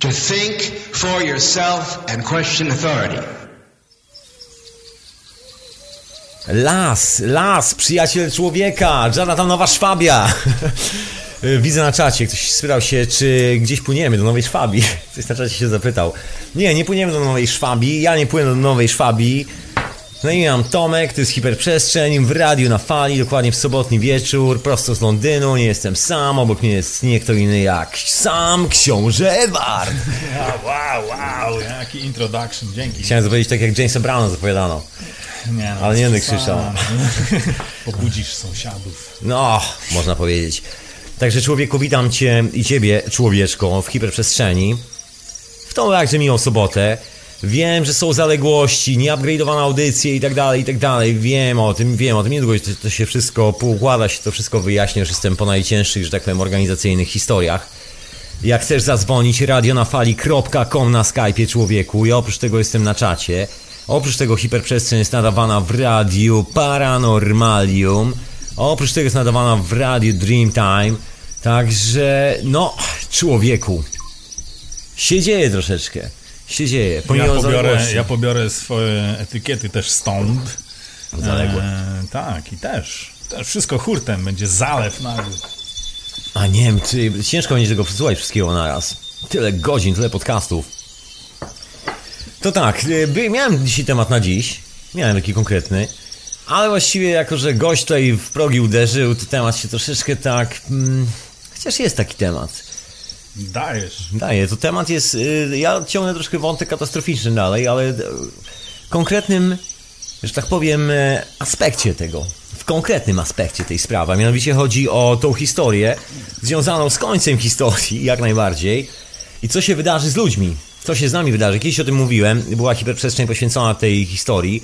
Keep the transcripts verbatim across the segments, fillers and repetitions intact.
to think for yourself and question authority. Las, las, przyjaciel człowieka, Jonathanowa Szwabia. Widzę na czacie, ktoś spytał się, czy gdzieś płyniemy do Nowej Szwabii. Ktoś na czacie się zapytał. Nie, nie płyniemy do Nowej Szwabii, ja nie płynę do Nowej Szwabii. No i mam Tomek, to jest Hiperprzestrzeń, w radiu na fali, dokładnie w sobotni wieczór, prosto z Londynu, nie jestem sam, obok mnie jest nie kto inny jak sam książę Edward. Wow, wow, jaki introduction, dzięki. Chciałem zapowiedzieć tak jak Jamesa Browna zapowiadano. Nie, no, ale nie będę krzyczał. Pobudzisz sąsiadów. No, można powiedzieć. Także człowieku, witam cię i ciebie, człowieczko, w Hiperprzestrzeni. W tą jakże miłą sobotę. Wiem, że są zaległości, nieupgrade'owane audycje i tak dalej, i tak dalej. Wiem o tym, wiem o tym. Niedługo to, to się wszystko poukłada, się to wszystko wyjaśnia, że jestem po najcięższych, że tak powiem, organizacyjnych historiach. Jak chcesz zadzwonić, radio na fali kropka com na Skype'ie, człowieku. Ja oprócz tego jestem na czacie. Oprócz tego Hiperprzestrzeń jest nadawana w Radiu Paranormalium. Oprócz tego jest nadawana w Radiu Dreamtime. Także, no, człowieku, się dzieje troszeczkę. Się dzieje. Ja pobiorę, ja pobiorę swoje etykiety też stąd. Zaległe. E, tak, i też. też. Wszystko hurtem, będzie zalew nagły. A nie wiem, ty, ciężko będzie tego przesłuchać wszystkiego naraz. Tyle godzin, tyle podcastów. To tak, by, miałem dzisiaj temat na dziś. Miałem taki konkretny. Ale właściwie, jako że gość tutaj w progi uderzył, to temat się troszeczkę tak... Hmm, chociaż jest taki temat. Dajesz. Daję. To temat jest... Ja ciągnę troszkę wątek katastroficzny dalej, ale w konkretnym, że tak powiem, aspekcie tego. W konkretnym aspekcie tej sprawy. Mianowicie chodzi o tą historię związaną z końcem historii, jak najbardziej. I co się wydarzy z ludźmi. Co się z nami wydarzy. Kiedyś o tym mówiłem. Była Hiperprzestrzeń poświęcona tej historii.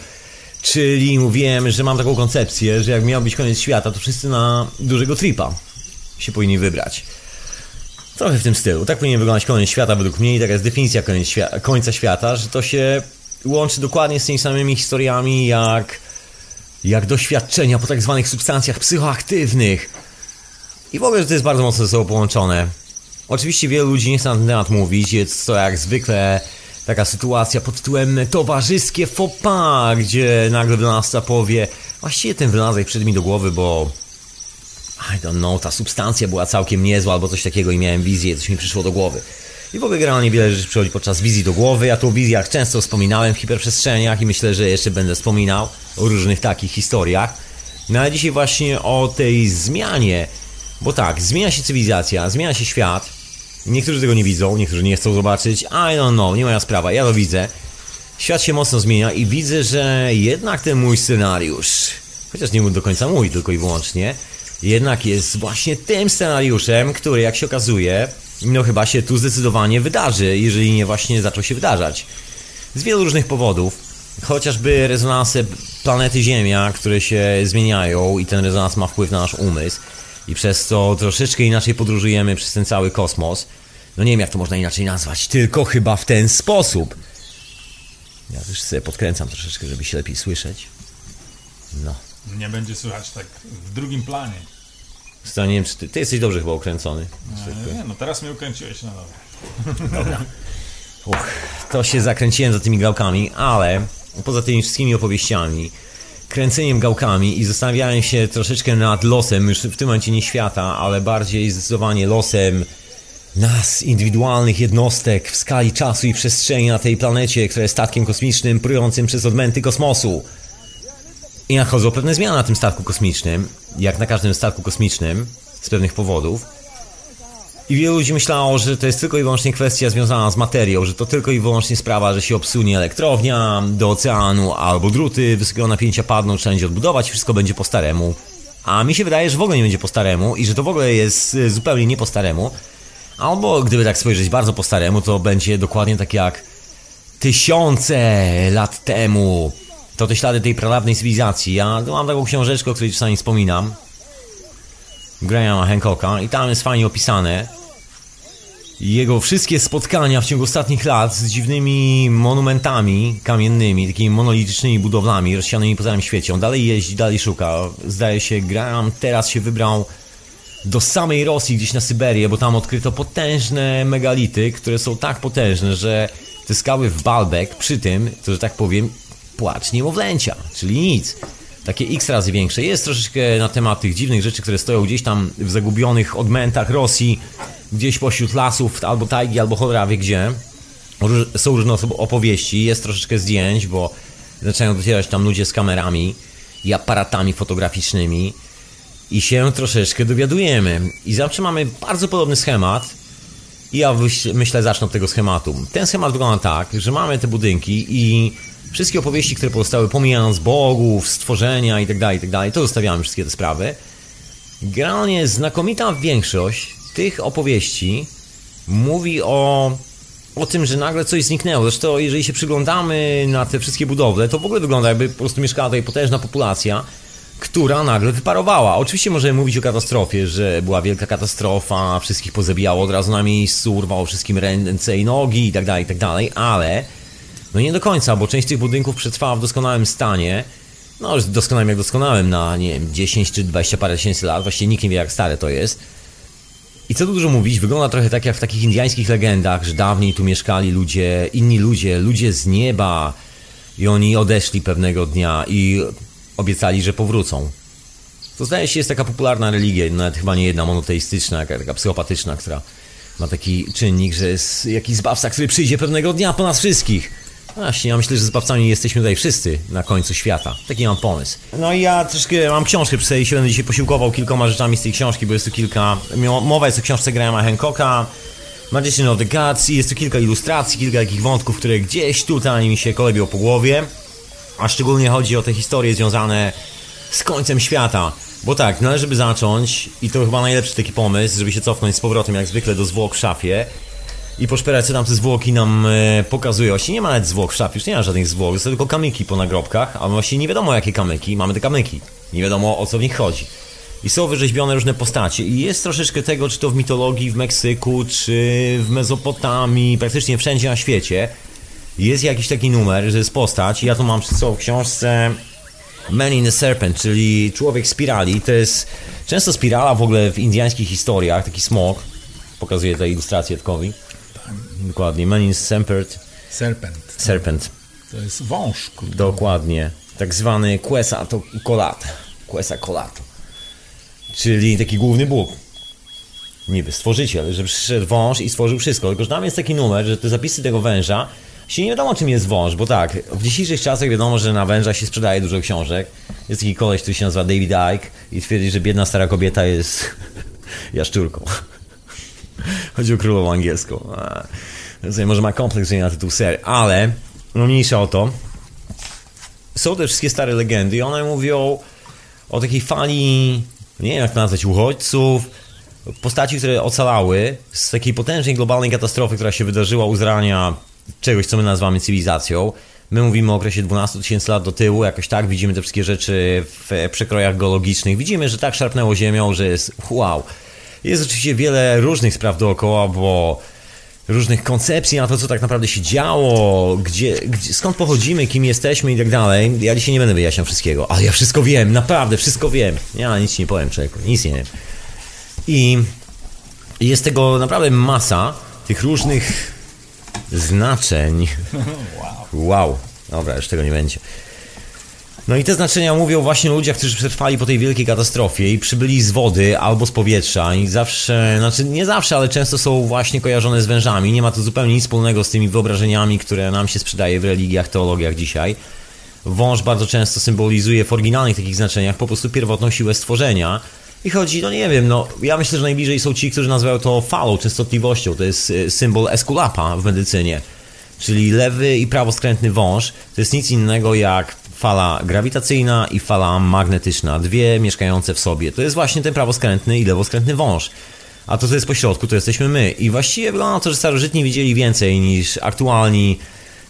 Czyli mówiłem, że mam taką koncepcję, że jak miał być koniec świata, to wszyscy na dużego tripa się powinni wybrać. Trochę w tym stylu. Tak powinien wyglądać koniec świata według mnie i taka jest definicja świata, końca świata, że to się łączy dokładnie z tymi samymi historiami jak, jak doświadczenia po tak zwanych substancjach psychoaktywnych. I w ogóle, że to jest bardzo mocno ze sobą połączone. Oczywiście wielu ludzi nie chce na ten temat mówić, jest to jak zwykle taka sytuacja pod tytułem towarzyskie faux pas, gdzie nagle wynalazca powie, właściwie ten wynalazek przyszedł mi do głowy, bo... I don't know, ta substancja była całkiem niezła albo coś takiego i miałem wizję, coś mi przyszło do głowy. I w ogóle generalnie wiele rzeczy przychodzi podczas wizji do głowy. Ja tu o wizjach często wspominałem w Hiperprzestrzeniach i myślę, że jeszcze będę wspominał o różnych takich historiach. No ale dzisiaj właśnie o tej zmianie, bo tak, zmienia się cywilizacja, zmienia się świat. Niektórzy tego nie widzą, niektórzy nie chcą zobaczyć. I don't know, nie moja sprawa, ja to widzę. Świat się mocno zmienia i widzę, że jednak ten mój scenariusz, chociaż nie mój do końca mój, tylko i wyłącznie, jednak jest właśnie tym scenariuszem, który jak się okazuje, no chyba się tu zdecydowanie wydarzy, jeżeli nie właśnie zaczął się wydarzać. Z wielu różnych powodów, chociażby rezonanse planety Ziemia, które się zmieniają i ten rezonans ma wpływ na nasz umysł i przez to troszeczkę inaczej podróżujemy przez ten cały kosmos. No nie wiem jak to można inaczej nazwać, tylko chyba w ten sposób. Ja też sobie podkręcam troszeczkę, żeby się lepiej słyszeć. No. Nie będzie słychać tak w drugim planie. Stanie, nie wiem, czy ty, ty jesteś dobrze chyba ukręcony. Nie, nie, no teraz mnie ukręciłeś, no dobra. Dobra. Uch, to się zakręciłem za tymi gałkami, ale poza tymi wszystkimi opowieściami, kręceniem gałkami i zastanawiałem się troszeczkę nad losem, już w tym momencie nie świata, ale bardziej zdecydowanie losem nas, indywidualnych jednostek w skali czasu i przestrzeni na tej planecie, która jest statkiem kosmicznym prującym przez odmęty kosmosu. I nachodzą pewne zmiany na tym statku kosmicznym, jak na każdym statku kosmicznym, z pewnych powodów. I wielu ludzi myślało, że to jest tylko i wyłącznie kwestia związana z materią, że to tylko i wyłącznie sprawa, że się obsunie elektrownia do oceanu, albo druty wysokiego napięcia padną, trzeba będzie odbudować, wszystko będzie po staremu. A mi się wydaje, że w ogóle nie będzie po staremu i że to w ogóle jest zupełnie nie po staremu. Albo gdyby tak spojrzeć bardzo po staremu, to będzie dokładnie tak jak tysiące lat temu. To te ślady tej pradawnej cywilizacji. Ja mam taką książeczkę, o której czasami wspominam, Grahama Hancocka, i tam jest fajnie opisane jego wszystkie spotkania w ciągu ostatnich lat z dziwnymi monumentami kamiennymi, takimi monolitycznymi budowlami rozsianymi po całym świecie. On dalej jeździ, dalej szuka. Zdaje się, Graham teraz się wybrał do samej Rosji, gdzieś na Syberię, bo tam odkryto potężne megality, które są tak potężne, że te skały w Baalbek, przy tym, to że tak powiem, płacz niemowlęcia, czyli nic. Takie x razy większe. Jest troszeczkę na temat tych dziwnych rzeczy, które stoją gdzieś tam w zagubionych odmętach Rosji, gdzieś pośród lasów, albo tajgi, albo cholera wie gdzie. Są różne opowieści, jest troszeczkę zdjęć, bo zaczynają docierać tam ludzie z kamerami i aparatami fotograficznymi i się troszeczkę dowiadujemy. I zawsze mamy bardzo podobny schemat i ja myślę zacznę od tego schematu. Ten schemat wygląda tak, że mamy te budynki i wszystkie opowieści, które powstały, pomijając bogów, stworzenia itd., itd., to zostawiamy wszystkie te sprawy. Generalnie znakomita większość tych opowieści mówi o, o tym, że nagle coś zniknęło. Zresztą jeżeli się przyglądamy na te wszystkie budowle, to w ogóle wygląda, jakby po prostu mieszkała tutaj potężna populacja, która nagle wyparowała. Oczywiście możemy mówić o katastrofie, że była wielka katastrofa, wszystkich pozabijało od razu na miejscu, urwało wszystkim ręce i nogi itd., itd., ale no nie do końca, bo część tych budynków przetrwała w doskonałym stanie, no już doskonałym jak doskonałym, na nie wiem, dziesięć czy dwadzieścia parę tysięcy lat, właściwie nikt nie wie jak stare to jest. I co tu dużo mówić, wygląda trochę tak jak w takich indyjskich legendach, że dawniej tu mieszkali ludzie, inni ludzie, ludzie z nieba i oni odeszli pewnego dnia i obiecali, że powrócą. To zdaje się jest taka popularna religia, nawet chyba nie jedna monoteistyczna, jaka, taka psychopatyczna, która ma taki czynnik, że jest jakiś zbawca, który przyjdzie pewnego dnia po nas wszystkich. Właśnie, ja myślę, że zbawcami jesteśmy tutaj wszyscy na końcu świata. Taki mam pomysł. No i ja troszkę mam książkę przy sobie i się będę dzisiaj posiłkował kilkoma rzeczami z tej książki, bo jest tu kilka... Mowa jest o książce Grahama Hancocka, Magician of the Gods i jest tu kilka ilustracji, kilka takich wątków, które gdzieś tutaj mi się kolebią po głowie. A szczególnie chodzi o te historie związane z końcem świata. Bo tak, należy by zacząć i to chyba najlepszy taki pomysł, żeby się cofnąć z powrotem jak zwykle do zwłok w szafie. I poszperać, co tam te zwłoki nam e, pokazują. Właśnie nie ma nawet zwłok w szafie, już nie ma żadnych zwłok, są tylko kamyki po nagrobkach, a właśnie nie wiadomo jakie kamyki, mamy te kamyki. Nie wiadomo o co w nich chodzi. I są wyrzeźbione różne postacie i jest troszeczkę tego, czy to w mitologii w Meksyku, czy w Mezopotamii, praktycznie wszędzie na świecie. Jest jakiś taki numer, że jest postać, ja tu mam przed sobą w książce Man in the Serpent, czyli człowiek spirali. To jest często spirala w ogóle w indiańskich historiach, taki smok. Pokazuję tutaj ilustrację Edkowi. Dokładnie, Man in Serpent. Serpent. Serpent. To jest wąż. Kurde. Dokładnie. Tak zwany Quetzalcoatl. Quetzalcoatl. Czyli taki główny bóg. Niby stworzyciel, że przyszedł wąż i stworzył wszystko. Tylko że tam jest taki numer, że te zapisy tego węża się nie wiadomo czym jest wąż, bo tak, w dzisiejszych czasach wiadomo, że na węża się sprzedaje dużo książek. Jest taki koleś, który się nazywa David Icke i twierdzi, że biedna stara kobieta jest jaszczurką. Chodzi o królową angielską. A, może ma kompleks, że nie na tytuł ser, ale no mniejsza o to. Są te wszystkie stare legendy i one mówią o takiej fali, nie wiem jak to nazwać, uchodźców, postaci, które ocalały z takiej potężnej globalnej katastrofy, która się wydarzyła u zrania czegoś, co my nazywamy cywilizacją. My mówimy o okresie dwunastu tysięcy lat do tyłu, jakoś tak widzimy te wszystkie rzeczy w przekrojach geologicznych. Widzimy, że tak szarpnęło ziemią, że jest wow. Jest oczywiście wiele różnych spraw dookoła, bo różnych koncepcji na to, co tak naprawdę się działo, gdzie, gdzie, skąd pochodzimy, kim jesteśmy i tak dalej. Ja dzisiaj nie będę wyjaśniał wszystkiego, ale ja wszystko wiem, naprawdę wszystko wiem. Ja nic nie powiem człowieku, nic nie wiem. I jest tego naprawdę masa, tych różnych znaczeń. Wow, dobra, już tego nie będzie. No i te znaczenia mówią właśnie o ludziach, którzy przetrwali po tej wielkiej katastrofie i przybyli z wody albo z powietrza i zawsze, znaczy nie zawsze, ale często są właśnie kojarzone z wężami. Nie ma to zupełnie nic wspólnego z tymi wyobrażeniami, które nam się sprzedaje w religiach, teologiach dzisiaj. Wąż bardzo często symbolizuje w oryginalnych takich znaczeniach po prostu pierwotną siłę stworzenia. I chodzi, no nie wiem, no ja myślę, że najbliżej są ci, którzy nazywają to falą, częstotliwością. To jest symbol Eskulapa w medycynie, czyli lewy i prawoskrętny wąż. To jest nic innego jak fala grawitacyjna i fala magnetyczna, dwie mieszkające w sobie. To jest właśnie ten prawoskrętny i lewoskrętny wąż. A to, co jest pośrodku, to jesteśmy my. I właściwie wygląda na to, że starożytni widzieli więcej niż aktualni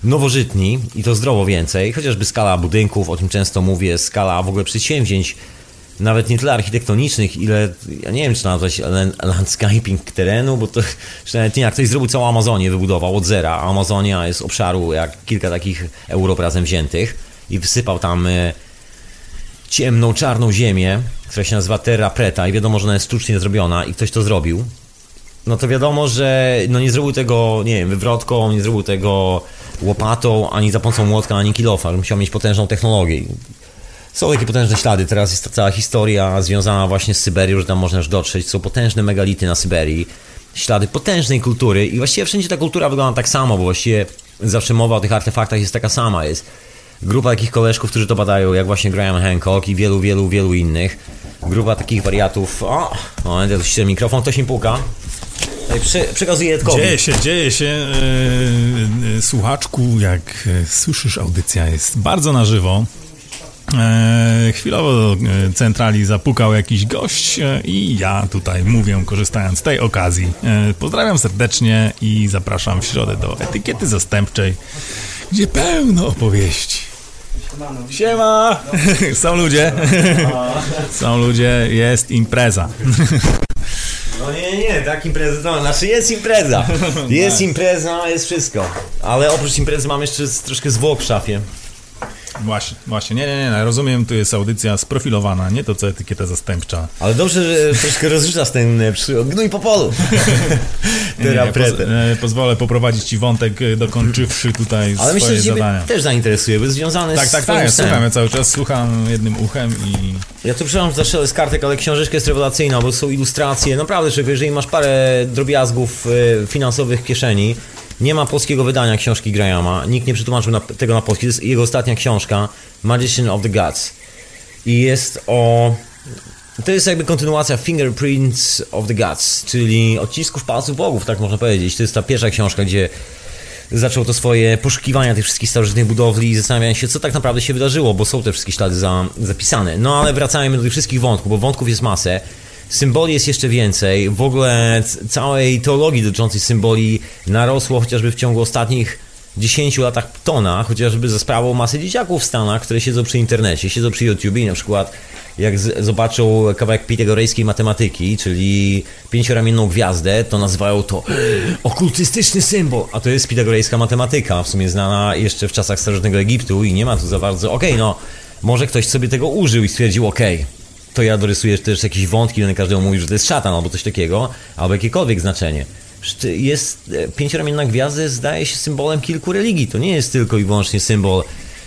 nowożytni i to zdrowo więcej. Chociażby skala budynków, o tym często mówię, skala w ogóle przedsięwzięć, nawet nie tyle architektonicznych, ile, ja nie wiem, czy nazwać landscaping terenu, bo to czy nawet nie, jak ktoś zrobił całą Amazonię, wybudował od zera, a Amazonia jest obszaru jak kilka takich Europ razem wziętych. I wysypał tam ciemną, czarną ziemię, która się nazywa Terra Preta i wiadomo, że ona jest sztucznie zrobiona i ktoś to zrobił, no to wiadomo, że no nie zrobił tego, nie wiem, wywrotką, nie zrobił tego łopatą, ani za pomocą młotka, ani kilofa, że musiał mieć potężną technologię. Są takie potężne ślady, teraz jest ta cała historia związana właśnie z Syberią, że tam można już dotrzeć, są potężne megality na Syberii, ślady potężnej kultury i właściwie wszędzie ta kultura wygląda tak samo, bo właściwie zawsze mowa o tych artefaktach jest taka sama, jest grupa takich koleżków, którzy to badają, jak właśnie Graham Hancock i wielu, wielu, wielu innych, grupa takich wariatów, o, moment, ja tu ściszę mikrofon, ktoś mi puka. Prze- przekazuję Edkowi. Dzieje się, dzieje się. Yy, yy, słuchaczku, jak słyszysz, audycja jest bardzo na żywo. Yy, chwilowo do centrali zapukał jakiś gość yy, i ja tutaj mówię, korzystając z tej okazji. Yy, pozdrawiam serdecznie i zapraszam w środę do Etykiety Zastępczej, gdzie pełno opowieści. Siema! Są ludzie. Są ludzie, jest impreza. No nie, nie, tak impreza, no, znaczy jest impreza, jest impreza, jest wszystko, ale oprócz imprezy mam jeszcze troszkę zwłok w szafie. Właśnie, właśnie, nie, nie, nie, rozumiem, tu jest audycja sprofilowana, nie to co Etykieta Zastępcza. Ale dobrze, że troszkę rozrzucasz ten gnój po polu. nie, nie, poz, e, pozwolę poprowadzić ci wątek, dokończywszy tutaj ale swoje myślę, że zadania. Ale też zainteresuje, bo jest związane tak, z tak, tak, tak, ja słucham, ja cały czas słucham jednym uchem i... Ja tu przepraszam, że zaczęłem z kartek, ale książeczka jest rewelacyjna, bo są ilustracje, naprawdę, człowiek, jeżeli masz parę drobiazgów finansowych w kieszeni, nie ma polskiego wydania książki Grahama. Nikt nie przetłumaczył na, tego na polski. To jest jego ostatnia książka, Magician of the Gods. I jest o... To jest jakby kontynuacja Fingerprints of the Gods, czyli odcisków palców bogów, tak można powiedzieć. To jest ta pierwsza książka, gdzie zaczął to swoje poszukiwania tych wszystkich starożytnych budowli i zastanawiałem się, co tak naprawdę się wydarzyło, bo są te wszystkie ślady za, zapisane. No ale wracajmy do tych wszystkich wątków, bo wątków jest masę. Symboli jest jeszcze więcej, w ogóle całej teologii dotyczącej symboli narosło chociażby w ciągu ostatnich dziesięciu latach tona, chociażby za sprawą masy dzieciaków w Stanach, które siedzą przy internecie, siedzą przy YouTubie i na przykład jak z- zobaczą kawałek pitagorejskiej matematyki, czyli pięcioramienną gwiazdę, to nazywają to okultystyczny symbol, a to jest pitagorejska matematyka, w sumie znana jeszcze w czasach starożytnego Egiptu i nie ma tu za bardzo, okej, okay, no może ktoś sobie tego użył i stwierdził, okej, okay, to ja dorysuję też jakieś wątki, będę każdemu mówił, że to jest szatan albo coś takiego, albo jakiekolwiek znaczenie. Jest pięcioramienna gwiazda, zdaje się symbolem kilku religii, to nie jest tylko i wyłącznie symbol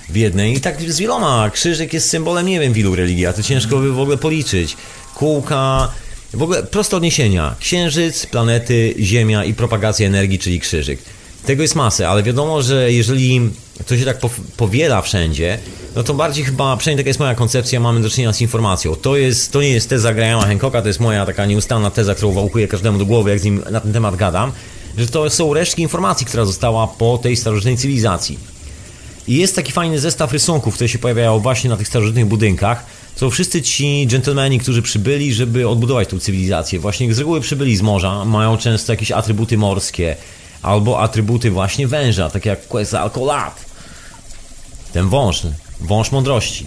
w jednej. I tak z wieloma, krzyżyk jest symbolem nie wiem w ilu religii, a to ciężko by w ogóle policzyć. Kółka, w ogóle proste odniesienia, księżyc, planety, ziemia i propagacja energii, czyli krzyżyk. Tego jest masę, ale wiadomo, że jeżeli to się tak powiela wszędzie, no to bardziej chyba, przynajmniej taka jest moja koncepcja, mamy do czynienia z informacją. To jest, to nie jest teza Grahama Hancocka, to jest moja taka nieustanna teza, którą wałkuję każdemu do głowy, jak z nim na ten temat gadam, że to są resztki informacji, która została po tej starożytnej cywilizacji. I jest taki fajny zestaw rysunków, które się pojawiają właśnie na tych starożytnych budynkach. Są wszyscy ci dżentelmeni, którzy przybyli, żeby odbudować tą cywilizację. Właśnie z reguły przybyli z morza, mają często jakieś atrybuty morskie, albo atrybuty właśnie węża, tak jak Quetzalcoatl. Ten wąż, wąż mądrości.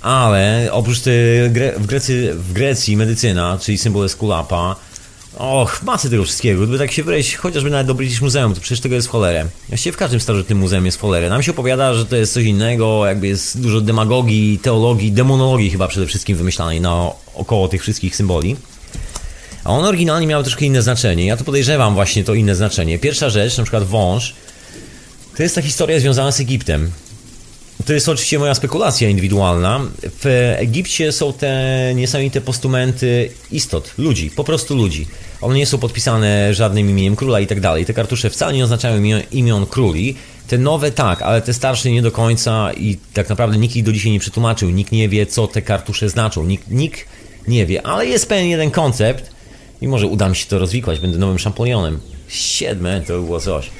Ale oprócz tej Gre- w, Grecy, w Grecji medycyna, czyli symbol Eskulapa, och, masy tego wszystkiego. Gdyby tak się wyjść chociażby nawet do British Museum, to przecież tego jest w cholerę. Właściwie w każdym starożytnym muzeum jest w cholerę. Nam się opowiada, że to jest coś innego, jakby jest dużo demagogii, teologii, demonologii chyba przede wszystkim wymyślanej naokoło tych wszystkich symboli. A one oryginalnie miały troszkę inne znaczenie. Ja tu podejrzewam właśnie to inne znaczenie. Pierwsza rzecz, na przykład wąż, to jest ta historia związana z Egiptem. To jest oczywiście moja spekulacja indywidualna. W Egipcie są te niesamowite postumenty istot, ludzi, po prostu ludzi. One nie są podpisane żadnym imieniem króla i tak dalej. Te kartusze wcale nie oznaczają imion króli. Te nowe tak, ale te starsze nie do końca i tak naprawdę nikt ich do dzisiaj nie przetłumaczył. Nikt nie wie, co te kartusze znaczą. Nikt, nikt nie wie, ale jest pewien jeden koncept i może uda mi się to rozwikłać. Będę nowym szamponionem. Siedme, to było coś.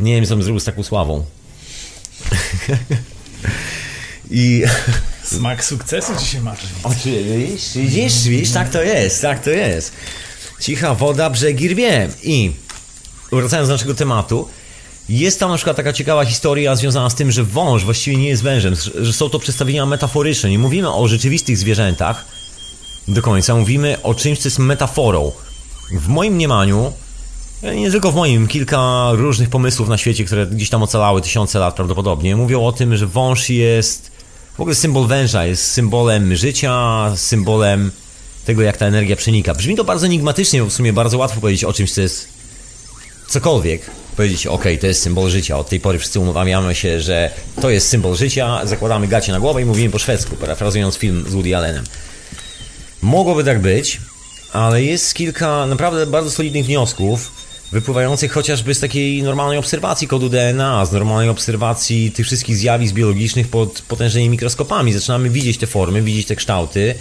Nie wiem, co bym zrobił z taką sławą. I... Smak sukcesu ci się marzy. Oczywiście, widzisz, widzisz, tak to jest, tak to jest. Cicha woda, brzegi rwie. I wracając do naszego tematu, jest tam na przykład taka ciekawa historia związana z tym, że wąż właściwie nie jest wężem, że są to przedstawienia metaforyczne. Nie mówimy o rzeczywistych zwierzętach do końca, mówimy o czymś, co jest metaforą. W moim mniemaniu, nie tylko w moim, kilka różnych pomysłów na świecie, które gdzieś tam ocalały tysiące lat prawdopodobnie, mówią o tym, że wąż jest W ogóle symbol węża jest symbolem życia, symbolem tego, jak ta energia przenika. Brzmi to bardzo enigmatycznie, bo w sumie bardzo łatwo powiedzieć o czymś, co jest cokolwiek. Powiedzieć, okej, okay, to jest symbol życia. Od tej pory wszyscy umawiamy się, że to jest symbol życia, zakładamy gacie na głowę i mówimy po szwedzku, parafrazując film z Woody Allenem. Mogłoby tak być, ale jest kilka naprawdę bardzo solidnych wniosków, wypływających chociażby z takiej normalnej obserwacji kodu D N A, z normalnej obserwacji tych wszystkich zjawisk biologicznych pod potężnymi mikroskopami. Zaczynamy widzieć te formy, widzieć te kształty,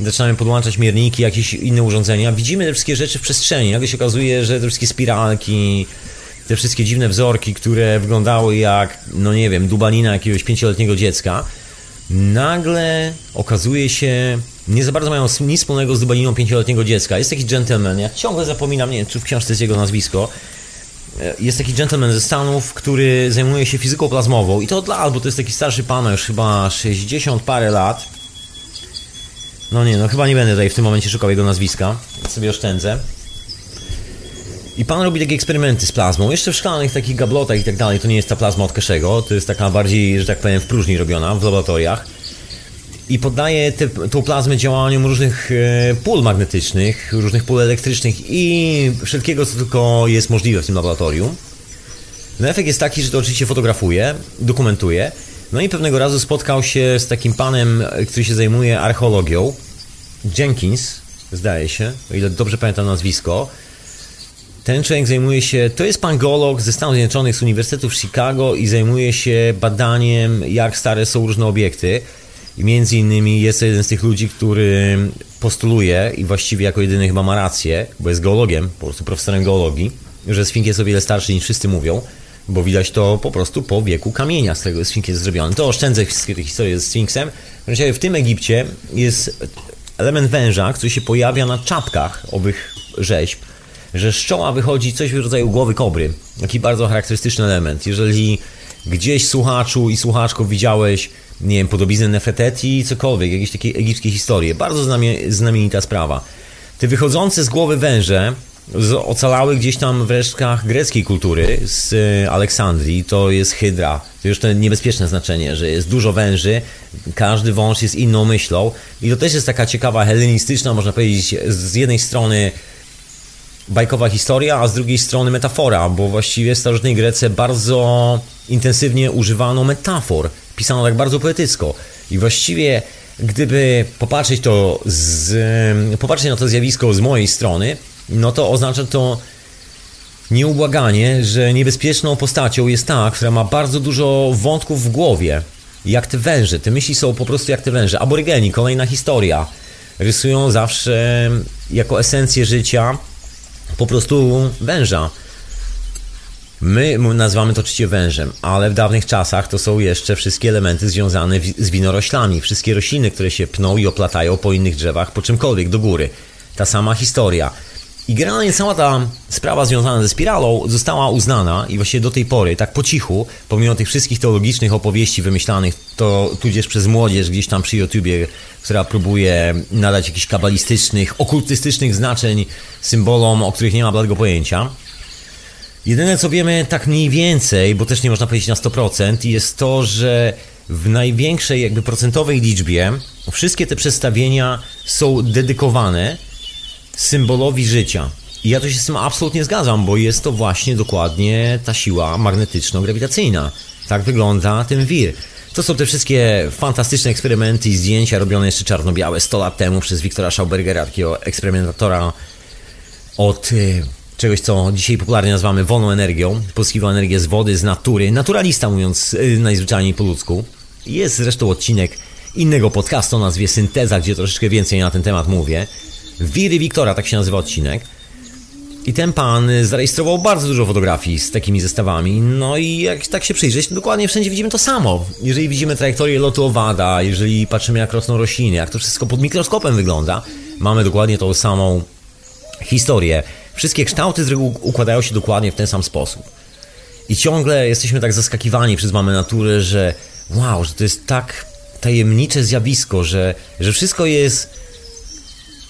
zaczynamy podłączać mierniki, jakieś inne urządzenia, widzimy te wszystkie rzeczy w przestrzeni. Nagle się okazuje, że te wszystkie spiralki, te wszystkie dziwne wzorki, które wyglądały jak, no nie wiem, dubanina jakiegoś pięcioletniego dziecka, nagle okazuje się, nie za bardzo mają nic wspólnego z dubaniną pięcioletniego dziecka. Jest taki gentleman, ja ciągle zapominam, nie wiem, czy w książce jest jego nazwisko, jest taki gentleman ze Stanów, który zajmuje się fizyką plazmową i to od lat, bo to jest taki starszy pan, już chyba sześćdziesiąt parę lat. No nie, no chyba nie będę tutaj w tym momencie szukał jego nazwiska, sobie oszczędzę. I pan robi takie eksperymenty z plazmą, jeszcze w szklanych takich gablotach i tak dalej. To nie jest ta plazma od Keszego, to jest taka bardziej, że tak powiem, w próżni robiona, w laboratoriach. I poddaje te, tą plazmę działaniom różnych e, pól magnetycznych, różnych pól elektrycznych i wszelkiego, co tylko jest możliwe w tym laboratorium. No efekt jest taki, że to oczywiście fotografuje, dokumentuje. No i pewnego razu spotkał się z takim panem, który się zajmuje archeologią. Jenkins, zdaje się, o ile dobrze pamiętam nazwisko. Ten człowiek zajmuje się, to jest pan geolog ze Stanów Zjednoczonych, z Uniwersytetu w Chicago i zajmuje się badaniem, jak stare są różne obiekty. I między innymi jest to jeden z tych ludzi, który postuluje i właściwie jako jedyny chyba ma rację, bo jest geologiem, po prostu profesorem geologii, że Sfinks jest o wiele starszy niż wszyscy mówią, bo widać to po prostu po wieku kamienia, z którego Sfinks jest zrobiony. To oszczędzę wszystkie te historie z Sfinksem. W tym Egipcie jest element węża, który się pojawia na czapkach owych rzeźb, że z czoła wychodzi coś w rodzaju głowy kobry. Taki bardzo charakterystyczny element. Jeżeli gdzieś słuchaczu i słuchaczko widziałeś, nie wiem, podobiznę Nefreteti, cokolwiek, jakieś takie egipskie historie. Bardzo znamienita sprawa. Te wychodzące z głowy węże ocalały gdzieś tam w resztkach greckiej kultury z Aleksandrii. To jest Hydra. To już to niebezpieczne znaczenie, że jest dużo węży. Każdy wąż jest inną myślą. I to też jest taka ciekawa, helenistyczna, można powiedzieć, z jednej strony bajkowa historia, a z drugiej strony metafora, bo właściwie w starożytnej Grece bardzo intensywnie używano metafor, pisano tak bardzo poetycko i właściwie gdyby popatrzeć to z, popatrzeć na to zjawisko z mojej strony, no to oznacza to nieubłaganie, że niebezpieczną postacią jest ta, która ma bardzo dużo wątków w głowie, jak te węże, te myśli są po prostu jak te węże. Aborygeni, kolejna historia, rysują zawsze jako esencję życia po prostu węża. My nazywamy to oczywiście wężem, ale w dawnych czasach to są jeszcze wszystkie elementy związane z winoroślami. Wszystkie rośliny, które się pną i oplatają po innych drzewach, po czymkolwiek do góry. Ta sama historia. I generalnie cała ta sprawa związana ze spiralą została uznana i właśnie do tej pory, tak po cichu, pomimo tych wszystkich teologicznych opowieści wymyślanych, to tudzież przez młodzież gdzieś tam przy YouTubie, która próbuje nadać jakichś kabalistycznych, okultystycznych znaczeń symbolom, o których nie ma bladego pojęcia. Jedyne co wiemy tak mniej więcej, bo też nie można powiedzieć na sto procent, jest to, że w największej jakby procentowej liczbie wszystkie te przedstawienia są dedykowane symbolowi życia. I ja to się z tym absolutnie zgadzam, bo jest to właśnie dokładnie ta siła magnetyczno-grawitacyjna. Tak wygląda ten wir. To są te wszystkie fantastyczne eksperymenty i zdjęcia robione jeszcze czarno-białe sto lat temu przez Wiktora Schaubergera, takiego eksperymentatora od y, czegoś, co dzisiaj popularnie nazywamy wolną energią. Pozyskiwał energię z wody, z natury. Naturalista, mówiąc y, najzwyczajniej po ludzku. Jest zresztą odcinek innego podcastu o nazwie Synteza, gdzie troszeczkę więcej na ten temat mówię. Wiry Wiktora, tak się nazywa odcinek. I ten pan zarejestrował bardzo dużo fotografii z takimi zestawami. No i jak tak się przyjrzeć, to dokładnie wszędzie widzimy to samo. Jeżeli widzimy trajektorię lotu owada, jeżeli patrzymy jak rosną rośliny, jak to wszystko pod mikroskopem wygląda, mamy dokładnie tą samą historię. Wszystkie kształty z reguły układają się dokładnie w ten sam sposób. I ciągle jesteśmy tak zaskakiwani przez mamy naturę, że wow, że to jest tak tajemnicze zjawisko, że, że wszystko jest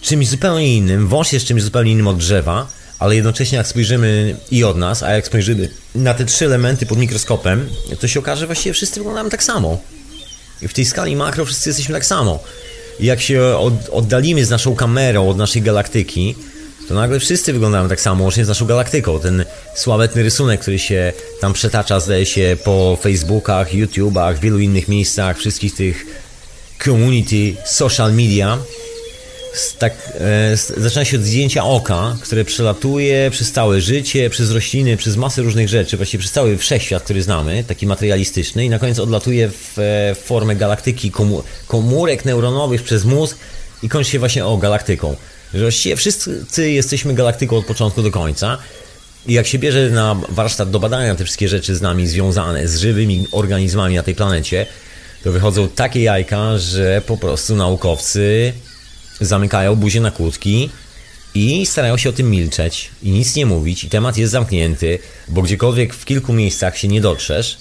czymś zupełnie innym, wąż jest czymś zupełnie innym od drzewa, ale jednocześnie jak spojrzymy i od nas, a jak spojrzymy na te trzy elementy pod mikroskopem, to się okaże, że właściwie wszyscy wyglądamy tak samo. I w tej skali makro wszyscy jesteśmy tak samo. I jak się od, oddalimy z naszą kamerą od naszej galaktyki, to nagle wszyscy wyglądają tak samo, łącznie z naszą galaktyką. Ten sławetny rysunek, który się tam przetacza, zdaje się, po Facebookach, YouTubach, wielu innych miejscach, wszystkich tych community, social media. Z tak, e, z, zaczyna się od zdjęcia oka, które przelatuje przez całe życie, przez rośliny, przez masę różnych rzeczy, właściwie przez cały wszechświat, który znamy, taki materialistyczny, i na koniec odlatuje w, w formę galaktyki, komu, komórek neuronowych przez mózg i kończy się właśnie o galaktyką. Że właściwie wszyscy jesteśmy galaktyką od początku do końca. I jak się bierze na warsztat do badania te wszystkie rzeczy z nami związane, z żywymi organizmami na tej planecie, to wychodzą takie jajka, że po prostu naukowcy zamykają buzię na kłódki i starają się o tym milczeć i nic nie mówić, i temat jest zamknięty, bo gdziekolwiek w kilku miejscach się nie dotrzesz,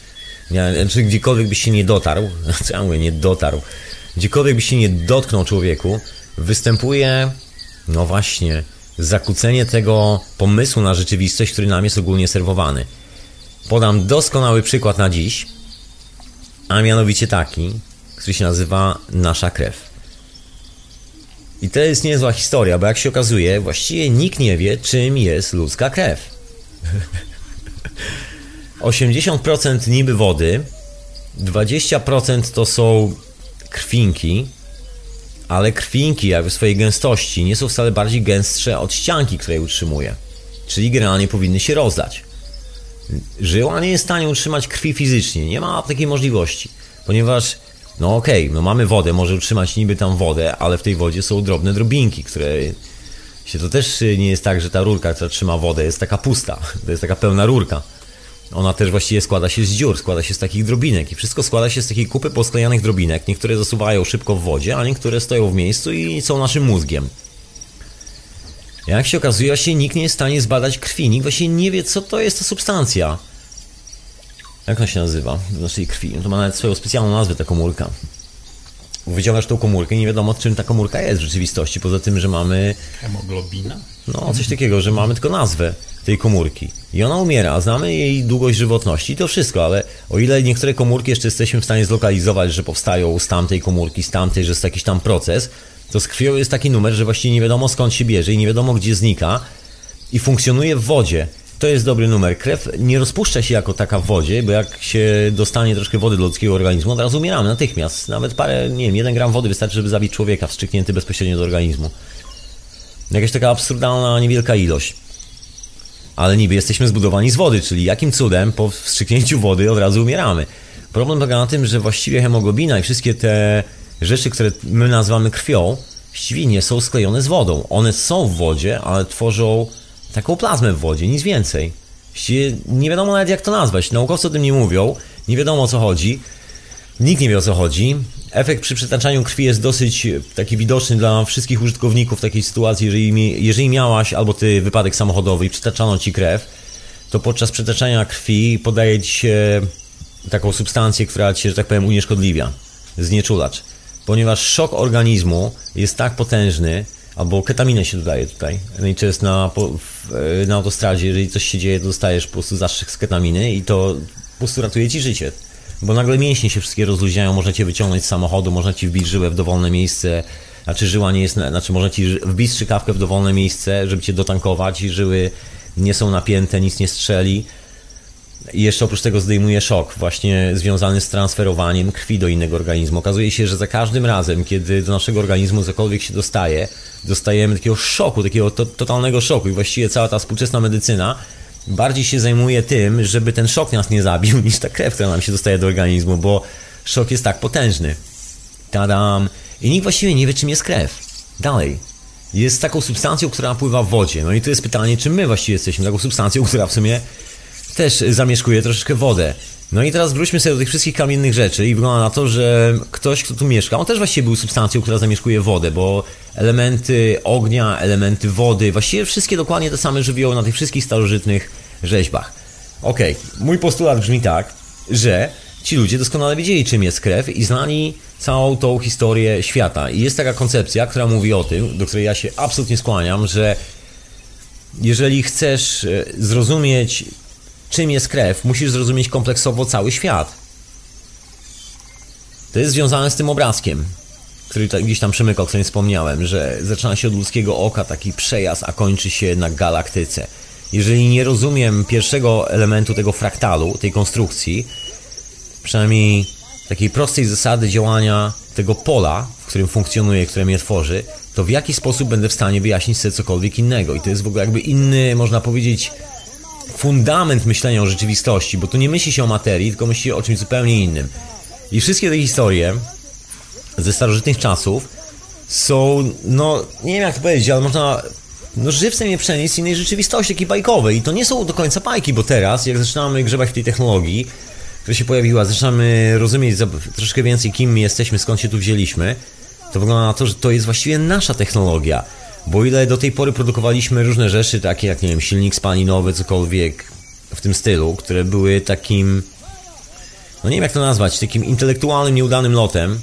nie, znaczy gdziekolwiek byś się nie dotarł, co ja mówię, nie dotarł, gdziekolwiek byś się nie dotknął, człowieku, występuje, no właśnie, zakłócenie tego pomysłu na rzeczywistość, który nam jest ogólnie serwowany. Podam doskonały przykład na dziś, a mianowicie taki, który się nazywa nasza krew. I to jest niezła historia, bo jak się okazuje, właściwie nikt nie wie, czym jest ludzka krew. osiemdziesiąt procent niby wody, dwadzieścia procent to są krwinki, ale krwinki jakby w swojej gęstości nie są wcale bardziej gęstsze od ścianki, której utrzymuje. Czyli generalnie powinny się rozdać. Żyła nie jest w stanie utrzymać krwi fizycznie, nie ma takiej możliwości, ponieważ no okej, okay, no mamy wodę, może utrzymać niby tam wodę, ale w tej wodzie są drobne drobinki, które się to też nie jest tak, że ta rurka, która trzyma wodę, jest taka pusta, to jest taka pełna rurka. Ona też właściwie składa się z dziur, składa się z takich drobinek i wszystko składa się z takiej kupy posklejanych drobinek. Niektóre zasuwają szybko w wodzie, a niektóre stoją w miejscu i są naszym mózgiem. Jak się okazuje, właśnie nikt nie jest w stanie zbadać krwi, nikt właśnie nie wie, co to jest ta substancja. Jak ona się nazywa w naszej krwi? To ma nawet swoją specjalną nazwę, ta komórka. Wyciągasz tą komórkę i nie wiadomo, czym ta komórka jest w rzeczywistości, poza tym, że mamy... Hemoglobina? No, coś takiego, że mamy tylko nazwę tej komórki. I ona umiera, znamy jej długość żywotności i to wszystko, ale o ile niektóre komórki jeszcze jesteśmy w stanie zlokalizować, że powstają z tamtej komórki, z tamtej, że jest jakiś tam proces, to z krwią jest taki numer, że właściwie nie wiadomo, skąd się bierze i nie wiadomo, gdzie znika i funkcjonuje w wodzie. To jest dobry numer. Krew nie rozpuszcza się jako taka w wodzie, bo jak się dostanie troszkę wody do ludzkiego organizmu, od razu umieramy natychmiast. Nawet parę, nie wiem, jeden gram wody wystarczy, żeby zabić człowieka wstrzyknięty bezpośrednio do organizmu. Jakaś taka absurdalna, niewielka ilość. Ale niby jesteśmy zbudowani z wody, czyli jakim cudem po wstrzyknięciu wody od razu umieramy. Problem polega na tym, że właściwie hemoglobina i wszystkie te rzeczy, które my nazywamy krwią, właściwie nie są sklejone z wodą. One są w wodzie, ale tworzą taką plazmę w wodzie, nic więcej. Nie wiadomo nawet, jak to nazwać. Naukowcy o tym nie mówią, nie wiadomo, o co chodzi. Nikt nie wie, o co chodzi. Efekt przy przetaczaniu krwi jest dosyć taki widoczny dla wszystkich użytkowników takiej sytuacji. Jeżeli, jeżeli miałaś albo ty wypadek samochodowy i przetaczano ci krew, to podczas przetaczania krwi podaje ci się taką substancję, która cię, że tak powiem, unieszkodliwia. Znieczulacz. Ponieważ szok organizmu jest tak potężny, albo ketaminę się dodaje tutaj. No i to jest na, na autostradzie, jeżeli coś się dzieje, to dostajesz po prostu zastrzyk z ketaminy i to po prostu ratuje ci życie. Bo nagle mięśnie się wszystkie rozluźniają, można cię wyciągnąć z samochodu, można ci wbić żyłę w dowolne miejsce, znaczy żyła nie jest, znaczy można ci wbić strzykawkę w dowolne miejsce, żeby cię dotankować, żyły nie są napięte, nic nie strzeli. I jeszcze oprócz tego zdejmuje szok właśnie związany z transferowaniem krwi do innego organizmu. Okazuje się, że za każdym razem, kiedy do naszego organizmu cokolwiek się dostaje, dostajemy takiego szoku, takiego to, totalnego szoku i właściwie cała ta współczesna medycyna bardziej się zajmuje tym, żeby ten szok nas nie zabił, niż ta krew, która nam się dostaje do organizmu, bo szok jest tak potężny. Tadam! I nikt właściwie nie wie, czym jest krew. Dalej. Jest taką substancją, która pływa w wodzie. No i tu jest pytanie, czym my właściwie jesteśmy taką substancją, która w sumie też zamieszkuje troszeczkę wodę. No i teraz wróćmy sobie do tych wszystkich kamiennych rzeczy i wygląda na to, że ktoś, kto tu mieszka, on też właściwie był substancją, która zamieszkuje wodę, bo elementy ognia, elementy wody, właściwie wszystkie dokładnie te same żywioły na tych wszystkich starożytnych rzeźbach. Okej, okay. Mój postulat brzmi tak, że ci ludzie doskonale wiedzieli, czym jest krew i znali całą tą historię świata. I jest taka koncepcja, która mówi o tym, do której ja się absolutnie skłaniam, że jeżeli chcesz zrozumieć, czym jest krew, musisz zrozumieć kompleksowo cały świat. To jest związane z tym obrazkiem, który gdzieś tam przemykał, o którym wspomniałem, że zaczyna się od ludzkiego oka taki przejazd, a kończy się na galaktyce. Jeżeli nie rozumiem pierwszego elementu tego fraktalu, tej konstrukcji, przynajmniej takiej prostej zasady działania tego pola, w którym funkcjonuje, które mnie tworzy, to w jaki sposób będę w stanie wyjaśnić sobie cokolwiek innego. I to jest w ogóle jakby inny, można powiedzieć, fundament myślenia o rzeczywistości, bo tu nie myśli się o materii, tylko myśli się o czymś zupełnie innym. I wszystkie te historie ze starożytnych czasów są, no, nie wiem jak to powiedzieć, ale można, no, żywcem je przenieść z innej rzeczywistości, takiej bajkowej. I to nie są do końca bajki, bo teraz, jak zaczynamy grzebać w tej technologii, która się pojawiła, zaczynamy rozumieć troszkę więcej, kim my jesteśmy, skąd się tu wzięliśmy, to wygląda na to, że to jest właściwie nasza technologia. Bo ile do tej pory produkowaliśmy różne rzeczy, takie jak, nie wiem, silnik spalinowy, cokolwiek w tym stylu, które były takim, no nie wiem jak to nazwać, takim intelektualnym, nieudanym lotem,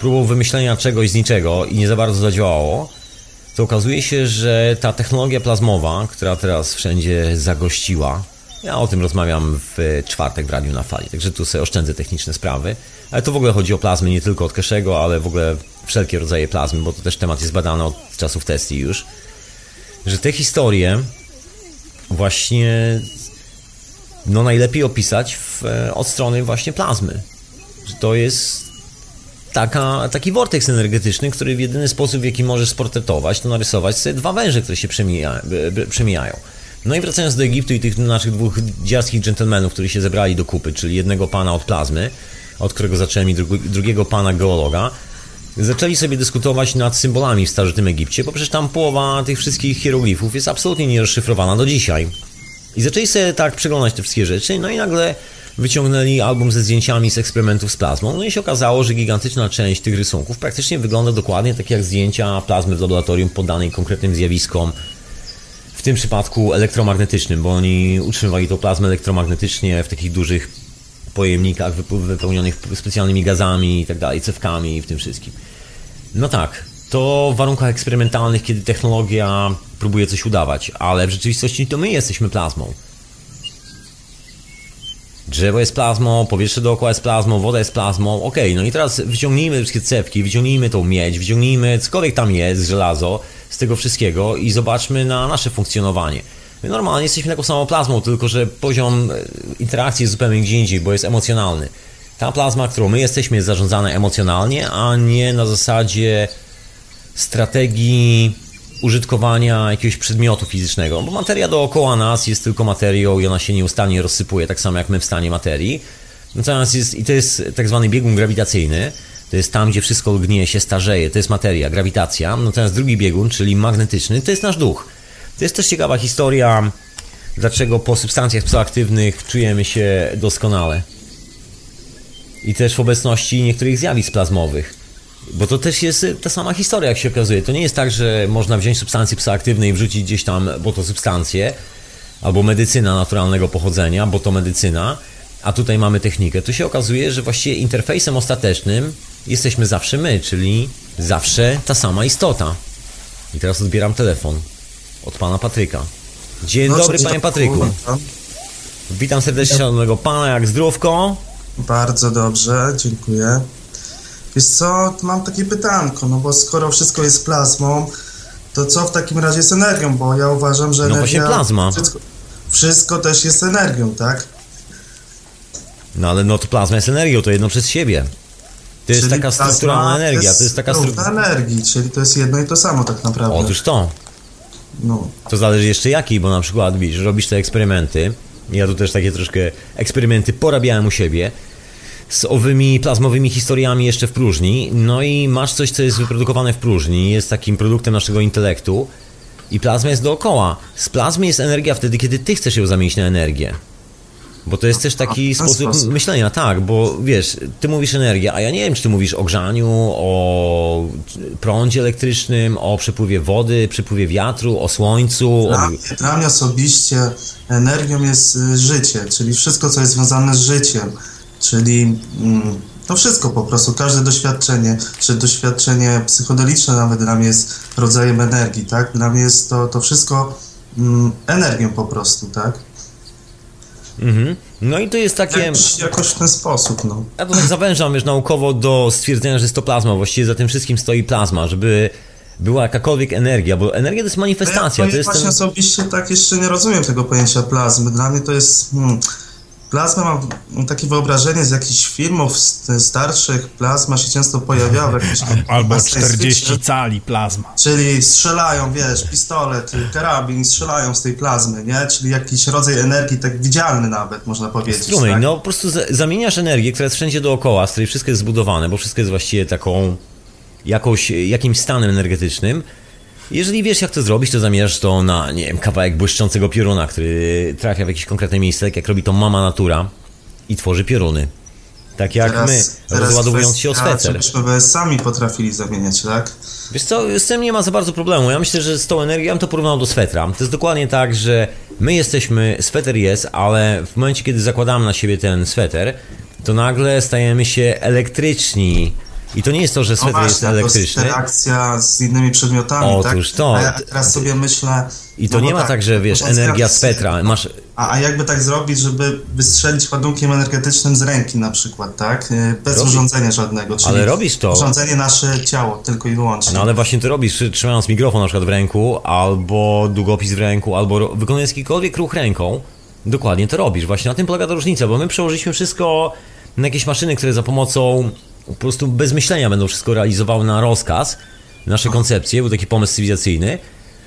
próbą wymyślenia czegoś z niczego i nie za bardzo zadziałało, to okazuje się, że ta technologia plazmowa, która teraz wszędzie zagościła, ja o tym rozmawiam w czwartek w Radiu na Fali, także tu sobie oszczędzę techniczne sprawy, ale to w ogóle chodzi o plazmy, nie tylko od Keszego, ale w ogóle wszelkie rodzaje plazmy, bo to też temat jest badany od czasów Tesli już, że te historie właśnie, no, najlepiej opisać w, od strony właśnie plazmy, że to jest taka, taki vorteks energetyczny, który w jedyny sposób, w jaki możesz sportretować, to narysować sobie dwa węże, które się przemija, przemijają. No i wracając do Egiptu i tych naszych dwóch dziarskich dżentelmenów, którzy się zebrali do kupy, czyli jednego pana od plazmy, od którego zacząłem, i dru- drugiego pana geologa, zaczęli sobie dyskutować nad symbolami w starożytnym Egipcie, bo przecież tam połowa tych wszystkich hieroglifów jest absolutnie nierozszyfrowana do dzisiaj. I zaczęli sobie tak przeglądać te wszystkie rzeczy, no i nagle wyciągnęli album ze zdjęciami z eksperymentów z plazmą, no i się okazało, że gigantyczna część tych rysunków praktycznie wygląda dokładnie tak jak zdjęcia plazmy w laboratorium poddanej konkretnym zjawiskom, w tym przypadku elektromagnetycznym, bo oni utrzymywali tą plazmę elektromagnetycznie w takich dużych pojemnikach wypełnionych specjalnymi gazami i tak dalej, cewkami i w tym wszystkim. No tak, to w warunkach eksperymentalnych, kiedy technologia próbuje coś udawać, ale w rzeczywistości to my jesteśmy plazmą. Drzewo jest plazmą, powietrze dookoła jest plazmą, woda jest plazmą, okej, okay, no i teraz wyciągnijmy wszystkie cewki, wyciągnijmy tą miedź, wyciągnijmy cokolwiek tam jest, żelazo, z tego wszystkiego i zobaczmy na nasze funkcjonowanie. My normalnie jesteśmy taką samą plazmą, tylko że poziom interakcji jest zupełnie gdzie indziej, bo jest emocjonalny. Ta plazma, którą my jesteśmy, jest zarządzana emocjonalnie, a nie na zasadzie strategii użytkowania jakiegoś przedmiotu fizycznego, bo materia dookoła nas jest tylko materią i ona się nieustannie rozsypuje, tak samo jak my w stanie materii. Natomiast jest, i to jest tak zwany biegun grawitacyjny, to jest tam, gdzie wszystko lgnie, się starzeje, to jest materia, grawitacja. Natomiast drugi biegun, czyli magnetyczny, to jest nasz duch. To jest też ciekawa historia, dlaczego po substancjach psychoaktywnych czujemy się doskonale. I też w obecności niektórych zjawisk plazmowych. Bo to też jest ta sama historia, jak się okazuje. To nie jest tak, że można wziąć substancje psychoaktywne i wrzucić gdzieś tam, bo to substancje, albo medycyna naturalnego pochodzenia, bo to medycyna, a tutaj mamy technikę. Tu się okazuje, że właściwie interfejsem ostatecznym jesteśmy zawsze my, czyli zawsze ta sama istota. I teraz odbieram telefon od pana Patryka. Dzień no, dobry, panie Patryku. Witam, witam serdecznie, szanownego pana, jak zdrówko? Bardzo dobrze, dziękuję. Wiesz co, mam takie pytanko, no bo skoro wszystko jest plazmą, to co w takim razie jest energią, bo ja uważam, że energia... No właśnie plazma. Wszystko, wszystko też jest energią, tak? No ale no to plazma jest energią, to jedno przez siebie. To jest taka strukturalna energia, to jest taka strukturalna energii, czyli to jest jedno i to samo tak naprawdę. Otóż to. No. To zależy jeszcze jaki, bo na przykład widzisz, robisz te eksperymenty, ja tu też takie troszkę eksperymenty porabiałem u siebie, z owymi plazmowymi historiami jeszcze w próżni, no i masz coś, co jest wyprodukowane w próżni, jest takim produktem naszego intelektu i plazma jest dookoła. Z plazmy jest energia wtedy, kiedy ty chcesz ją zamienić na energię. Bo to jest też taki sposób myślenia, tak, bo wiesz, ty mówisz energię, a ja nie wiem, czy ty mówisz o grzaniu, o prądzie elektrycznym, o przepływie wody, przepływie wiatru, o słońcu. Dla, o... Mnie, dla mnie osobiście energią jest życie, czyli wszystko, co jest związane z życiem, czyli mm, to wszystko po prostu, każde doświadczenie, czy doświadczenie psychodeliczne nawet dla mnie jest rodzajem energii, tak, dla mnie jest to, to wszystko mm, energią po prostu, tak. Mhm. No i to jest takie... Jakoś, jakoś w ten sposób, no. Ja to tak zawężam już naukowo do stwierdzenia, że jest to plazma. Właściwie za tym wszystkim stoi plazma, żeby była jakakolwiek energia, bo energia to jest manifestacja. Ja to jest właśnie ten... osobiście tak jeszcze nie rozumiem tego pojęcia plazmy. Dla mnie to jest... Hmm, plazma, mam takie wyobrażenie z jakichś filmów starszych, plazma się często pojawiała. Albo czterdzieści cali plazma. Czyli strzelają, wiesz, pistolet, karabin, strzelają z tej plazmy, nie? Czyli jakiś rodzaj energii, tak widzialny nawet, można powiedzieć. Strumień, tak? No po prostu zamieniasz energię, która jest wszędzie dookoła, z której wszystko jest zbudowane, bo wszystko jest właściwie taką, jakąś, jakimś stanem energetycznym. Jeżeli wiesz, jak to zrobić, to zamieniasz to na, nie wiem, kawałek błyszczącego pioruna, który trafia w jakieś konkretne miejsce, tak jak robi to mama natura i tworzy pioruny. Tak jak teraz, my, rozładowując się o sweter. Myśmy sami potrafili zamieniać, tak? Wiesz co, z tym nie ma za bardzo problemu. Ja myślę, że z tą energią, ja bym to porównał do swetra. To jest dokładnie tak, że my jesteśmy, sweter jest, ale w momencie, kiedy zakładamy na siebie ten sweter, to nagle stajemy się elektryczni. I to nie jest to, że sweter no jest elektryczny. To jest interakcja z innymi przedmiotami. Otóż tak? To. A ja teraz sobie myślę... I to no nie ma tak, tak, że wiesz, energia swetra. Masz... A, a jakby tak zrobić, żeby wystrzelić ładunkiem energetycznym z ręki na przykład, tak? Bez robisz... urządzenia żadnego. Czyli ale robisz to. Urządzenie nasze ciało tylko i wyłącznie. No ale właśnie to robisz, trzymając mikrofon na przykład w ręku, albo długopis w ręku, albo wykonując jakikolwiek ruch ręką. Dokładnie to robisz. Właśnie na tym polega ta różnica, bo my przełożyliśmy wszystko na jakieś maszyny, które za pomocą... po prostu bez myślenia będą wszystko realizowały na rozkaz nasze koncepcje, był taki pomysł cywilizacyjny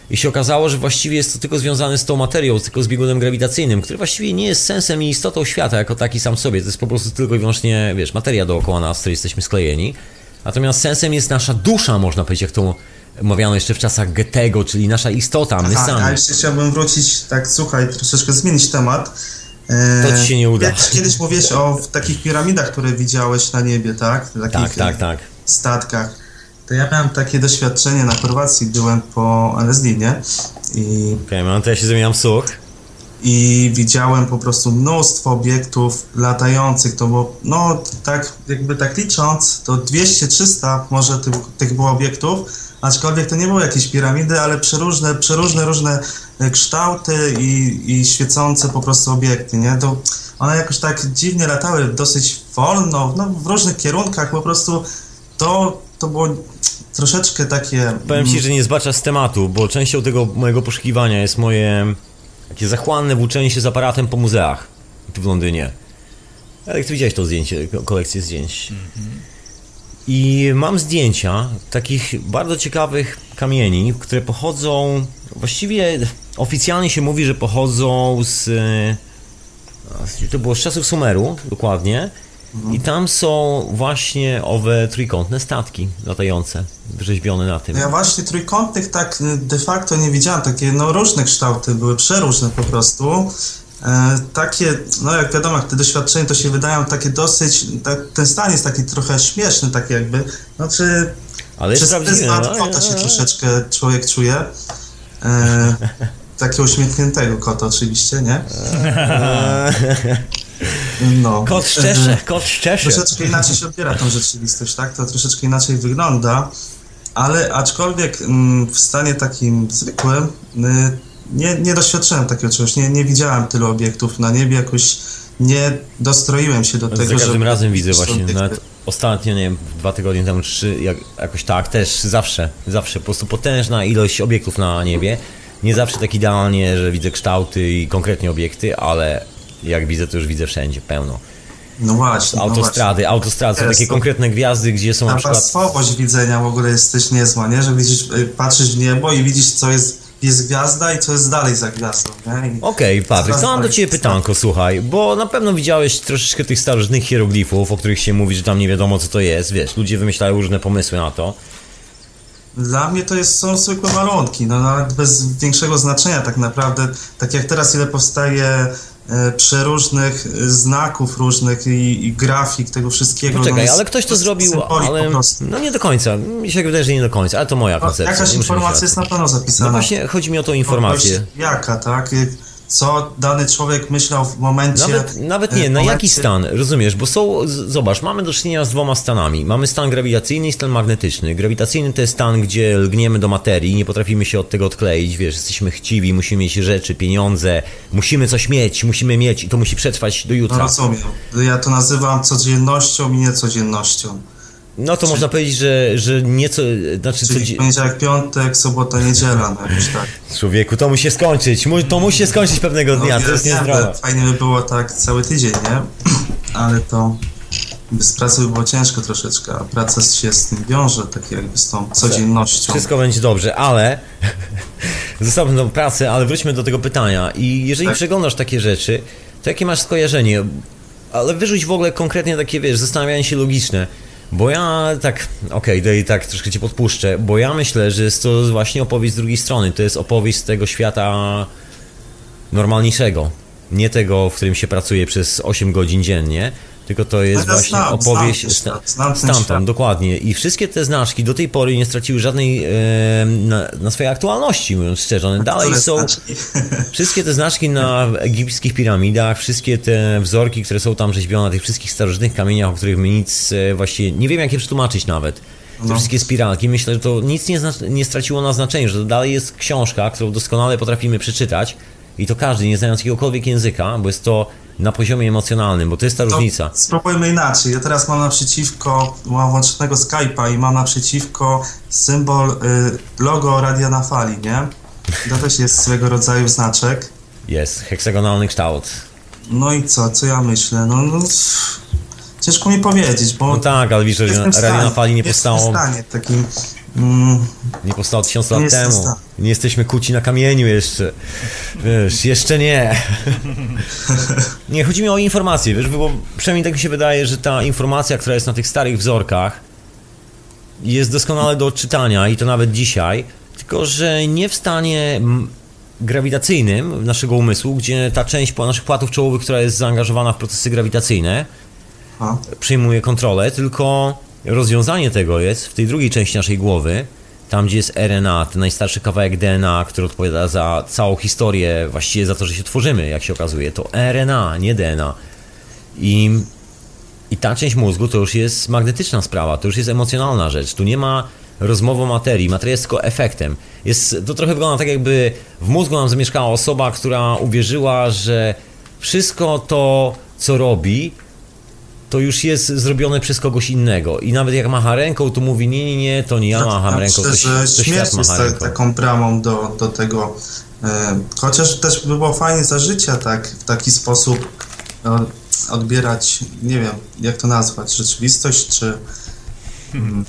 i się okazało, że właściwie jest to tylko związane z tą materią, tylko z biegunem grawitacyjnym, który właściwie nie jest sensem i istotą świata jako taki sam w sobie, to jest po prostu tylko i wyłącznie, wiesz, materia dookoła nas, z której jesteśmy sklejeni, natomiast sensem jest nasza dusza, można powiedzieć, jak to mówiano jeszcze w czasach Goethego, czyli nasza istota, my sami. A jeszcze chciałbym wrócić, tak słuchaj, troszeczkę zmienić temat. To ci się nie uda. Kiedyś, kiedyś mówiłeś o takich piramidach, które widziałeś na niebie, tak? Takich tak, tak, tak. Statkach. To ja miałem takie doświadczenie na Chorwacji, byłem po L S D, nie? I... Okej, okay, to ja się zamieniam w słuch. I widziałem po prostu mnóstwo obiektów latających, to było, no tak jakby tak licząc, to dwieście trzysta może tych, tych było obiektów, aczkolwiek to nie były jakieś piramidy, ale przeróżne, przeróżne, różne kształty i, i świecące po prostu obiekty, nie? To one jakoś tak dziwnie latały, dosyć wolno, no w różnych kierunkach, po prostu to, to było troszeczkę takie... Powiem ci, że nie zbaczasz z tematu, bo częścią tego mojego poszukiwania jest moje... takie zachłanne włóczenie się z aparatem po muzeach tu w Londynie. Ale jak ty widziałeś to zdjęcie, kolekcję zdjęć. Mm-hmm. I mam zdjęcia takich bardzo ciekawych kamieni, które pochodzą... Właściwie oficjalnie się mówi, że pochodzą z... To było z czasów Sumeru, dokładnie. Mm-hmm. I tam są właśnie owe trójkątne statki latające, wyrzeźbione na tym. Ja właśnie trójkątnych tak de facto nie widziałem, takie no różne kształty były, przeróżne po prostu. E, takie, no jak wiadomo, te doświadczenia to się wydają takie dosyć, tak, ten stan jest taki trochę śmieszny, tak jakby, no czy... Ale jest prawdziwy, no. Kota się troszeczkę człowiek czuje. E, takiego uśmiechniętego kota oczywiście, nie? No. Kot szczesze, kot szczesze. Troszeczkę inaczej się odbiera tą rzeczywistość, tak? To troszeczkę inaczej wygląda, ale aczkolwiek w stanie takim zwykłym nie, nie doświadczyłem takiego czegoś, nie, nie widziałem tylu obiektów na niebie, jakoś nie dostroiłem się do tego, że... Za każdym żeby... razem widzę właśnie, nawet ostatnio, nie wiem, dwa tygodnie temu, trzy, jak, jakoś tak, też zawsze, zawsze, po prostu potężna ilość obiektów na niebie, nie zawsze tak idealnie, że widzę kształty i konkretnie obiekty, ale... Jak widzę, to już widzę wszędzie, pełno. No właśnie. Autostrady, no właśnie. autostrady, są takie to... konkretne gwiazdy, gdzie są na, na przykład... Warstwowość widzenia w ogóle jesteś niezła, nie? Że widzisz, patrzysz w niebo i widzisz, co jest, jest gwiazda i co jest dalej za gwiazdą, nie? I... Okej, okay, Patryk, co mam do ciebie pytanko, słuchaj, bo na pewno widziałeś troszeczkę tych starożytnych hieroglifów, o których się mówi, że tam nie wiadomo, co to jest, wiesz, ludzie wymyślają różne pomysły na to. Dla mnie to jest, są zwykłe malunki, no nawet bez większego znaczenia tak naprawdę, tak jak teraz, ile powstaje... przeróżnych znaków różnych i, i grafik tego wszystkiego. Poczekaj, no ale ktoś to zrobił, ale no nie do końca, mi się wydaje, że nie do końca, ale to moja koncepcja. Jakaś informacja jest na pewno zapisana. No właśnie, chodzi mi o tą informację. Jaka, tak? co dany człowiek myślał w momencie... Nawet, nawet nie, momencie... na jaki stan, rozumiesz, bo są, zobacz, mamy do czynienia z dwoma stanami. Mamy stan grawitacyjny i stan magnetyczny. Grawitacyjny to jest stan, gdzie lgniemy do materii, nie potrafimy się od tego odkleić, wiesz, jesteśmy chciwi, musimy mieć rzeczy, pieniądze, musimy coś mieć, musimy mieć i to musi przetrwać do jutra. No rozumiem, ja to nazywam codziennością i niecodziennością. No to czyli, można powiedzieć, że, że nieco... Znaczy, czyli co... poniedziałek, piątek, sobota, niedziela, no jakoś tak. Człowieku, to musi się skończyć, Mu, to musi się skończyć pewnego dnia, no, to jest niezdrowe. Fajnie by było tak cały tydzień, nie? Ale to z pracy by było ciężko troszeczkę, a praca się z tym wiąże, tak jakby z tą codziennością. Wszystko będzie dobrze, ale... Zostawmy tą pracę, ale wróćmy do tego pytania. I jeżeli tak przeglądasz takie rzeczy, to jakie masz skojarzenie? Ale wyrzuć w ogóle konkretnie takie, wiesz, zastanawianie się logiczne. Bo ja tak, okej, okay, tak troszkę cię podpuszczę, bo ja myślę, że jest to właśnie opowieść z drugiej strony. To jest opowieść z tego świata normalniejszego. Nie tego, w którym się pracuje przez osiem godzin dziennie, tylko to jest ja właśnie znam, opowieść znam, znam, znam stamtąd, dokładnie. I wszystkie te znaczki do tej pory nie straciły żadnej e, na, na swojej aktualności, mówiąc szczerze. One dalej są... Znaczki? Wszystkie te znaczki na egipskich piramidach, wszystkie te wzorki, które są tam rzeźbione na tych wszystkich starożytnych kamieniach, o których my nic e, właśnie... Nie wiem, jak je przetłumaczyć nawet. Te no. wszystkie spiralki. Myślę, że to nic nie, nie straciło na znaczeniu, że to dalej jest książka, którą doskonale potrafimy przeczytać. I to każdy, nie znając jakiegokolwiek języka, bo jest to na poziomie emocjonalnym, bo to jest ta to różnica. Spróbujmy inaczej. Ja teraz mam naprzeciwko, mam włączonego Skype'a i mam naprzeciwko symbol, y, logo Radia na Fali, nie? To też jest swego rodzaju znaczek. Jest, heksagonalny kształt. No i co? Co ja myślę? No, no ciężko mi powiedzieć, bo... No tak, ale widzisz, że Radia na Fali nie powstało... Jestem w stanie takim... Mm. Nie powstało tysiąc lat temu. Sta- nie jesteśmy kuci na kamieniu jeszcze. Wiesz, jeszcze nie. Nie, chodzi mi o informacje, wiesz, bo przynajmniej tak mi się wydaje, że ta informacja, która jest na tych starych wzorkach, jest doskonale do odczytania i to nawet dzisiaj, tylko że nie w stanie grawitacyjnym naszego umysłu, gdzie ta część naszych płatów czołowych, która jest zaangażowana w procesy grawitacyjne, A? przyjmuje kontrolę, tylko... Rozwiązanie tego jest w tej drugiej części naszej głowy, tam gdzie jest R N A, ten najstarszy kawałek D N A, który odpowiada za całą historię, właściwie za to, że się tworzymy, jak się okazuje, to R N A, nie D N A. I, i ta część mózgu to już jest magnetyczna sprawa, to już jest emocjonalna rzecz, tu nie ma rozmowy o materii, materia jest tylko efektem. Jest, to trochę wygląda tak, jakby w mózgu nam zamieszkała osoba, która uwierzyła, że wszystko to, co robi, to już jest zrobione przez kogoś innego. I nawet jak macha ręką, to mówi nie, nie, nie, to nie ja macham ja ręką, to, że to śmierć jest tak, taką bramą do, do tego. Chociaż też by było fajnie za życia tak, w taki sposób odbierać, nie wiem, jak to nazwać, rzeczywistość, czy... Hmm.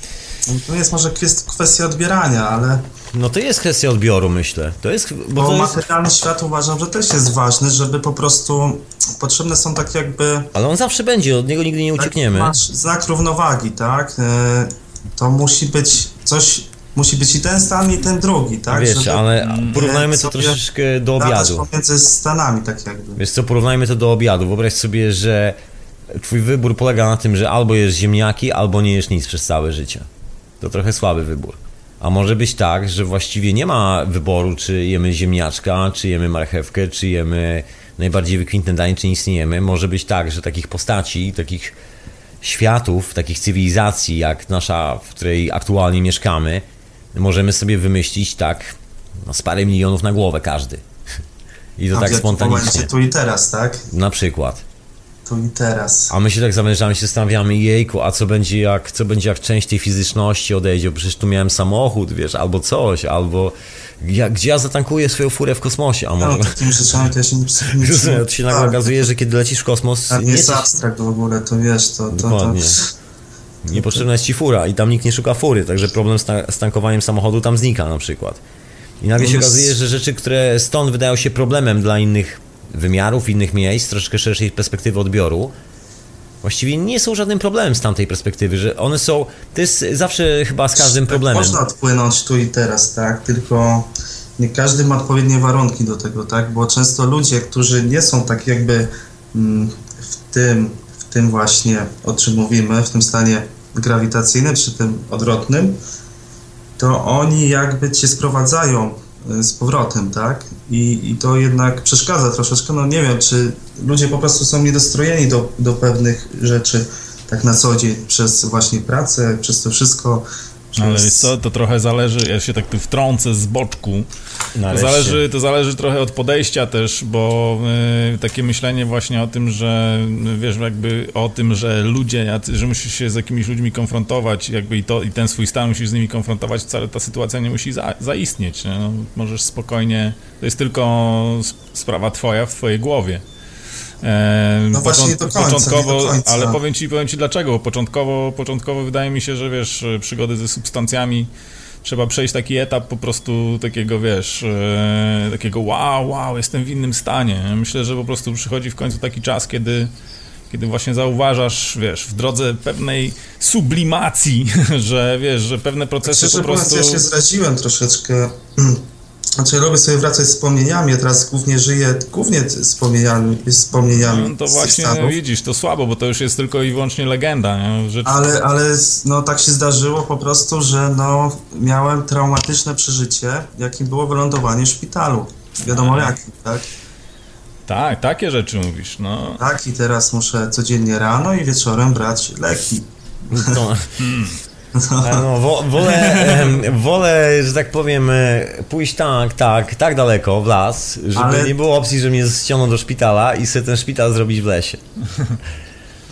To jest może kwestia odbierania, ale... No to jest kwestia odbioru, myślę. To jest, bo bo to materialny jest... świat uważam, że też jest ważny, żeby po prostu... Potrzebne są tak jakby... Ale on zawsze będzie, od niego nigdy nie uciekniemy. Masz znak równowagi, tak? To musi być coś... Musi być i ten stan, i ten drugi, tak? Wiesz, żeby... ale porównajmy to troszeczkę do obiadu. Pomiędzy stanami, tak jakby. Wiesz co, porównajmy to do obiadu. Wyobraź sobie, że twój wybór polega na tym, że albo jesz ziemniaki, albo nie jesz nic przez całe życie. To trochę słaby wybór. A może być tak, że właściwie nie ma wyboru, czy jemy ziemniaczka, czy jemy marchewkę, czy jemy najbardziej wykwintne danie, czy nic nie jemy. Może być tak, że takich postaci, takich światów, takich cywilizacji jak nasza, w której aktualnie mieszkamy, możemy sobie wymyślić tak no, z parę milionów na głowę każdy. I to a tak spontanicznie. W momencie tu i teraz, tak? Na przykład. Tu i teraz. A my się tak zamierzamy, się zastanawiamy, jejku, a co będzie jak, co będzie jak część tej fizyczności odejdzie, bo przecież tu miałem samochód, wiesz, albo coś, albo ja, gdzie ja zatankuję swoją furę w kosmosie, a może... No, takim rzeczami to ja się nie przyjmuję. To się nagle okazuje, że kiedy lecisz w kosmos... A nie jest abstrakt w ogóle, to wiesz, to... Dokładnie. To, to... Niepotrzebna jest ci fura i tam nikt nie szuka fury, także problem z tankowaniem samochodu tam znika na przykład. I nagle się okazuje, że rzeczy, które stąd wydają się problemem dla innych wymiarów, innych miejsc, troszkę szerszej perspektywy odbioru, właściwie nie są żadnym problemem z tamtej perspektywy, że one są, to jest zawsze chyba z każdym problemem. Można odpłynąć tu i teraz, tak, tylko nie każdy ma odpowiednie warunki do tego, tak, bo często ludzie, którzy nie są tak jakby w tym, w tym właśnie, o czym mówimy, w tym stanie grawitacyjnym, czy tym odwrotnym, to oni jakby cię sprowadzają z powrotem, tak? I, i to jednak przeszkadza troszeczkę. No nie wiem, czy ludzie po prostu są niedostrojeni do, do pewnych rzeczy tak na co dzień, przez właśnie pracę, przez to wszystko. Ale wiesz co, to trochę zależy, ja się tak tu wtrącę z boczku, to zależy, to zależy trochę od podejścia też, bo y, takie myślenie właśnie o tym, że wiesz, jakby o tym, że ludzie, że musisz się z jakimiś ludźmi konfrontować, jakby i, to, i ten swój stan musisz z nimi konfrontować, wcale ta sytuacja nie musi za, zaistnieć, nie? No, możesz spokojnie, to jest tylko sprawa twoja w twojej głowie. Eee, no właśnie do końca, początkowo, nie do końca. Ale powiem ci, powiem ci dlaczego. Początkowo, początkowo wydaje mi się, że wiesz, przygody ze substancjami trzeba przejść taki etap po prostu takiego, wiesz, e, takiego wow, wow, jestem w innym stanie. Myślę, że po prostu przychodzi w końcu taki czas, kiedy, kiedy właśnie zauważasz, wiesz, w drodze pewnej sublimacji, że wiesz, że pewne procesy znaczy, po prostu... Ja się zraziłem troszeczkę. Znaczy robię sobie wracać z wspomnieniami, ja teraz głównie żyję głównie z wspomnieniami, wspomnieniami. No to właśnie no, widzisz, to słabo, bo to już jest tylko i wyłącznie legenda. Nie? Rzecz... Ale, ale no, tak się zdarzyło po prostu, że no, miałem traumatyczne przeżycie, jakim było wylądowanie w szpitalu. Wiadomo A. jakim, tak? Tak, takie rzeczy mówisz, no. Tak, i teraz muszę codziennie rano i wieczorem brać leki. To... No, wo, wolę, wolę, że tak powiem, pójść tak, tak, tak daleko w las, żeby ale... nie było opcji, że mnie ściągną do szpitala i sobie ten szpital zrobić w lesie.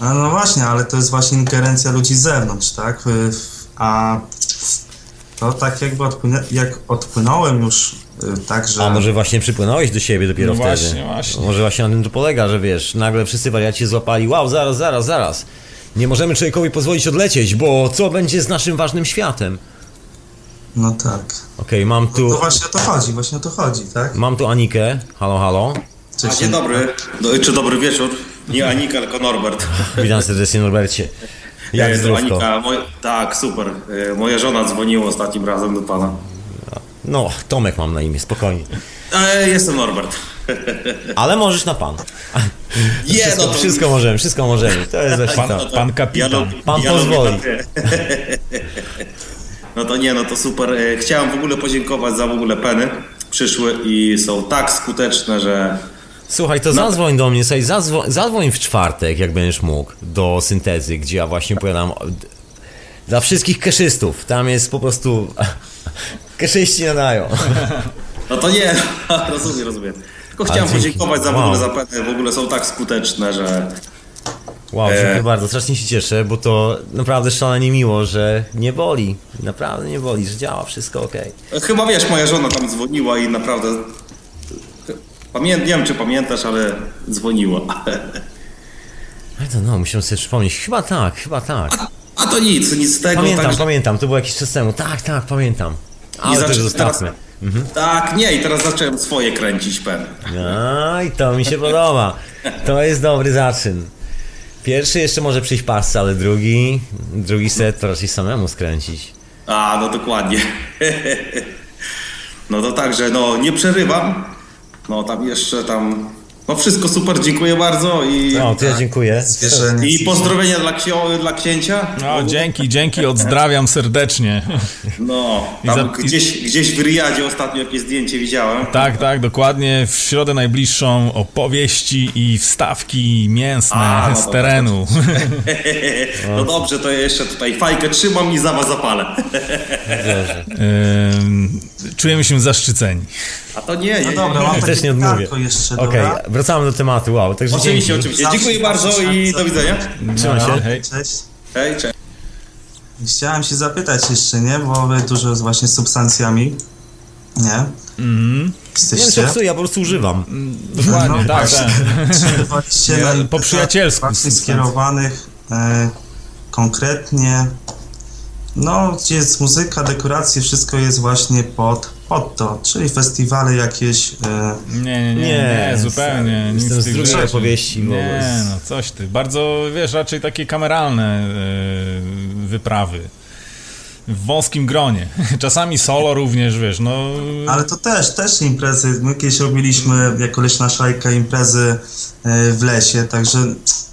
No, no właśnie, ale to jest właśnie ingerencja ludzi z zewnątrz, tak? A to tak jakby odpłynę, jak odpłynąłem już tak, że... A może właśnie przypłynąłeś do siebie dopiero no wtedy? Właśnie, właśnie. Może właśnie na tym to polega, że wiesz, nagle wszyscy wariaci złapali, wow, zaraz, zaraz, zaraz. Nie możemy człowiekowi pozwolić odlecieć, bo co będzie z naszym ważnym światem? No tak. Okej, okay, mam tu... No, no właśnie o to chodzi, właśnie o to chodzi, tak? Mam tu Anikę. Halo, halo. Cześć. A dzień dobry. Do, czy dobry wieczór. Nie Anika, tylko Norbert. Witam serdecznie, Norbercie. Jak ja zdrówko? Anika, moj... Tak, super. Moja żona dzwoniła ostatnim razem do pana. No, Tomek mam na imię, spokojnie. E, jestem Norbert. Ale możesz na pan. Nie, wszystko, no to... wszystko możemy, wszystko możemy. To jest właśnie pan, to. No to, pan kapitan, ja lubię, pan ja pozwoli. No to nie, no to super. Chciałem w ogóle podziękować za w ogóle peny. Przyszły i są tak skuteczne, że... Słuchaj, to no. zadzwoń do mnie, słuchaj, zadzwoń, zadzwoń w czwartek, jak będziesz mógł, do syntezy, gdzie ja właśnie opowiadam... Dla wszystkich keszystów, tam jest po prostu... Keszyści nadają. No to nie, rozumiem, rozumiem. Tylko chciałem podziękować za w ogóle wow. za peny, w ogóle są tak skuteczne, że... Wow, dziękuję e... bardzo, strasznie się cieszę, bo to naprawdę szalenie miło, że nie boli, naprawdę nie boli, że działa, wszystko okej. Okay. Chyba wiesz, moja żona tam dzwoniła i naprawdę... Pamię... Nie wiem, czy pamiętasz, ale dzwoniła. I don't know, musiałem sobie przypomnieć, chyba tak, chyba tak. A, a to nic, nic z tego. Pamiętam, tak, pamiętam, to było jakiś czas temu, tak, tak, pamiętam. Ale to już zostawmy. Mhm. Tak, nie, i teraz zacząłem swoje kręcić pen. No i to mi się podoba. To jest dobry zaczyn. Pierwszy jeszcze może przyjść pasce, ale drugi, drugi set to raczej samemu skręcić. A, no dokładnie. No to także, no nie przerywam. No tam jeszcze tam... No wszystko super, dziękuję bardzo i... No, to ja dziękuję. I pozdrowienia dla, ksio, dla księcia. No, dzięki, dzięki, odzdrawiam serdecznie. No, tam za... gdzieś, gdzieś w Riyadzie ostatnio jakieś zdjęcie widziałem. Tak, tak, dokładnie, w środę najbliższą opowieści i wstawki mięsne A, no z terenu. No dobrze, to ja jeszcze tutaj fajkę trzymam i za was zapalę. Ym, czujemy się zaszczyceni. A to nie, nie, no dobra, mam też nie odmówię. Okej, okay, wracamy do tematu, wow. Także oczywiście, dzięki. oczywiście. Dziękuję bardzo i do widzenia. Trzymaj się. Hej. Cześć. Hej, cześć. Chciałem się zapytać jeszcze, nie? Bo wy dużo z właśnie substancjami, nie? Mhm. Jesteście? Nie, co ja po prostu używam. Dokładnie, no, tak, tak. Używaliście na po przyjacielsku. Skierowanych e, konkretnie, no, gdzie jest muzyka, dekoracje, wszystko jest właśnie pod pod to, czyli festiwale jakieś... Yy... Nie, nie, nie, nie, nie, zupełnie. Jestem z drugiej opowieści. Nie, z... no coś ty. Bardzo, wiesz, raczej takie kameralne yy, wyprawy. W wąskim gronie. Czasami solo również, wiesz, no... Ale to też, też imprezy. My kiedyś robiliśmy, jako Leśna Szajka, imprezy yy, w lesie, także,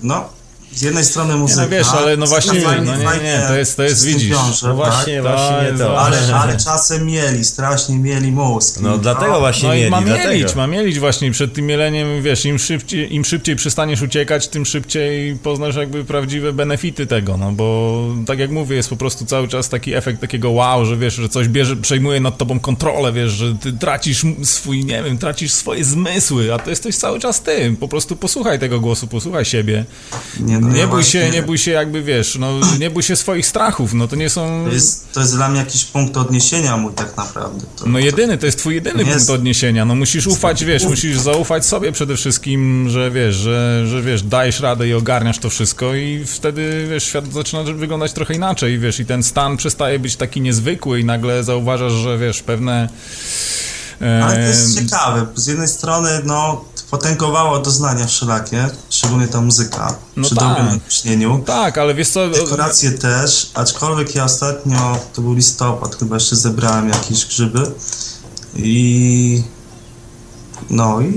no... z jednej strony muzyka... Nie, no wiesz, ale no właśnie, fajnie, no nie, nie, nie, to jest, to jest widzisz. Wiąże, no właśnie, tak? Właśnie ale, to. Ale, ale czasem mieli, strasznie mieli mózg. No dlatego właśnie no mieli. No i ma mielić, ma mielić właśnie przed tym mieleniem, wiesz, im szybciej, im szybciej przestaniesz uciekać, tym szybciej poznasz jakby prawdziwe benefity tego, no bo tak jak mówię, jest po prostu cały czas taki efekt takiego wow, że wiesz, że coś bierze, przejmuje nad tobą kontrolę, wiesz, że ty tracisz swój, nie wiem, tracisz swoje zmysły, a to jesteś cały czas ty, po prostu posłuchaj tego głosu, posłuchaj siebie. Nie, no nie ja bój właśnie... się, nie bój się jakby, wiesz, no nie bój się swoich strachów, no to nie są... To jest, to jest dla mnie jakiś punkt odniesienia mój tak naprawdę. To, no jedyny, to jest twój jedyny punkt jest... odniesienia, no musisz ufać, wiesz, musisz zaufać sobie przede wszystkim, że wiesz, że, że wiesz, dajesz radę i ogarniasz to wszystko i wtedy, wiesz, świat zaczyna wyglądać trochę inaczej, wiesz, i ten stan przestaje być taki niezwykły i nagle zauważasz, że wiesz, pewne... Ale to jest ciekawe, z jednej strony no, potęgowało doznania wszelakie, szczególnie ta muzyka no przy tak. dobrym wyjaśnieniu. Tak, ale wiesz co... Dekoracje też, aczkolwiek ja ostatnio, to był listopad, chyba jeszcze zebrałem jakieś grzyby i... No i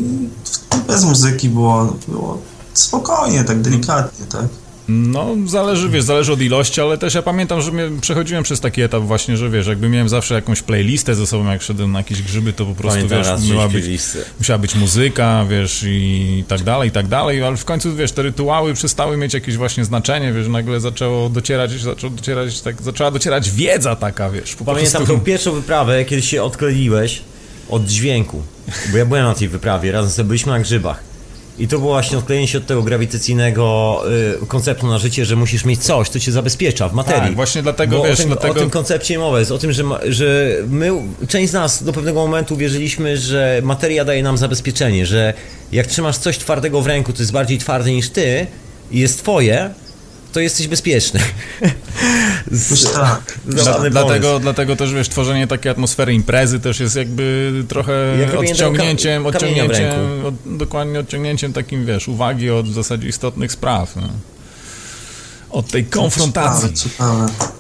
bez muzyki było, było spokojnie, tak delikatnie, tak? No, zależy, wiesz, zależy od ilości, ale też ja pamiętam, że mnie, przechodziłem przez taki etap właśnie, że wiesz, jakby miałem zawsze jakąś playlistę ze sobą, jak szedłem na jakieś grzyby, to po prostu, pamiętam, wiesz, miała być, musiała być muzyka, wiesz, i tak dalej, i tak dalej, ale w końcu, wiesz, te rytuały przestały mieć jakieś właśnie znaczenie, wiesz, nagle zaczęło docierać, zaczęło docierać tak, zaczęła docierać wiedza taka, wiesz, po pamiętam prostu... tą pierwszą wyprawę, kiedy się odkleiłeś od dźwięku, bo ja byłem na tej wyprawie, razem sobie byliśmy na grzybach. I to było właśnie odklejenie się od tego grawitacyjnego y, konceptu na życie, że musisz mieć coś, co cię zabezpiecza w materii. Tak, właśnie dlatego, bo wiesz, o tym, dlatego... o tym koncepcie mowa jest, o tym, że, ma, że my, część z nas do pewnego momentu wierzyliśmy, że materia daje nam zabezpieczenie, że jak trzymasz coś twardego w ręku, to jest bardziej twarde niż ty i jest twoje, to jesteś bezpieczny. Z, tak. Dla, dlatego, dlatego też wiesz, tworzenie takiej atmosfery imprezy też jest jakby trochę jak odciągnięciem, kam- odciągnięciem od, dokładnie odciągnięciem takim, wiesz, uwagi od w zasadzie istotnych spraw. No. Od tej konfrontacji. Ciekawe, ciekawe.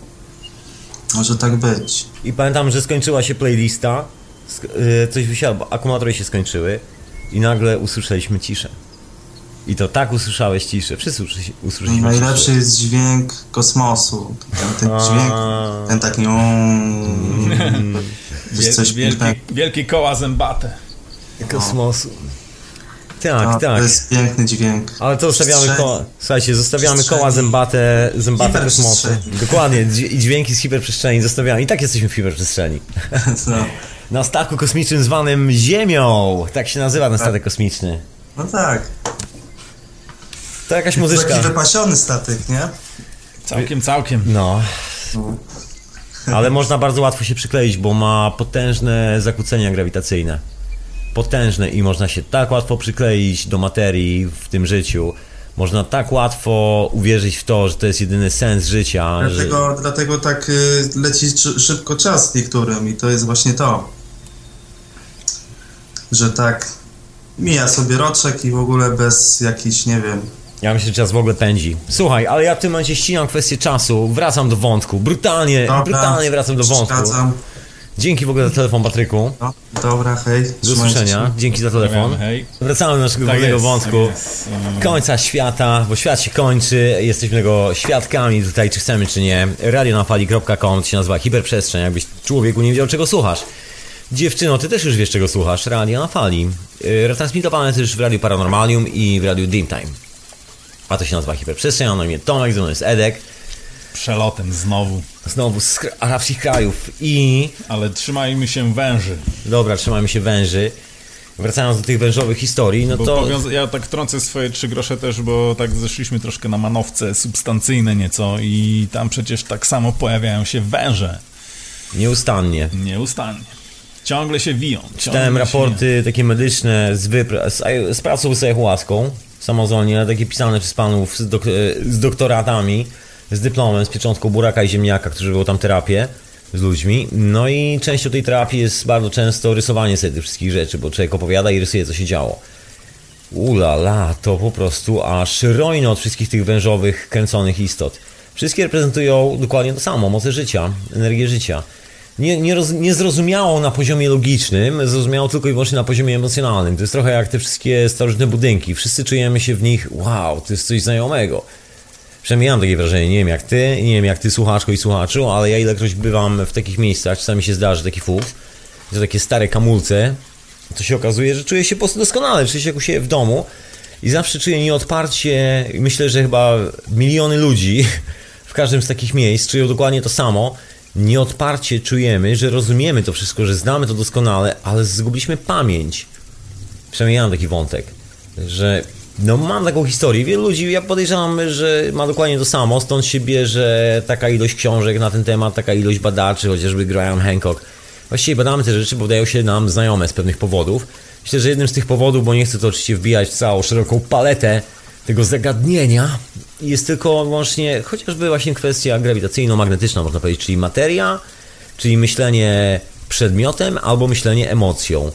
Może tak być. I pamiętam, że skończyła się playlista, coś wysiadło, akumulatory się skończyły i nagle usłyszeliśmy ciszę. I to tak usłyszałeś ciszę, wszyscy usłyszeliśmy. Najlepszy jest dźwięk kosmosu, ten, ten dźwięk, ten taki mm, coś pięknego. Wielkie koła zębate. Kosmosu. Tak, to, tak. To jest piękny dźwięk. Ale to zostawiamy koła, słuchajcie, zostawiamy koła zębate, zębate kosmosu. Dokładnie, i dźwięki z hiperprzestrzeni zostawiamy. I tak jesteśmy w hiperprzestrzeni. No. Na statku kosmicznym zwanym Ziemią, tak się nazywa ten statek kosmiczny. No tak. To jakaś muzyczka. Taki wypasiony statek, nie? Całkiem, całkiem. No. Ale można bardzo łatwo się przykleić, bo ma potężne zakłócenia grawitacyjne. Potężne i można się tak łatwo przykleić do materii w tym życiu. Można tak łatwo uwierzyć w to, że to jest jedyny sens życia. Dlatego, że... dlatego tak leci szybko czas niektórym i to jest właśnie to, że tak mija sobie roczek i w ogóle bez jakichś, nie wiem... Ja myślę, że czas w ogóle pędzi. Słuchaj, ale ja w tym momencie ścinam kwestię czasu, wracam do wątku, brutalnie, dobra, brutalnie wracam do wątku. Dzięki w ogóle za telefon, Patryku. No, dobra, hej. Do usłyszenia, dzięki za telefon. Hej. Wracamy do naszego tak głównego wątku. Tak końca świata, bo świat się kończy, jesteśmy tego świadkami tutaj, czy chcemy, czy nie. radio na fali kropka com to się nazywa hiperprzestrzeń, jakbyś człowieku nie wiedział, czego słuchasz. Dziewczyno, ty też już wiesz, czego słuchasz. Radia na fali. Retransmitowane też w Radiu Paranormalium i w Radiu Dreamtime. A to się nazywa Hiperprzestrzeń, mam na imię Tomek, ze mną jest Edek. Przelotem znowu. Znowu z arabskich krajów i... Ale trzymajmy się węży. Dobra, trzymajmy się węży. Wracając do tych wężowych historii, no bo to... Powiąza- ja tak trącę swoje trzy grosze też, bo tak zeszliśmy troszkę na manowce substancyjne nieco i tam przecież tak samo pojawiają się węże. Nieustannie. Nieustannie. Ciągle się wiją. Ciągle Czytałem raporty takie medyczne z, wypra- z, z pracą z ayahuaską, samozolnie, ale takie pisane przez panów z, dok- z doktoratami, z dyplomem, z pieczątką buraka i ziemniaka, którzy robią tam terapię z ludźmi. No i częścią tej terapii jest bardzo często rysowanie sobie tych wszystkich rzeczy, bo człowiek opowiada i rysuje, co się działo. Ula la, to po prostu aż rojno od wszystkich tych wężowych, kręconych istot. Wszystkie reprezentują dokładnie to samo, moce życia, energię życia. Nie, nie, roz, nie zrozumiało na poziomie logicznym, zrozumiało tylko i wyłącznie na poziomie emocjonalnym. To jest trochę jak te wszystkie starożytne budynki. Wszyscy czujemy się w nich, wow, to jest coś znajomego. Przynajmniej ja mam takie wrażenie, nie wiem jak ty, nie wiem jak ty słuchaczko i słuchaczu, ale ja ilekroć bywam w takich miejscach, czasami się zdarzy taki fuf, że takie stare kamulce, to się okazuje, że czuję się po prostu doskonale, czuję się jak u siebie w domu i zawsze czuję nieodparcie, myślę, że chyba miliony ludzi w każdym z takich miejsc czują dokładnie to samo, nieodparcie czujemy, że rozumiemy to wszystko, że znamy to doskonale, ale zgubiliśmy pamięć. Przynajmniej ja mam taki wątek, że no mam taką historię, wielu ludzi, ja podejrzewam, że ma dokładnie to samo, stąd się bierze taka ilość książek na ten temat, taka ilość badaczy, chociażby Graham Hancock. Właściwie badamy te rzeczy, bo wydają się nam znajome z pewnych powodów. Myślę, że jednym z tych powodów, bo nie chcę to oczywiście wbijać w całą szeroką paletę tego zagadnienia, jest tylko właśnie chociażby właśnie kwestia grawitacyjno-magnetyczna, można powiedzieć, czyli materia, czyli myślenie przedmiotem albo myślenie emocją.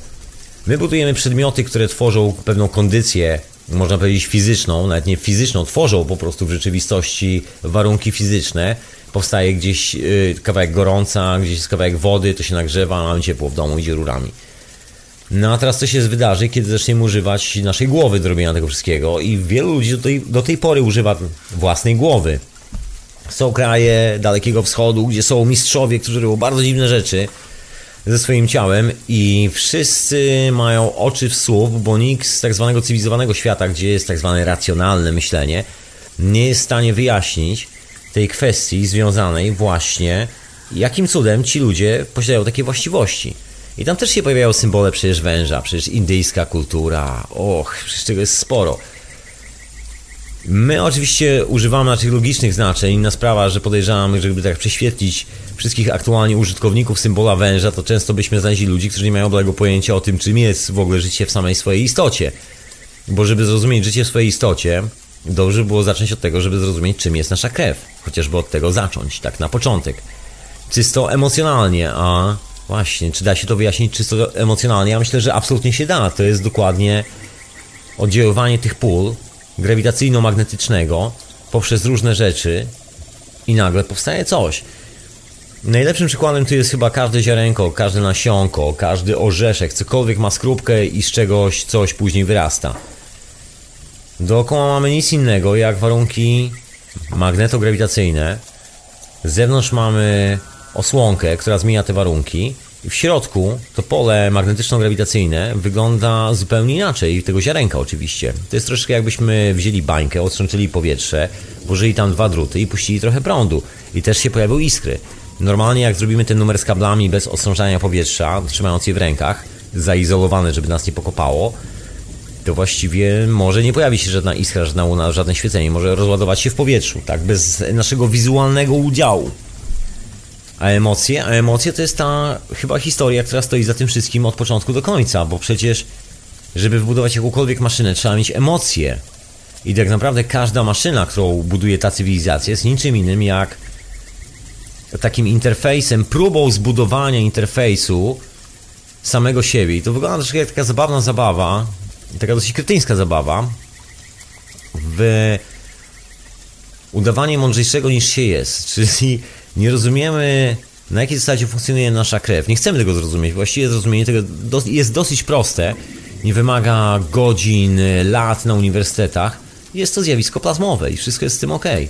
My budujemy przedmioty, które tworzą pewną kondycję, można powiedzieć fizyczną, nawet nie fizyczną, tworzą po prostu w rzeczywistości warunki fizyczne. Powstaje gdzieś kawałek gorąca, gdzieś jest kawałek wody, to się nagrzewa, mamy ciepło w domu, idzie rurami. No a teraz co się wydarzy, kiedy zaczniemy używać naszej głowy do robienia tego wszystkiego i wielu ludzi do tej, do tej pory używa własnej głowy. Są kraje Dalekiego Wschodu, gdzie są mistrzowie, którzy robią bardzo dziwne rzeczy ze swoim ciałem i wszyscy mają oczy w słup, bo nikt z tak zwanego cywilizowanego świata, gdzie jest tak zwane racjonalne myślenie, nie jest w stanie wyjaśnić tej kwestii związanej właśnie, jakim cudem ci ludzie posiadają takie właściwości. I tam też się pojawiają symbole przecież węża, przecież indyjska kultura, och, przecież tego jest sporo. My oczywiście używamy naszych logicznych znaczeń, inna sprawa, że podejrzewam, że gdyby tak prześwietlić wszystkich aktualnie użytkowników symbola węża, to często byśmy znaleźli ludzi, którzy nie mają bladego pojęcia o tym, czym jest w ogóle życie w samej swojej istocie. Bo żeby zrozumieć życie w swojej istocie, dobrze było zacząć od tego, żeby zrozumieć, czym jest nasza krew. Chociażby od tego zacząć, tak na początek. Czysto emocjonalnie, a właśnie, czy da się to wyjaśnić czysto emocjonalnie? Ja myślę, że absolutnie się da. To jest dokładnie oddziaływanie tych pól grawitacyjno-magnetycznego poprzez różne rzeczy i nagle powstaje coś. Najlepszym przykładem tu jest chyba każde ziarenko, każde nasionko, każdy orzeszek, cokolwiek ma skrupkę i z czegoś coś później wyrasta. Dookoła mamy nic innego jak warunki magnetograwitacyjne. Z zewnątrz mamy osłonkę, która zmienia te warunki i w środku to pole magnetyczno-grawitacyjne wygląda zupełnie inaczej, tego ziarenka oczywiście. To jest troszeczkę jakbyśmy wzięli bańkę, odstrączyli powietrze, włożyli tam dwa druty i puścili trochę prądu i też się pojawiły iskry. Normalnie jak zrobimy ten numer z kablami bez odstrążania powietrza, trzymając je w rękach, zaizolowane, żeby nas nie pokopało, to właściwie może nie pojawi się żadna iskra, żadna łuna, żadne świecenie, może rozładować się w powietrzu, tak, bez naszego wizualnego udziału. A emocje? A emocje to jest ta chyba historia, która stoi za tym wszystkim od początku do końca, bo przecież, żeby wbudować jakąkolwiek maszynę, trzeba mieć emocje. I tak naprawdę każda maszyna, którą buduje ta cywilizacja, jest niczym innym jak takim interfejsem, próbą zbudowania interfejsu samego siebie. I to wygląda troszkę jak taka zabawna zabawa, taka dosyć kretyńska zabawa w udawanie mądrzejszego niż się jest, czyli nie rozumiemy, na jakiej zasadzie funkcjonuje nasza krew, nie chcemy tego zrozumieć, właściwie zrozumienie tego jest dosyć proste, nie wymaga godzin, lat na uniwersytetach, jest to zjawisko plazmowe i wszystko jest z tym okej.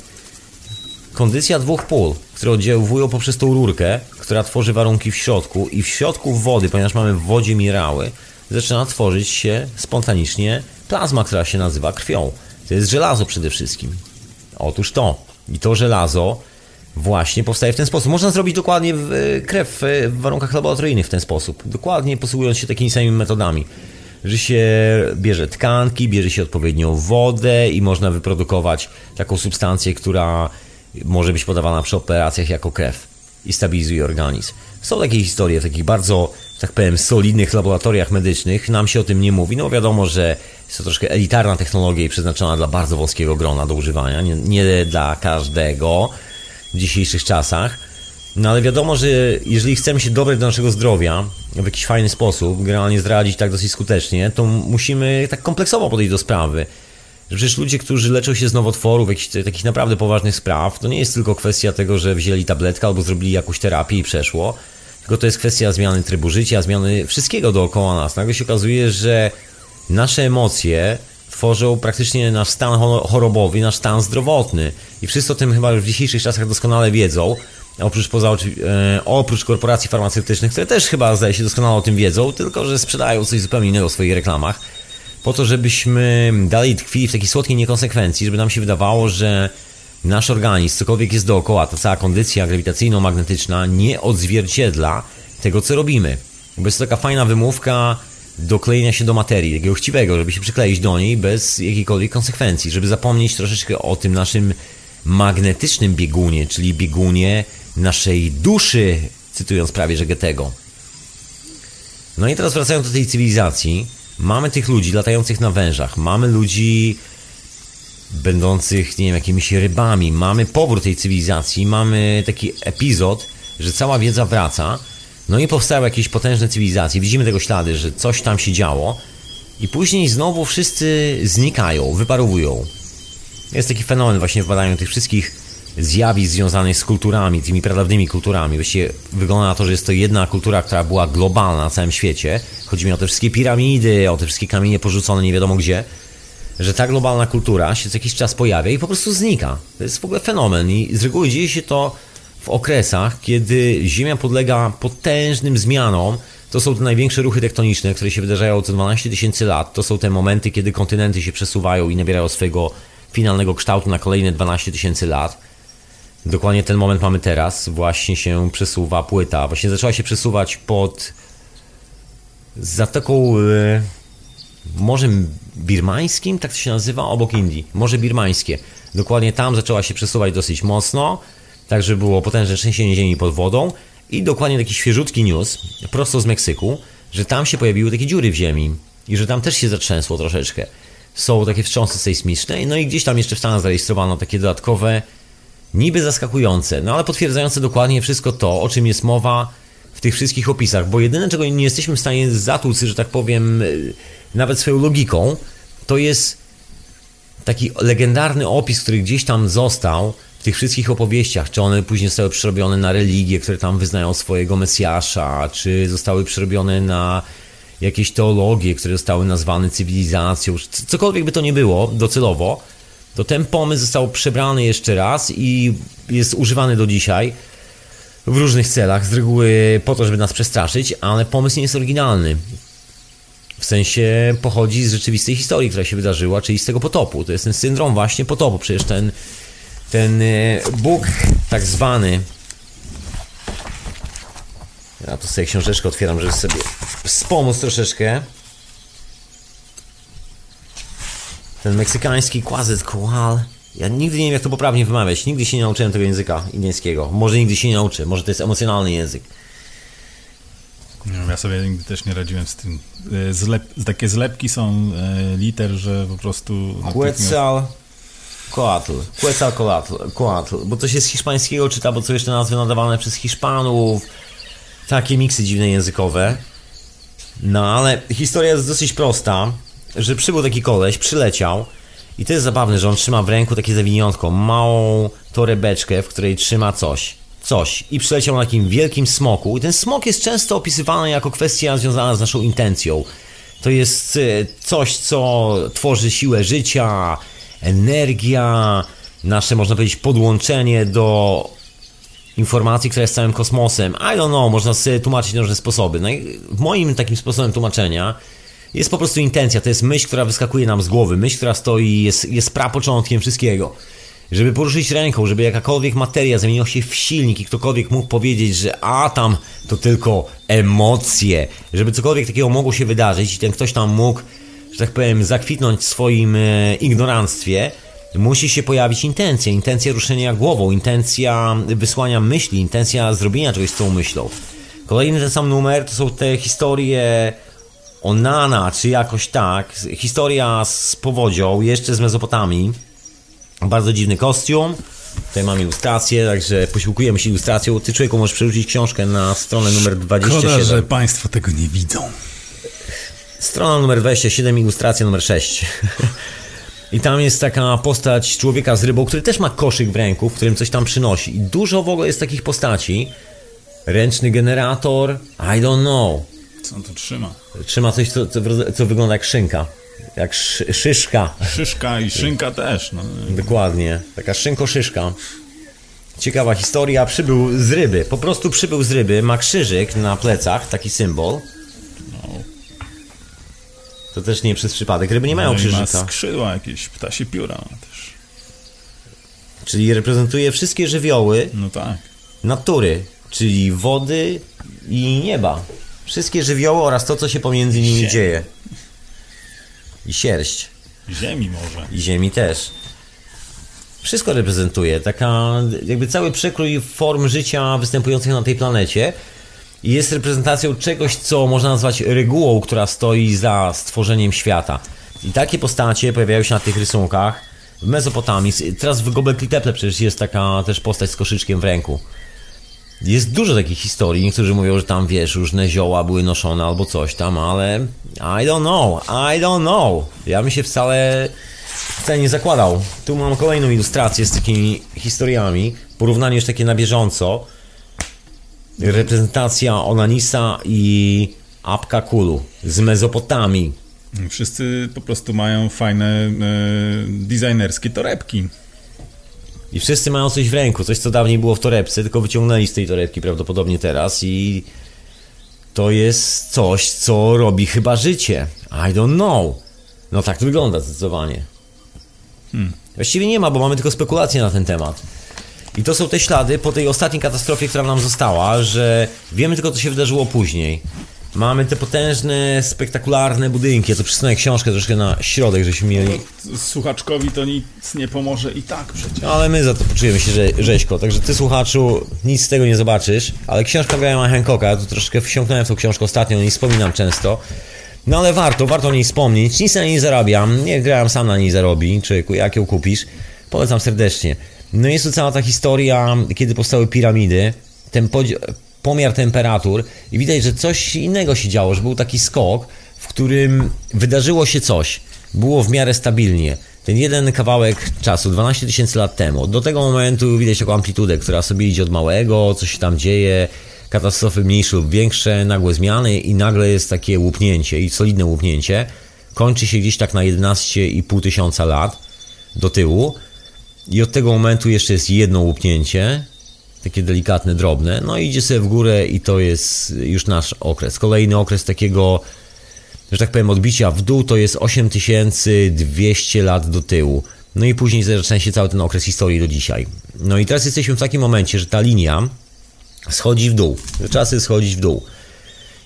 Kondycja dwóch pól, które oddziaływują poprzez tą rurkę, która tworzy warunki w środku i w środku wody, ponieważ mamy w wodzie minerały, zaczyna tworzyć się spontanicznie plazma, która się nazywa krwią. To jest żelazo przede wszystkim. Otóż to. I to żelazo właśnie powstaje w ten sposób. Można zrobić dokładnie krew w warunkach laboratoryjnych w ten sposób. Dokładnie posługując się takimi samymi metodami. Że się bierze tkanki, bierze się odpowiednią wodę i można wyprodukować taką substancję, która może być podawana przy operacjach jako krew i stabilizuje organizm. Są takie historie w takich bardzo, tak powiem, solidnych laboratoriach medycznych. Nam się o tym nie mówi, no wiadomo, że jest to troszkę elitarna technologia i przeznaczona dla bardzo wąskiego grona do używania, nie, nie dla każdego w dzisiejszych czasach. No ale wiadomo, że jeżeli chcemy się dobrać do naszego zdrowia w jakiś fajny sposób, generalnie zradzić tak dosyć skutecznie, to musimy tak kompleksowo podejść do sprawy. Że przecież ludzie, którzy leczą się z nowotworów, jakichś takich naprawdę poważnych spraw, to nie jest tylko kwestia tego, że wzięli tabletkę albo zrobili jakąś terapię i przeszło, tylko to jest kwestia zmiany trybu życia, zmiany wszystkiego dookoła nas. Nagle się okazuje, że nasze emocje tworzą praktycznie nasz stan chorobowy, nasz stan zdrowotny. I wszyscy o tym chyba już w dzisiejszych czasach doskonale wiedzą, oprócz, poza, oprócz korporacji farmaceutycznych, które też chyba, zdaje się, doskonale o tym wiedzą, tylko że sprzedają coś zupełnie innego w swoich reklamach, po to, żebyśmy dalej tkwili w takiej słodkiej niekonsekwencji, żeby nam się wydawało, że nasz organizm, cokolwiek jest dookoła, ta cała kondycja grawitacyjno-magnetyczna nie odzwierciedla tego, co robimy. Bo jest to taka fajna wymówka do klejenia się do materii, takiego chciwego, żeby się przykleić do niej bez jakiejkolwiek konsekwencji, żeby zapomnieć troszeczkę o tym naszym magnetycznym biegunie, czyli biegunie naszej duszy, cytując prawie że Goethego. No i teraz wracając do tej cywilizacji, mamy tych ludzi latających na wężach, mamy ludzi będących, nie wiem, jakimiś rybami, mamy powrót tej cywilizacji, mamy taki epizod, że cała wiedza wraca, no i powstały jakieś potężne cywilizacje, widzimy tego ślady, że coś tam się działo i później znowu wszyscy znikają, wyparowują. Jest taki fenomen właśnie w badaniu tych wszystkich zjawisk związanych z kulturami, tymi pradawnymi kulturami. Właściwie wygląda na to, że jest to jedna kultura, która była globalna na całym świecie. Chodzi mi o te wszystkie piramidy, o te wszystkie kamienie porzucone nie wiadomo gdzie. Że ta globalna kultura się co jakiś czas pojawia i po prostu znika. To jest w ogóle fenomen i z reguły dzieje się to w okresach, kiedy Ziemia podlega potężnym zmianom. To są te największe ruchy tektoniczne, które się wydarzają co dwanaście tysięcy lat. To są te momenty, kiedy kontynenty się przesuwają i nabierają swojego finalnego kształtu na kolejne dwanaście tysięcy lat. Dokładnie ten moment mamy teraz. Właśnie się przesuwa płyta. Właśnie zaczęła się przesuwać pod Zatoką yy, Morzem Birmańskim, tak to się nazywa, obok Indii. Morze Birmańskie. Dokładnie tam zaczęła się przesuwać dosyć mocno. Także było potężne trzęsienie ziemi pod wodą. I dokładnie taki świeżutki news, prosto z Meksyku, że tam się pojawiły takie dziury w ziemi. I że tam też się zatrzęsło troszeczkę. Są takie wstrząsy sejsmiczne. No i gdzieś tam jeszcze w Stanach zarejestrowano takie dodatkowe, niby zaskakujące, no ale potwierdzające dokładnie wszystko to, o czym jest mowa w tych wszystkich opisach, bo jedyne, czego nie jesteśmy w stanie zatłuc, że tak powiem, nawet swoją logiką, to jest taki legendarny opis, który gdzieś tam został w tych wszystkich opowieściach, czy one później zostały przerobione na religie, które tam wyznają swojego Mesjasza, czy zostały przerobione na jakieś teologie, które zostały nazwane cywilizacją, cokolwiek by to nie było docelowo, to ten pomysł został przebrany jeszcze raz i jest używany do dzisiaj w różnych celach, z reguły po to, żeby nas przestraszyć, ale pomysł nie jest oryginalny. W sensie pochodzi z rzeczywistej historii, która się wydarzyła, czyli z tego potopu. To jest ten syndrom właśnie potopu. Przecież ten, ten Bóg tak zwany... Ja tu sobie książeczkę otwieram, żeby sobie wspomóc troszeczkę. Ten meksykański Quetzalcoatl. Ja nigdy nie wiem, jak to poprawnie wymawiać. Nigdy się nie nauczyłem tego języka indyjskiego. Może nigdy się nie nauczę. Może to jest emocjonalny język. Nie wiem, ja sobie nigdy też nie radziłem z tym. Zlep... Takie zlepki są liter, że po prostu... Quetzalcoatl. Quetzalcoatl. Bo to się z hiszpańskiego czyta, bo co jeszcze nazwy nadawane przez Hiszpanów. Takie miksy dziwne językowe. No ale historia jest dosyć prosta. Że przybył taki koleś, przyleciał i to jest zabawne, że on trzyma w ręku takie zawiniątko, małą torebeczkę, w której trzyma coś, coś i przyleciał na takim wielkim smoku i ten smok jest często opisywany jako kwestia związana z naszą intencją. To jest coś, co tworzy siłę życia, energia, nasze, można powiedzieć, podłączenie do informacji, która jest całym kosmosem. I don't know, można sobie tłumaczyć różne sposoby. No i moim takim sposobem tłumaczenia jest po prostu intencja, to jest myśl, która wyskakuje nam z głowy, myśl, która stoi, jest, jest prapoczątkiem wszystkiego. Żeby poruszyć ręką, żeby jakakolwiek materia zamieniła się w silnik i ktokolwiek mógł powiedzieć, że a tam to tylko emocje, żeby cokolwiek takiego mogło się wydarzyć i ten ktoś tam mógł, że tak powiem, zakwitnąć w swoim e, ignoranstwie, musi się pojawić intencja, intencja ruszenia głową, intencja wysłania myśli, intencja zrobienia czegoś z tą myślą. Kolejny ten sam numer to są te historie... Onana, czy jakoś tak, historia z powodzią, jeszcze z Mezopotamii, bardzo dziwny kostium, tutaj mamy ilustrację, także posiłkujemy się ilustracją, ty człowieku możesz przerzucić książkę na stronę numer dwadzieścia siedem. Szkoda, że państwo tego nie widzą. Strona numer dwadzieścia siedem, ilustracja numer sześć. I tam jest taka postać człowieka z rybą, który też ma koszyk w ręku, w którym coś tam przynosi i dużo w ogóle jest takich postaci, ręczny generator, I don't know. Co on to trzyma? Trzyma coś, co, co, co wygląda jak szynka. Jak szy- szyszka. Szyszka i szynka też. No. Dokładnie. Taka szynko-szyszka. Ciekawa historia. Przybył z ryby. Po prostu przybył z ryby. Ma krzyżyk na plecach. Taki symbol. To też nie przez przypadek. Ryby nie mają no krzyżyka. Ma skrzydła jakieś, ptasie pióra też. Czyli reprezentuje wszystkie żywioły. No tak. Natury, czyli wody i nieba. Wszystkie żywioły oraz to, co się pomiędzy nimi Ziemi. dzieje. I sierść. Ziemi może. I ziemi też. Wszystko reprezentuje. Taka jakby cały przekrój form życia występujących na tej planecie. Jest reprezentacją czegoś, co można nazwać regułą, która stoi za stworzeniem świata. I takie postacie pojawiają się na tych rysunkach w Mezopotamii. Teraz w Göbekli Tepe przecież jest taka też postać z koszyczkiem w ręku. Jest dużo takich historii. Niektórzy mówią, że tam, wiesz, różne zioła były noszone albo coś tam, ale I don't know, I don't know. Ja bym się wcale, wcale nie zakładał. Tu mam kolejną ilustrację z takimi historiami. Porównanie już takie na bieżąco. Reprezentacja Onanisa i Apkakulu z Mezopotamii. Wszyscy po prostu mają fajne e, designerskie torebki. I wszyscy mają coś w ręku, coś co dawniej było w torebce, tylko wyciągnęli z tej torebki prawdopodobnie teraz i to jest coś, co robi chyba życie. I don't know. No tak to wygląda zdecydowanie. Hmm. Właściwie nie ma, bo mamy tylko spekulacje na ten temat. I to są te ślady po tej ostatniej katastrofie, która nam została, że wiemy tylko, co się wydarzyło później. Mamy te potężne, spektakularne budynki. Ja to przesunę książkę troszkę na środek, żeśmy mieli... Słuchaczkowi to nic nie pomoże i tak przecież. Ale my za to poczujemy się że, rzeźko, także ty, słuchaczu, nic z tego nie zobaczysz. Ale książka Grahama Hancocka, ja tu troszkę wsiąknąłem w tą książkę ostatnio, o niej wspominam często. No ale warto, warto o niej wspomnieć. Nic na niej zarabiam, nie Graham sam na niej zarobi, czy jak ją kupisz. Polecam serdecznie. No jest tu cała ta historia, kiedy powstały piramidy, ten podzi- pomiar temperatur i widać, że coś innego się działo, że był taki skok, w którym wydarzyło się coś, było w miarę stabilnie. Ten jeden kawałek czasu, dwanaście tysięcy lat temu, do tego momentu widać taką amplitudę, która sobie idzie od małego, coś się tam dzieje, katastrofy mniejsze lub większe, nagłe zmiany i nagle jest takie łupnięcie i solidne łupnięcie, kończy się gdzieś tak na jedenaście i pół tysiąca lat do tyłu. I od tego momentu jeszcze jest jedno łupnięcie, takie delikatne, drobne, no i idzie sobie w górę i to jest już nasz okres. Kolejny okres takiego, że tak powiem, odbicia w dół to jest osiem tysięcy dwieście lat do tyłu. No i później zaczyna się cały ten okres historii do dzisiaj. No i teraz jesteśmy w takim momencie, że ta linia schodzi w dół, że czasy schodzić w dół.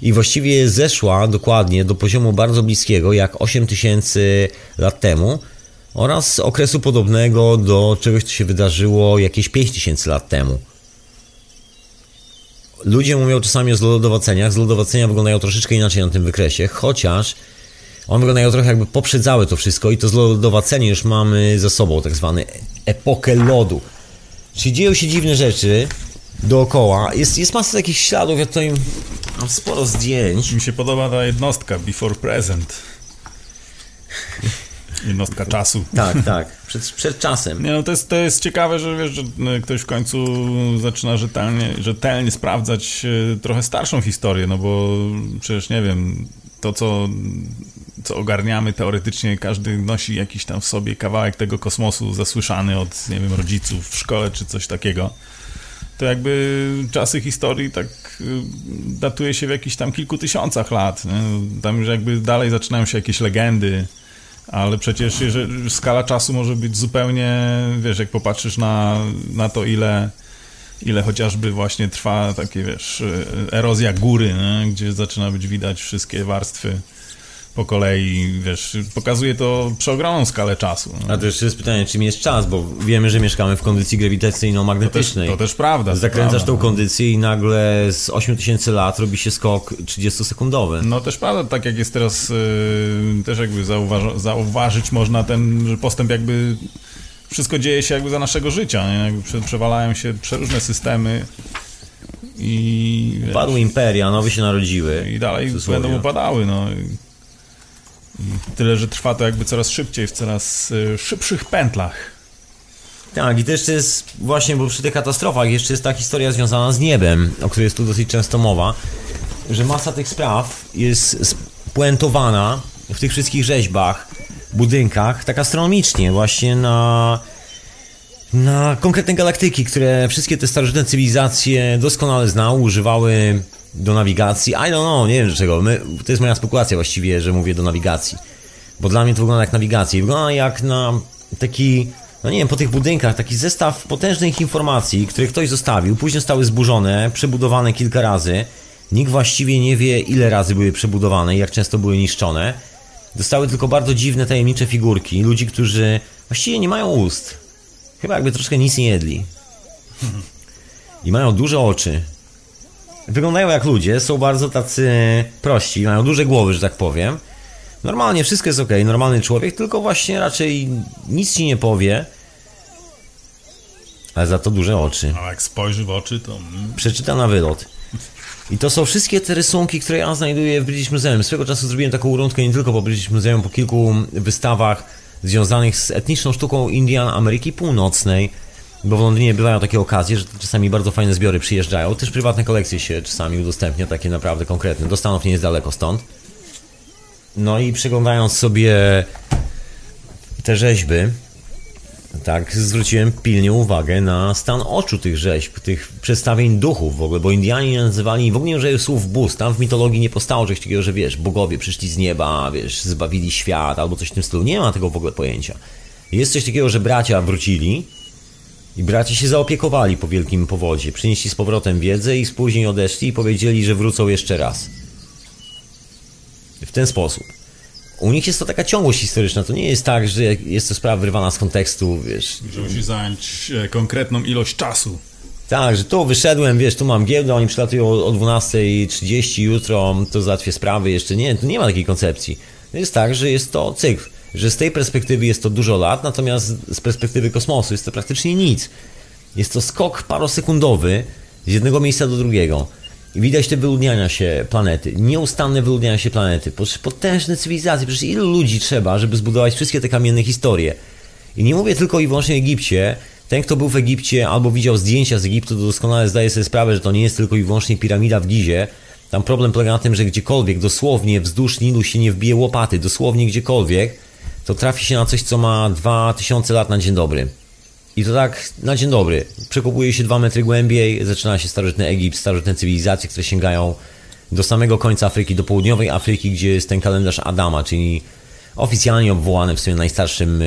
I właściwie zeszła dokładnie do poziomu bardzo bliskiego jak osiem tysięcy lat temu, oraz okresu podobnego do czegoś, co się wydarzyło jakieś pięć tysięcy lat temu. Ludzie mówią czasami o zlodowaceniach. Zlodowacenia wyglądają troszeczkę inaczej na tym wykresie, chociaż one wyglądają trochę jakby poprzedzały to wszystko i to zlodowacenie już mamy za sobą, tak zwany epokę lodu. Czyli dzieją się dziwne rzeczy dookoła. Jest, jest masa takich śladów, ja tutaj mam sporo zdjęć. Mi się podoba ta jednostka, before present. Jednostka czasu. Tak, tak. Przed, przed czasem. Nie, no to jest, to jest ciekawe, że wiesz, że ktoś w końcu zaczyna rzetelnie, rzetelnie sprawdzać trochę starszą historię, no bo przecież nie wiem, to co, co ogarniamy teoretycznie, każdy nosi jakiś tam w sobie kawałek tego kosmosu zasłyszany od, nie wiem, rodziców w szkole czy coś takiego. To jakby czasy historii tak datuje się w jakichś tam kilku tysiącach lat. Nie? Tam już jakby dalej zaczynają się jakieś legendy. Ale przecież jeżeli, skala czasu może być zupełnie, wiesz, jak popatrzysz na, na to, ile, ile chociażby właśnie trwa takie, wiesz, erozja góry, nie? Gdzie zaczyna być widać wszystkie warstwy po kolei, wiesz, pokazuje to przeogromną skalę czasu. Nie? A to jeszcze jest pytanie, czym jest czas, bo wiemy, że mieszkamy w kondycji grawitacyjno-magnetycznej. To też, to też prawda. Zakręcasz prawda. Tą kondycję i nagle z osiem tysięcy lat robi się skok trzydziestosekundowy. No też prawda, tak jak jest teraz, yy, też jakby zauważ- zauważyć można ten postęp jakby, wszystko dzieje się jakby za naszego życia, nie? Jakby prze- przewalają się przeróżne systemy. I upadły imperia, nowe się narodziły. I dalej będą upadały, no. Tyle, że trwa to jakby coraz szybciej, w coraz szybszych pętlach. Tak, i to jeszcze jest właśnie, bo przy tych katastrofach jeszcze jest ta historia związana z niebem, o której jest tu dosyć często mowa, że masa tych spraw jest spuentowana w tych wszystkich rzeźbach, budynkach, tak astronomicznie właśnie na... na konkretne galaktyki, które wszystkie te starożytne cywilizacje doskonale znały, używały do nawigacji. I don't know, nie wiem do czego. My, to jest moja spekulacja właściwie, że mówię do nawigacji. Bo dla mnie to wygląda jak nawigacja. Wygląda jak na taki, no nie wiem, po tych budynkach, taki zestaw potężnych informacji, które ktoś zostawił. Później zostały zburzone, przebudowane kilka razy. Nikt właściwie nie wie, ile razy były przebudowane i jak często były niszczone. Dostały tylko bardzo dziwne, tajemnicze figurki. Ludzi, którzy właściwie nie mają ust. Chyba jakby troszkę nic nie jedli. I mają duże oczy. Wyglądają jak ludzie, są bardzo tacy prości, mają duże głowy, że tak powiem. Normalnie wszystko jest okej, normalny człowiek, tylko właśnie raczej nic ci nie powie. Ale za to duże oczy. A jak spojrzy w oczy, to... Przeczyta na wylot. I to są wszystkie te rysunki, które ja znajduję w British Museum. Swego czasu zrobiłem taką rundkę nie tylko po British Museum, po kilku wystawach związanych z etniczną sztuką Indian Ameryki Północnej, bo w Londynie bywają takie okazje, że czasami bardzo fajne zbiory przyjeżdżają. Też prywatne kolekcje się czasami udostępnia, takie naprawdę konkretne. Do Stanów nie jest daleko stąd. No i przeglądając sobie te rzeźby, tak, zwróciłem pilnie uwagę na stan oczu tych rzeźb, tych przedstawień duchów w ogóle, bo Indianie nazywali w ogóle nie używają słów bóstw. Tam w mitologii nie powstało czegoś takiego, że wiesz, bogowie przyszli z nieba, wiesz, zbawili świat albo coś w tym stylu. Nie ma tego w ogóle pojęcia. Jest coś takiego, że bracia wrócili i bracia się zaopiekowali po wielkim powodzie, przynieśli z powrotem wiedzę i później odeszli i powiedzieli, że wrócą jeszcze raz. W ten sposób. U nich jest to taka ciągłość historyczna, to nie jest tak, że jest to sprawa wyrwana z kontekstu, wiesz... Że musi zająć konkretną ilość czasu. Tak, że tu wyszedłem, wiesz, tu mam giełdę, oni przylatują o dwunastej trzydzieści, jutro to załatwię sprawy, jeszcze nie, tu nie ma takiej koncepcji. To jest tak, że jest to cykl, że z tej perspektywy jest to dużo lat, natomiast z perspektywy kosmosu jest to praktycznie nic. Jest to skok parosekundowy z jednego miejsca do drugiego. I widać te wyludniania się planety, nieustanne wyludniania się planety, potężne cywilizacje, przecież ilu ludzi trzeba, żeby zbudować wszystkie te kamienne historie. I nie mówię tylko i wyłącznie o Egipcie. Ten, kto był w Egipcie albo widział zdjęcia z Egiptu, to doskonale zdaje sobie sprawę, że to nie jest tylko i wyłącznie piramida w Gizie. Tam problem polega na tym, że gdziekolwiek, dosłownie wzdłuż Nilu się nie wbije łopaty, dosłownie gdziekolwiek, to trafi się na coś, co ma dwa tysiące lat na dzień dobry. I to tak na dzień dobry, przekopuje się dwa metry głębiej, zaczyna się starożytny Egipt, starożytne cywilizacje, które sięgają do samego końca Afryki, do południowej Afryki, gdzie jest ten kalendarz Adama, czyli oficjalnie obwołany w sumie najstarszym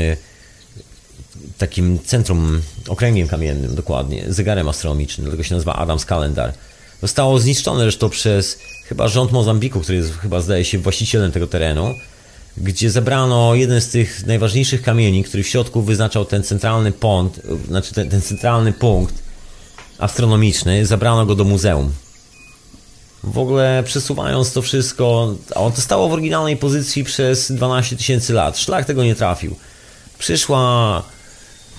takim centrum, okręgiem kamiennym dokładnie, zegarem astronomicznym, dlatego się nazywa Adam's Calendar. Zostało zniszczone zresztą przez chyba rząd Mozambiku, który jest chyba zdaje się właścicielem tego terenu, gdzie zabrano jeden z tych najważniejszych kamieni, który w środku wyznaczał ten centralny punkt, znaczy ten, ten centralny punkt astronomiczny, zabrano go do muzeum. W ogóle przesuwając to wszystko, a on to stało w oryginalnej pozycji przez dwanaście tysięcy lat. Szlak tego nie trafił. Przyszła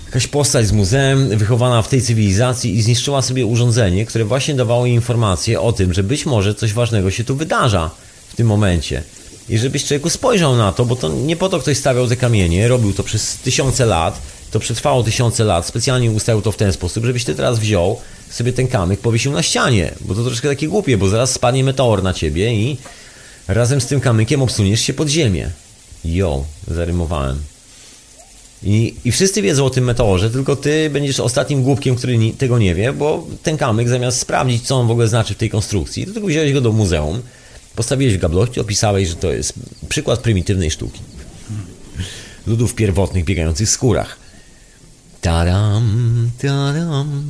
jakaś postać z muzeum, wychowana w tej cywilizacji i zniszczyła sobie urządzenie, które właśnie dawało jej informację o tym, że być może coś ważnego się tu wydarza w tym momencie. I żebyś człowieku spojrzał na to, bo to nie po to ktoś stawiał te kamienie, robił to przez tysiące lat, to przetrwało tysiące lat, specjalnie ustawił to w ten sposób, żebyś ty teraz wziął sobie ten kamyk, powiesił na ścianie, bo to troszkę takie głupie, bo zaraz spadnie meteor na ciebie i razem z tym kamykiem obsuniesz się pod ziemię. Jo, zarymowałem. I, i wszyscy wiedzą o tym meteorze, tylko ty będziesz ostatnim głupkiem, który ni- tego nie wie, bo ten kamyk zamiast sprawdzić, co on w ogóle znaczy w tej konstrukcji, to tylko wziąłeś go do muzeum, postawiłeś w gablocie, opisałeś, że to jest przykład prymitywnej sztuki. Ludów pierwotnych biegających w skórach. Taram, taram.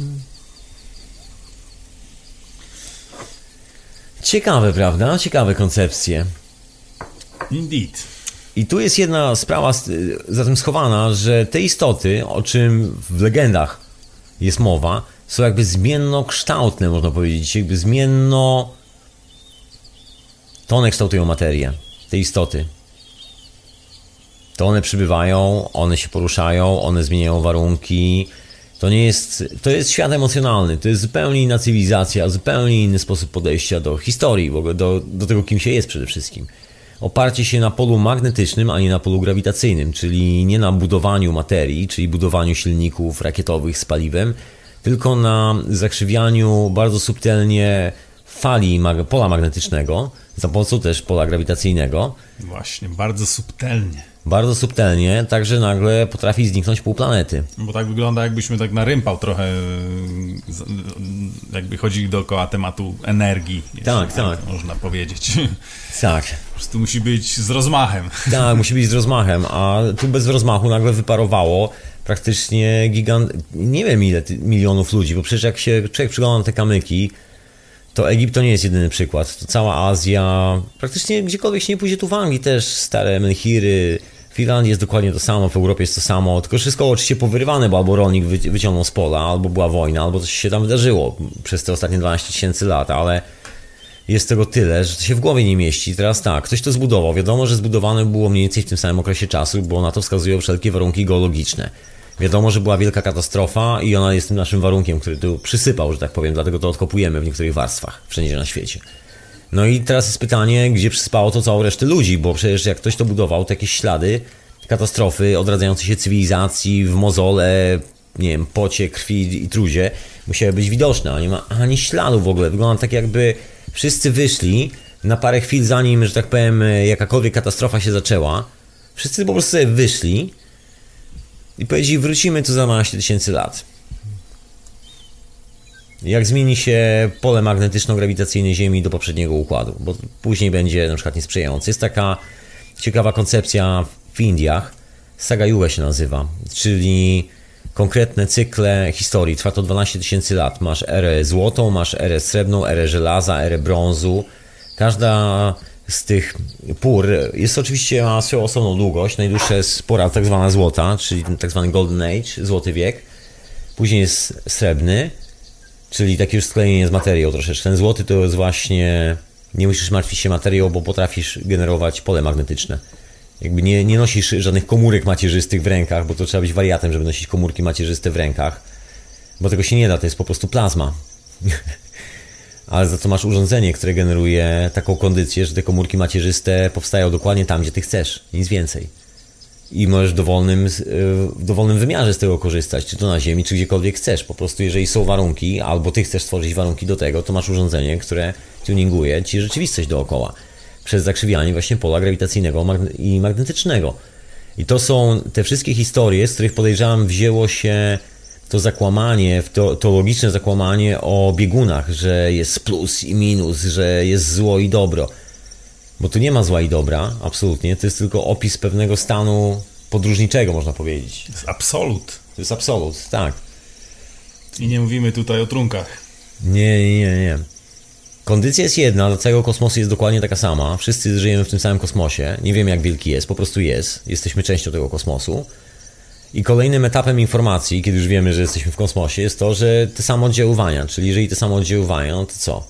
Ciekawe, prawda? Ciekawe koncepcje. Indeed. I tu jest jedna sprawa zatem schowana, że te istoty, o czym w legendach jest mowa, są jakby zmiennokształtne, można powiedzieć. Jakby zmienno... To one kształtują materię, te istoty. To one przybywają, one się poruszają, one zmieniają warunki. To nie jest... To jest świat emocjonalny, to jest zupełnie inna cywilizacja, zupełnie inny sposób podejścia do historii, w ogóle do, do tego, kim się jest przede wszystkim. Oparcie się na polu magnetycznym, a nie na polu grawitacyjnym, czyli nie na budowaniu materii, czyli budowaniu silników rakietowych z paliwem, tylko na zakrzywianiu bardzo subtelnie fali mag- pola magnetycznego, za pomocą też pola grawitacyjnego. Właśnie, bardzo subtelnie. Bardzo subtelnie, także nagle potrafi zniknąć pół planety. Bo tak wygląda, jakbyśmy tak narympał trochę, jakby chodzili dookoła tematu energii. Tak, tak. Można powiedzieć. Tak. Po prostu musi być z rozmachem. Tak, musi być z rozmachem, a tu bez rozmachu nagle wyparowało praktycznie gigant, nie wiem ile milionów ludzi, bo przecież jak się człowiek przygląda na te kamyki, to Egipt to nie jest jedyny przykład, to cała Azja, praktycznie gdziekolwiek się nie pójdzie, tu w Anglii też stare menhiry, w Finlandii jest dokładnie to samo, w Europie jest to samo, tylko wszystko oczywiście powyrywane, bo albo rolnik wyciągnął z pola, albo była wojna, albo coś się tam wydarzyło przez te ostatnie dwanaście tysięcy lat, ale jest tego tyle, że to się w głowie nie mieści. Teraz tak, ktoś to zbudował, wiadomo, że zbudowane było mniej więcej w tym samym okresie czasu, bo na to wskazują wszelkie warunki geologiczne. Wiadomo, że była wielka katastrofa i ona jest tym naszym warunkiem, który tu przysypał, że tak powiem, dlatego to odkopujemy w niektórych warstwach, wszędzie na świecie. No i teraz jest pytanie, gdzie przysypało to całą resztę ludzi, bo przecież jak ktoś to budował, to jakieś ślady katastrofy, odradzające się cywilizacji w mozole, nie wiem, pocie, krwi i trudzie musiały być widoczne, a nie ma ani śladu w ogóle. Wygląda tak, jakby wszyscy wyszli na parę chwil, zanim, że tak powiem, jakakolwiek katastrofa się zaczęła. Wszyscy po prostu sobie wyszli i powiedzieli, wrócimy tu za dwanaście tysięcy lat. Jak zmieni się pole magnetyczno-grawitacyjne Ziemi do poprzedniego układu, bo później będzie na przykład niesprzyjające. Jest taka ciekawa koncepcja w Indiach, Sagayuga się nazywa, czyli konkretne cykle historii. Trwa to dwanaście tysięcy lat. Masz erę złotą, masz erę srebrną, erę żelaza, erę brązu. Każda z tych pór jest oczywiście, ma swoją osobną długość. Najdłuższa jest pora tak zwana złota, czyli tak zwany golden age, złoty wiek. Później jest srebrny, czyli takie już sklejenie z materią troszeczkę. Ten złoty to jest właśnie, nie musisz martwić się materią, bo potrafisz generować pole magnetyczne. Jakby nie, nie nosisz żadnych komórek macierzystych w rękach, bo to trzeba być wariatem, żeby nosić komórki macierzyste w rękach, bo tego się nie da, to jest po prostu plazma. Ale za to masz urządzenie, które generuje taką kondycję, że te komórki macierzyste powstają dokładnie tam, gdzie ty chcesz, nic więcej. I możesz w dowolnym, w dowolnym wymiarze z tego korzystać, czy to na ziemi, czy gdziekolwiek chcesz. Po prostu jeżeli są warunki, albo ty chcesz stworzyć warunki do tego, to masz urządzenie, które tuninguje ci rzeczywistość dookoła przez zakrzywianie właśnie pola grawitacyjnego i magnetycznego. I to są te wszystkie historie, z których podejrzewam wzięło się to zakłamanie, to, to logiczne zakłamanie o biegunach, że jest plus i minus, że jest zło i dobro. Bo tu nie ma zła i dobra, absolutnie. To jest tylko opis pewnego stanu podróżniczego, można powiedzieć. To jest absolut. To jest absolut, tak. I nie mówimy tutaj o trunkach. Nie, nie, nie. Kondycja jest jedna, dla całego kosmosu jest dokładnie taka sama. Wszyscy żyjemy w tym samym kosmosie. Nie wiemy, jak wielki jest, po prostu jest. Jesteśmy częścią tego kosmosu. I kolejnym etapem informacji, kiedy już wiemy, że jesteśmy w kosmosie, jest to, że te samo oddziaływania, czyli jeżeli te samo oddziaływania, no to co?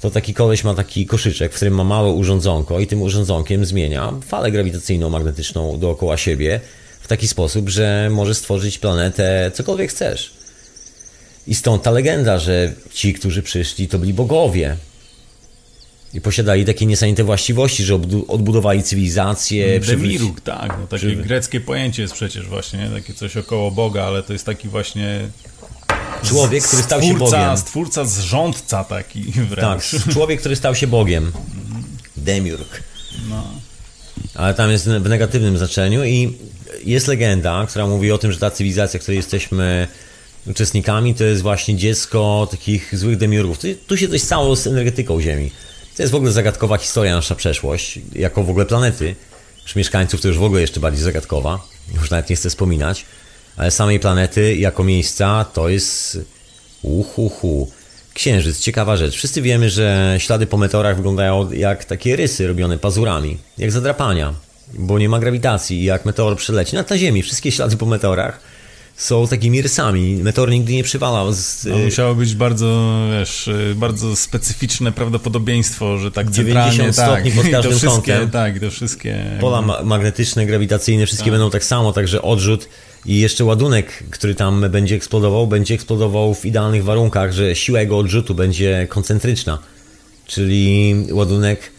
To taki koleś ma taki koszyczek, w którym ma małe urządzonko i tym urządzonkiem zmienia falę grawitacyjno-magnetyczną dookoła siebie w taki sposób, że możesz stworzyć planetę, cokolwiek chcesz. I stąd ta legenda, że ci, którzy przyszli, to byli bogowie i posiadali takie niesamowite właściwości, że odbudowali cywilizację. Demiurg, tak, no, takie greckie pojęcie jest przecież właśnie, nie? Takie coś około Boga, ale to jest taki właśnie człowiek, który stał się Bogiem. Stwórca, zrządca taki wręcz. Tak, człowiek, który stał się Bogiem. Demiurg. No. Ale tam jest w negatywnym znaczeniu i jest legenda, która mówi o tym, że ta cywilizacja, której jesteśmy uczestnikami, to jest właśnie dziecko takich złych demiurgów. Tu, tu się coś stało z energetyką Ziemi. To jest w ogóle zagadkowa historia, nasza przeszłość, jako w ogóle planety. Już mieszkańców to już w ogóle jeszcze bardziej zagadkowa. Już nawet nie chcę wspominać. Ale samej planety jako miejsca to jest uhuhu. Księżyc, ciekawa rzecz. Wszyscy wiemy, że ślady po meteorach wyglądają jak takie rysy robione pazurami. Jak zadrapania, bo nie ma grawitacji. Jak meteor przeleci nad na Ziemi, wszystkie ślady po meteorach są takimi rysami. Meteor nigdy nie przywalał. Z... No, musiało być bardzo, wiesz, bardzo specyficzne prawdopodobieństwo, że tak centralnie, stopni tak, pod każdym kątem. Tak, to wszystkie... Pola ma- magnetyczne, grawitacyjne, wszystkie tak. Będą tak samo, także odrzut i jeszcze ładunek, który tam będzie eksplodował, będzie eksplodował w idealnych warunkach, że siła jego odrzutu będzie koncentryczna. Czyli ładunek...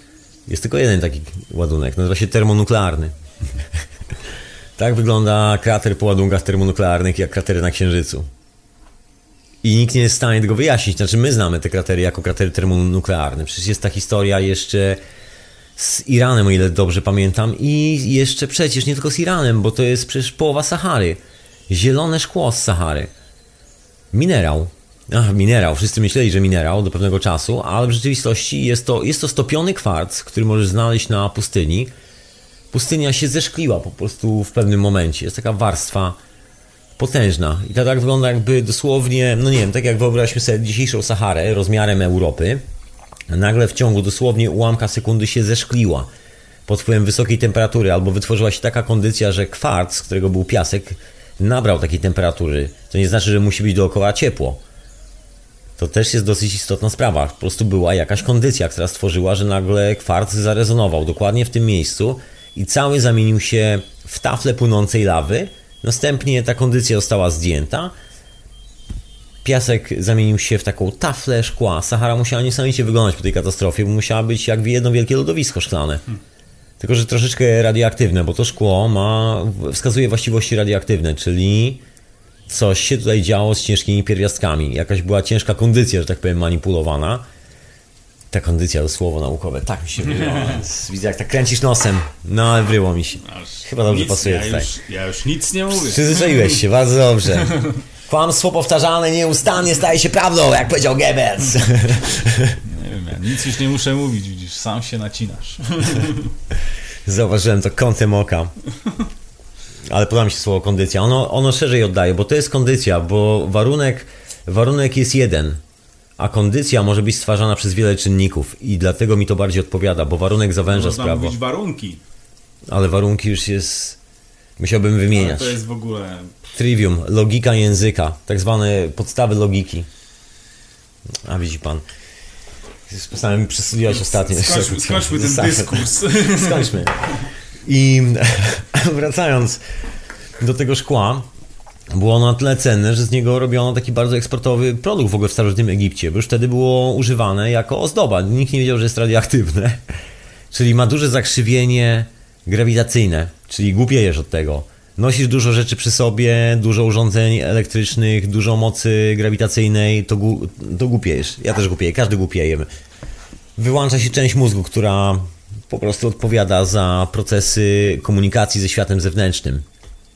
Jest tylko jeden taki ładunek, nazywa się termonuklearny. Tak wygląda krater po ładunkach termonuklearnych, jak kratery na Księżycu. i nikt nie jest w stanie tego wyjaśnić. Znaczy, my znamy te kratery jako kratery termonuklearne. Przecież jest ta historia jeszcze z Iranem, o ile dobrze pamiętam, i jeszcze przecież nie tylko z Iranem, bo to jest przecież połowa Sahary. Zielone szkło z Sahary. Minerał. Ach, minerał. Wszyscy myśleli, że minerał do pewnego czasu, ale w rzeczywistości jest to, jest to stopiony kwarc, który możesz znaleźć na pustyni. Pustynia się zeszkliła po prostu w pewnym momencie. Jest taka warstwa potężna. I to tak wygląda jakby dosłownie, no nie wiem, tak jak wyobraźmy sobie dzisiejszą Saharę rozmiarem Europy. Nagle w ciągu dosłownie ułamka sekundy się zeszkliła pod wpływem wysokiej temperatury, albo wytworzyła się taka kondycja, że kwarc, z którego był piasek, nabrał takiej temperatury. To nie znaczy, że musi być dookoła ciepło. To też jest dosyć istotna sprawa. Po prostu była jakaś kondycja, która stworzyła, że nagle kwarc zarezonował dokładnie w tym miejscu i cały zamienił się w taflę płynącej lawy. Następnie ta kondycja została zdjęta. Piasek zamienił się w taką taflę szkła. Sahara musiała niesamowicie wyglądać po tej katastrofie, bo musiała być jakby jedno wielkie lodowisko szklane. Hmm. Tylko że troszeczkę radioaktywne, bo to szkło ma, wskazuje właściwości radioaktywne, czyli coś się tutaj działo z ciężkimi pierwiastkami. Jakaś była ciężka kondycja, że tak powiem, manipulowana. Ta kondycja to słowo naukowe. Tak mi się wyrywało. Widzę, jak tak kręcisz nosem. No, ale wyryło mi się. Chyba dobrze nic, pasuje ja tutaj. Już, ja już nic nie mówię. Przyzwyczaiłeś się, bardzo dobrze. Kłamstwo powtarzane nieustannie staje się prawdą, jak powiedział Goebbels. Nie wiem, ja nic już nie muszę mówić, widzisz, sam się nacinasz. Zauważyłem to kątem oka. Ale podoba mi się słowo kondycja. Ono, ono szerzej oddaje, bo to jest kondycja, bo warunek, warunek jest jeden. A kondycja może być stwarzana przez wiele czynników i dlatego mi to bardziej odpowiada, bo warunek zawęża sprawę. Można mówić warunki. Ale warunki już jest... Musiałbym wymieniać. Ale to jest w ogóle... Trywium, logika języka, tak zwane podstawy logiki. A widzi pan. Postanowiłem mi przestudiować ostatnio. Skończmy, skończmy ten dyskurs. Skończmy. I wracając do tego szkła, było ono na tyle cenne, że z niego robiono taki bardzo eksportowy produkt w ogóle w starożytnym Egipcie, bo już wtedy było używane jako ozdoba. Nikt nie wiedział, że jest radioaktywne. Czyli ma duże zakrzywienie grawitacyjne, czyli głupiejesz od tego. Nosisz dużo rzeczy przy sobie, dużo urządzeń elektrycznych, dużo mocy grawitacyjnej, to, gu, to głupiejesz. Ja też głupieję, każdy głupieje. Wyłącza się część mózgu, która po prostu odpowiada za procesy komunikacji ze światem zewnętrznym.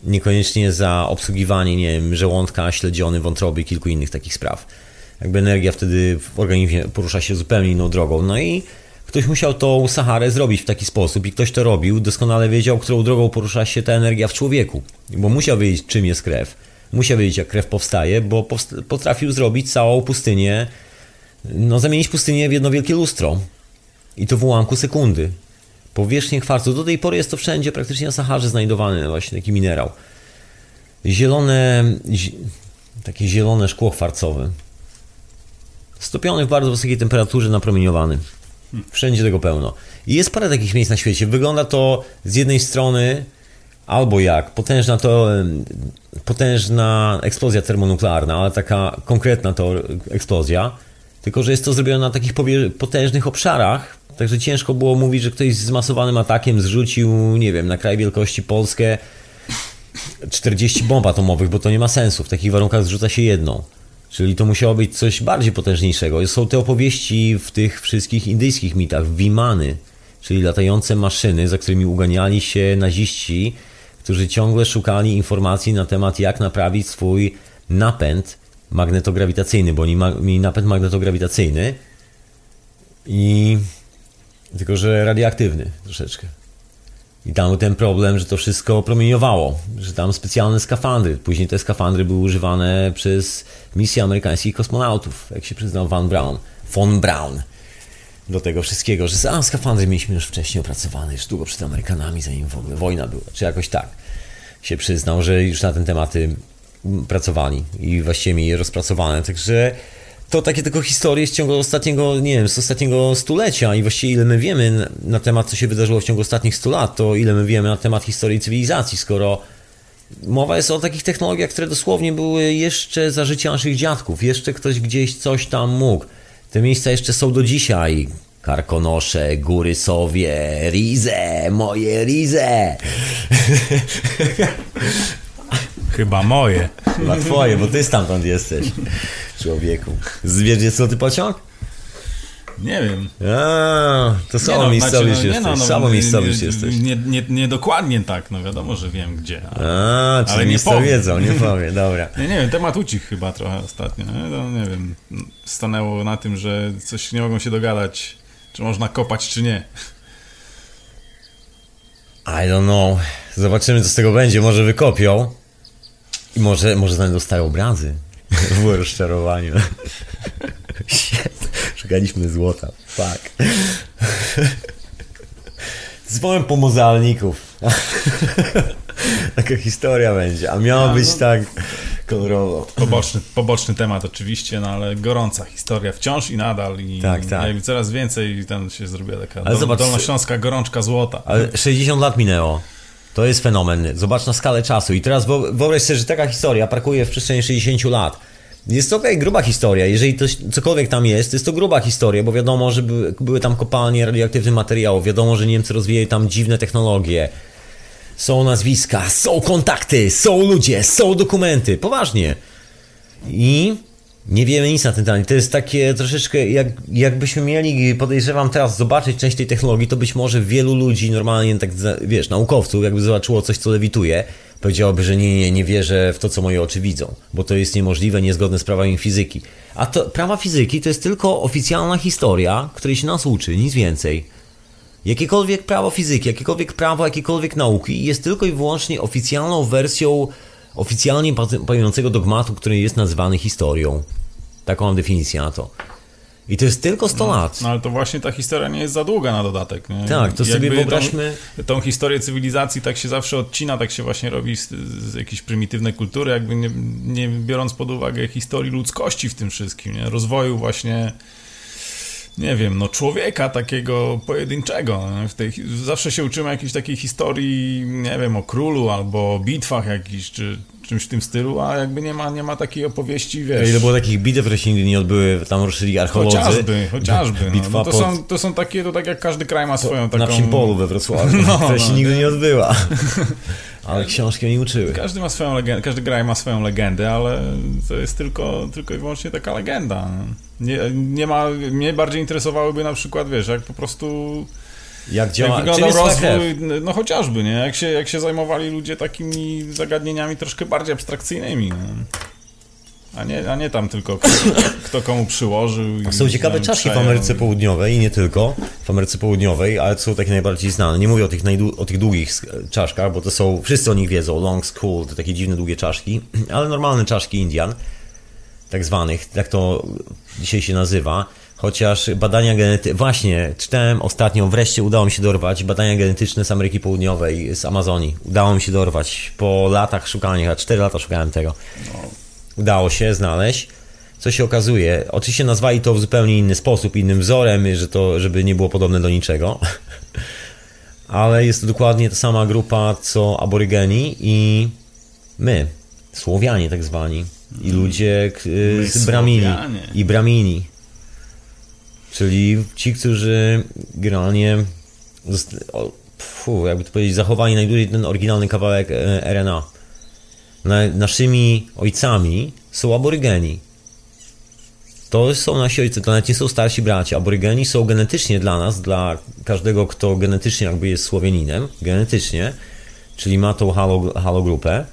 Niekoniecznie za obsługiwanie, nie wiem, żołądka, śledziony, wątroby i kilku innych takich spraw. Jakby energia wtedy w organizmie porusza się zupełnie inną drogą. No i ktoś musiał tą Saharę zrobić w taki sposób i ktoś to robił, doskonale wiedział, którą drogą porusza się ta energia w człowieku, bo musiał wiedzieć, czym jest krew. Musiał wiedzieć, jak krew powstaje, bo powst- potrafił zrobić całą pustynię, no zamienić pustynię w jedno wielkie lustro. I to w ułamku sekundy. Powierzchnię kwarcu. Do tej pory jest to wszędzie, praktycznie na Saharze znajdowany właśnie taki minerał. Zielone, zi- takie zielone szkło kwarcowe. Stopiony w bardzo wysokiej temperaturze, napromieniowany. Wszędzie tego pełno. I jest parę takich miejsc na świecie. Wygląda to z jednej strony albo jak potężna to potężna eksplozja termonuklearna, ale taka konkretna to eksplozja, tylko że jest to zrobione na takich potężnych obszarach, także ciężko było mówić, że ktoś z zmasowanym atakiem zrzucił, nie wiem, na kraj wielkości Polskę czterdzieści bomb atomowych, bo to nie ma sensu. W takich warunkach zrzuca się jedną. Czyli to musiało być coś bardziej potężniejszego. Są te opowieści w tych wszystkich indyjskich mitach, Vimany, czyli latające maszyny, za którymi uganiali się naziści, którzy ciągle szukali informacji na temat, jak naprawić swój napęd magnetograwitacyjny, bo oni ma- mieli napęd magnetograwitacyjny i tylko, że radioaktywny troszeczkę. I tam był ten problem, że to wszystko promieniowało, że tam specjalne skafandry. Później te skafandry były używane przez misje amerykańskich kosmonautów, jak się przyznał Van Braun, von Braun. Do tego wszystkiego, że a, skafandry mieliśmy już wcześniej opracowane, już długo przed Amerykanami, zanim w ogóle wojna była, czy jakoś tak się przyznał, że już na ten tematy pracowali i właściwie mieli je rozpracowane, także... To takie tylko historie z ciągu ostatniego, nie wiem, z ostatniego stulecia i właściwie ile my wiemy na temat, co się wydarzyło w ciągu ostatnich stu lat, to ile my wiemy na temat historii cywilizacji, skoro mowa jest o takich technologiach, które dosłownie były jeszcze za życia naszych dziadków, jeszcze ktoś gdzieś coś tam mógł. Te miejsca jeszcze są do dzisiaj. Karkonosze, Górysowie, Rize, moje Rize. Chyba moje. Chyba twoje, bo ty stamtąd jesteś, człowieku. Wiesz, jest to ty pociąg? Nie wiem. A, to samo no, miejscowość znaczy, no, jesteś. No, no, samo miejscowość jesteś. Nie, nie, nie dokładnie tak, no wiadomo, że wiem gdzie. A, ale nie powiem. Wiedzą, nie powiem, dobra. Nie, nie wiem, temat ucich chyba trochę ostatnio. No, nie wiem, stanęło na tym, że coś nie mogą się dogadać, czy można kopać, czy nie. I don't know. Zobaczymy, co z tego będzie. Może wykopią. I może, może nawet dostają obrazy. W rozczarowaniu. Shit. Szukaliśmy złota. Fuck. Dzwonię po mozalników. Taka historia będzie. A miało no, być no, tak kolorowo. Poboczny, poboczny temat oczywiście, no ale gorąca historia wciąż i nadal. I tak, tak. Coraz więcej tam się zrobiła taka ale dol, zobacz, dolnośląska gorączka złota. Ale sześćdziesiąt lat minęło. To jest fenomen. Zobacz na skalę czasu. I teraz wyobraź sobie, że taka historia parkuje w przestrzeni sześćdziesiąt lat. Jest to okej, okay, gruba historia. Jeżeli to, cokolwiek tam jest, to jest to gruba historia, bo wiadomo, że by, były tam kopalnie radioaktywnych materiałów. Wiadomo, że Niemcy rozwijali tam dziwne technologie. Są nazwiska, są kontakty, są ludzie, są dokumenty. Poważnie. I nie wiemy nic na ten temat. To jest takie troszeczkę, jak, jakbyśmy mieli, podejrzewam teraz, zobaczyć część tej technologii, to być może wielu ludzi, normalnie tak, wiesz, naukowców, jakby zobaczyło coś, co lewituje, powiedziałoby, że nie, nie, nie wierzę w to, co moje oczy widzą, bo to jest niemożliwe, niezgodne z prawami fizyki. A to, prawa fizyki to jest tylko oficjalna historia, której się nas uczy, nic więcej. Jakiekolwiek prawo fizyki, jakiekolwiek prawo, jakiekolwiek nauki jest tylko i wyłącznie oficjalną wersją oficjalnie panującego dogmatu, który jest nazwany historią. Taką mam definicję na to. I to jest tylko sto no, lat. No ale to właśnie ta historia nie jest za długa na dodatek. Nie? Tak, to jakby sobie wyobraźmy... Tą, tą historię cywilizacji tak się zawsze odcina, tak się właśnie robi z, z jakiejś prymitywnej kultury, jakby nie, nie biorąc pod uwagę historii ludzkości w tym wszystkim, nie? Rozwoju właśnie, nie wiem, no człowieka takiego pojedynczego. W tej, zawsze się uczymy jakiejś takiej historii, nie wiem, o królu albo o bitwach jakichś, czy... czymś w tym stylu, a jakby nie ma, nie ma takiej opowieści, wiesz... Ile było takich bitew, które się nigdy nie odbyły, tam ruszyli archeolodzy. Chociażby, chociażby. No. Bitwa no to, pod... są, to są takie, to tak jak każdy kraj ma swoją taką... Na wsi polu we Wrocławiu, no, która no, się nigdy nie odbyła. Ale książki mnie uczyły. Każdy ma swoją legendę, każdy kraj ma swoją legendę, ale to jest tylko, tylko i wyłącznie taka legenda. Nie, nie ma... Mnie bardziej interesowałyby na przykład, wiesz, jak po prostu... Jak działa, jak wyglądał rozwój, no chociażby, nie? Jak się, jak się zajmowali ludzie takimi zagadnieniami troszkę bardziej abstrakcyjnymi, no. a, nie, a nie tam tylko kto, kto komu przyłożył. Są i, ciekawe czaszki przejął. W Ameryce Południowej i nie tylko, w Ameryce Południowej, ale są takie najbardziej znane. Nie mówię o tych, najdu, o tych długich czaszkach, bo to są, wszyscy o nich wiedzą, long skull, to takie dziwne długie czaszki, ale normalne czaszki Indian, tak zwanych, tak to dzisiaj się nazywa. Chociaż badania genetyczne, właśnie czytałem ostatnio, wreszcie udało mi się dorwać badania genetyczne z Ameryki Południowej, z Amazonii. Udało mi się dorwać po latach szukania, cztery lata szukałem tego. Udało się znaleźć. Co się okazuje, oczywiście nazwali to w zupełnie inny sposób, innym wzorem, że to, żeby nie było podobne do niczego. Ale jest to dokładnie ta sama grupa, co Aborygeni i my, Słowianie tak zwani, i ludzie z yy, Brahmini, i Brahmini. Czyli ci, którzy generalnie, fu, jakby to powiedzieć, zachowali najdłużej ten oryginalny kawałek R N A. Naszymi ojcami są Aborygeni. To są nasi ojcy, to nawet nie są starsi bracia. Aborygeni są genetycznie dla nas, dla każdego, kto genetycznie jakby jest Słowianinem, genetycznie, czyli ma tą halo, halogrupę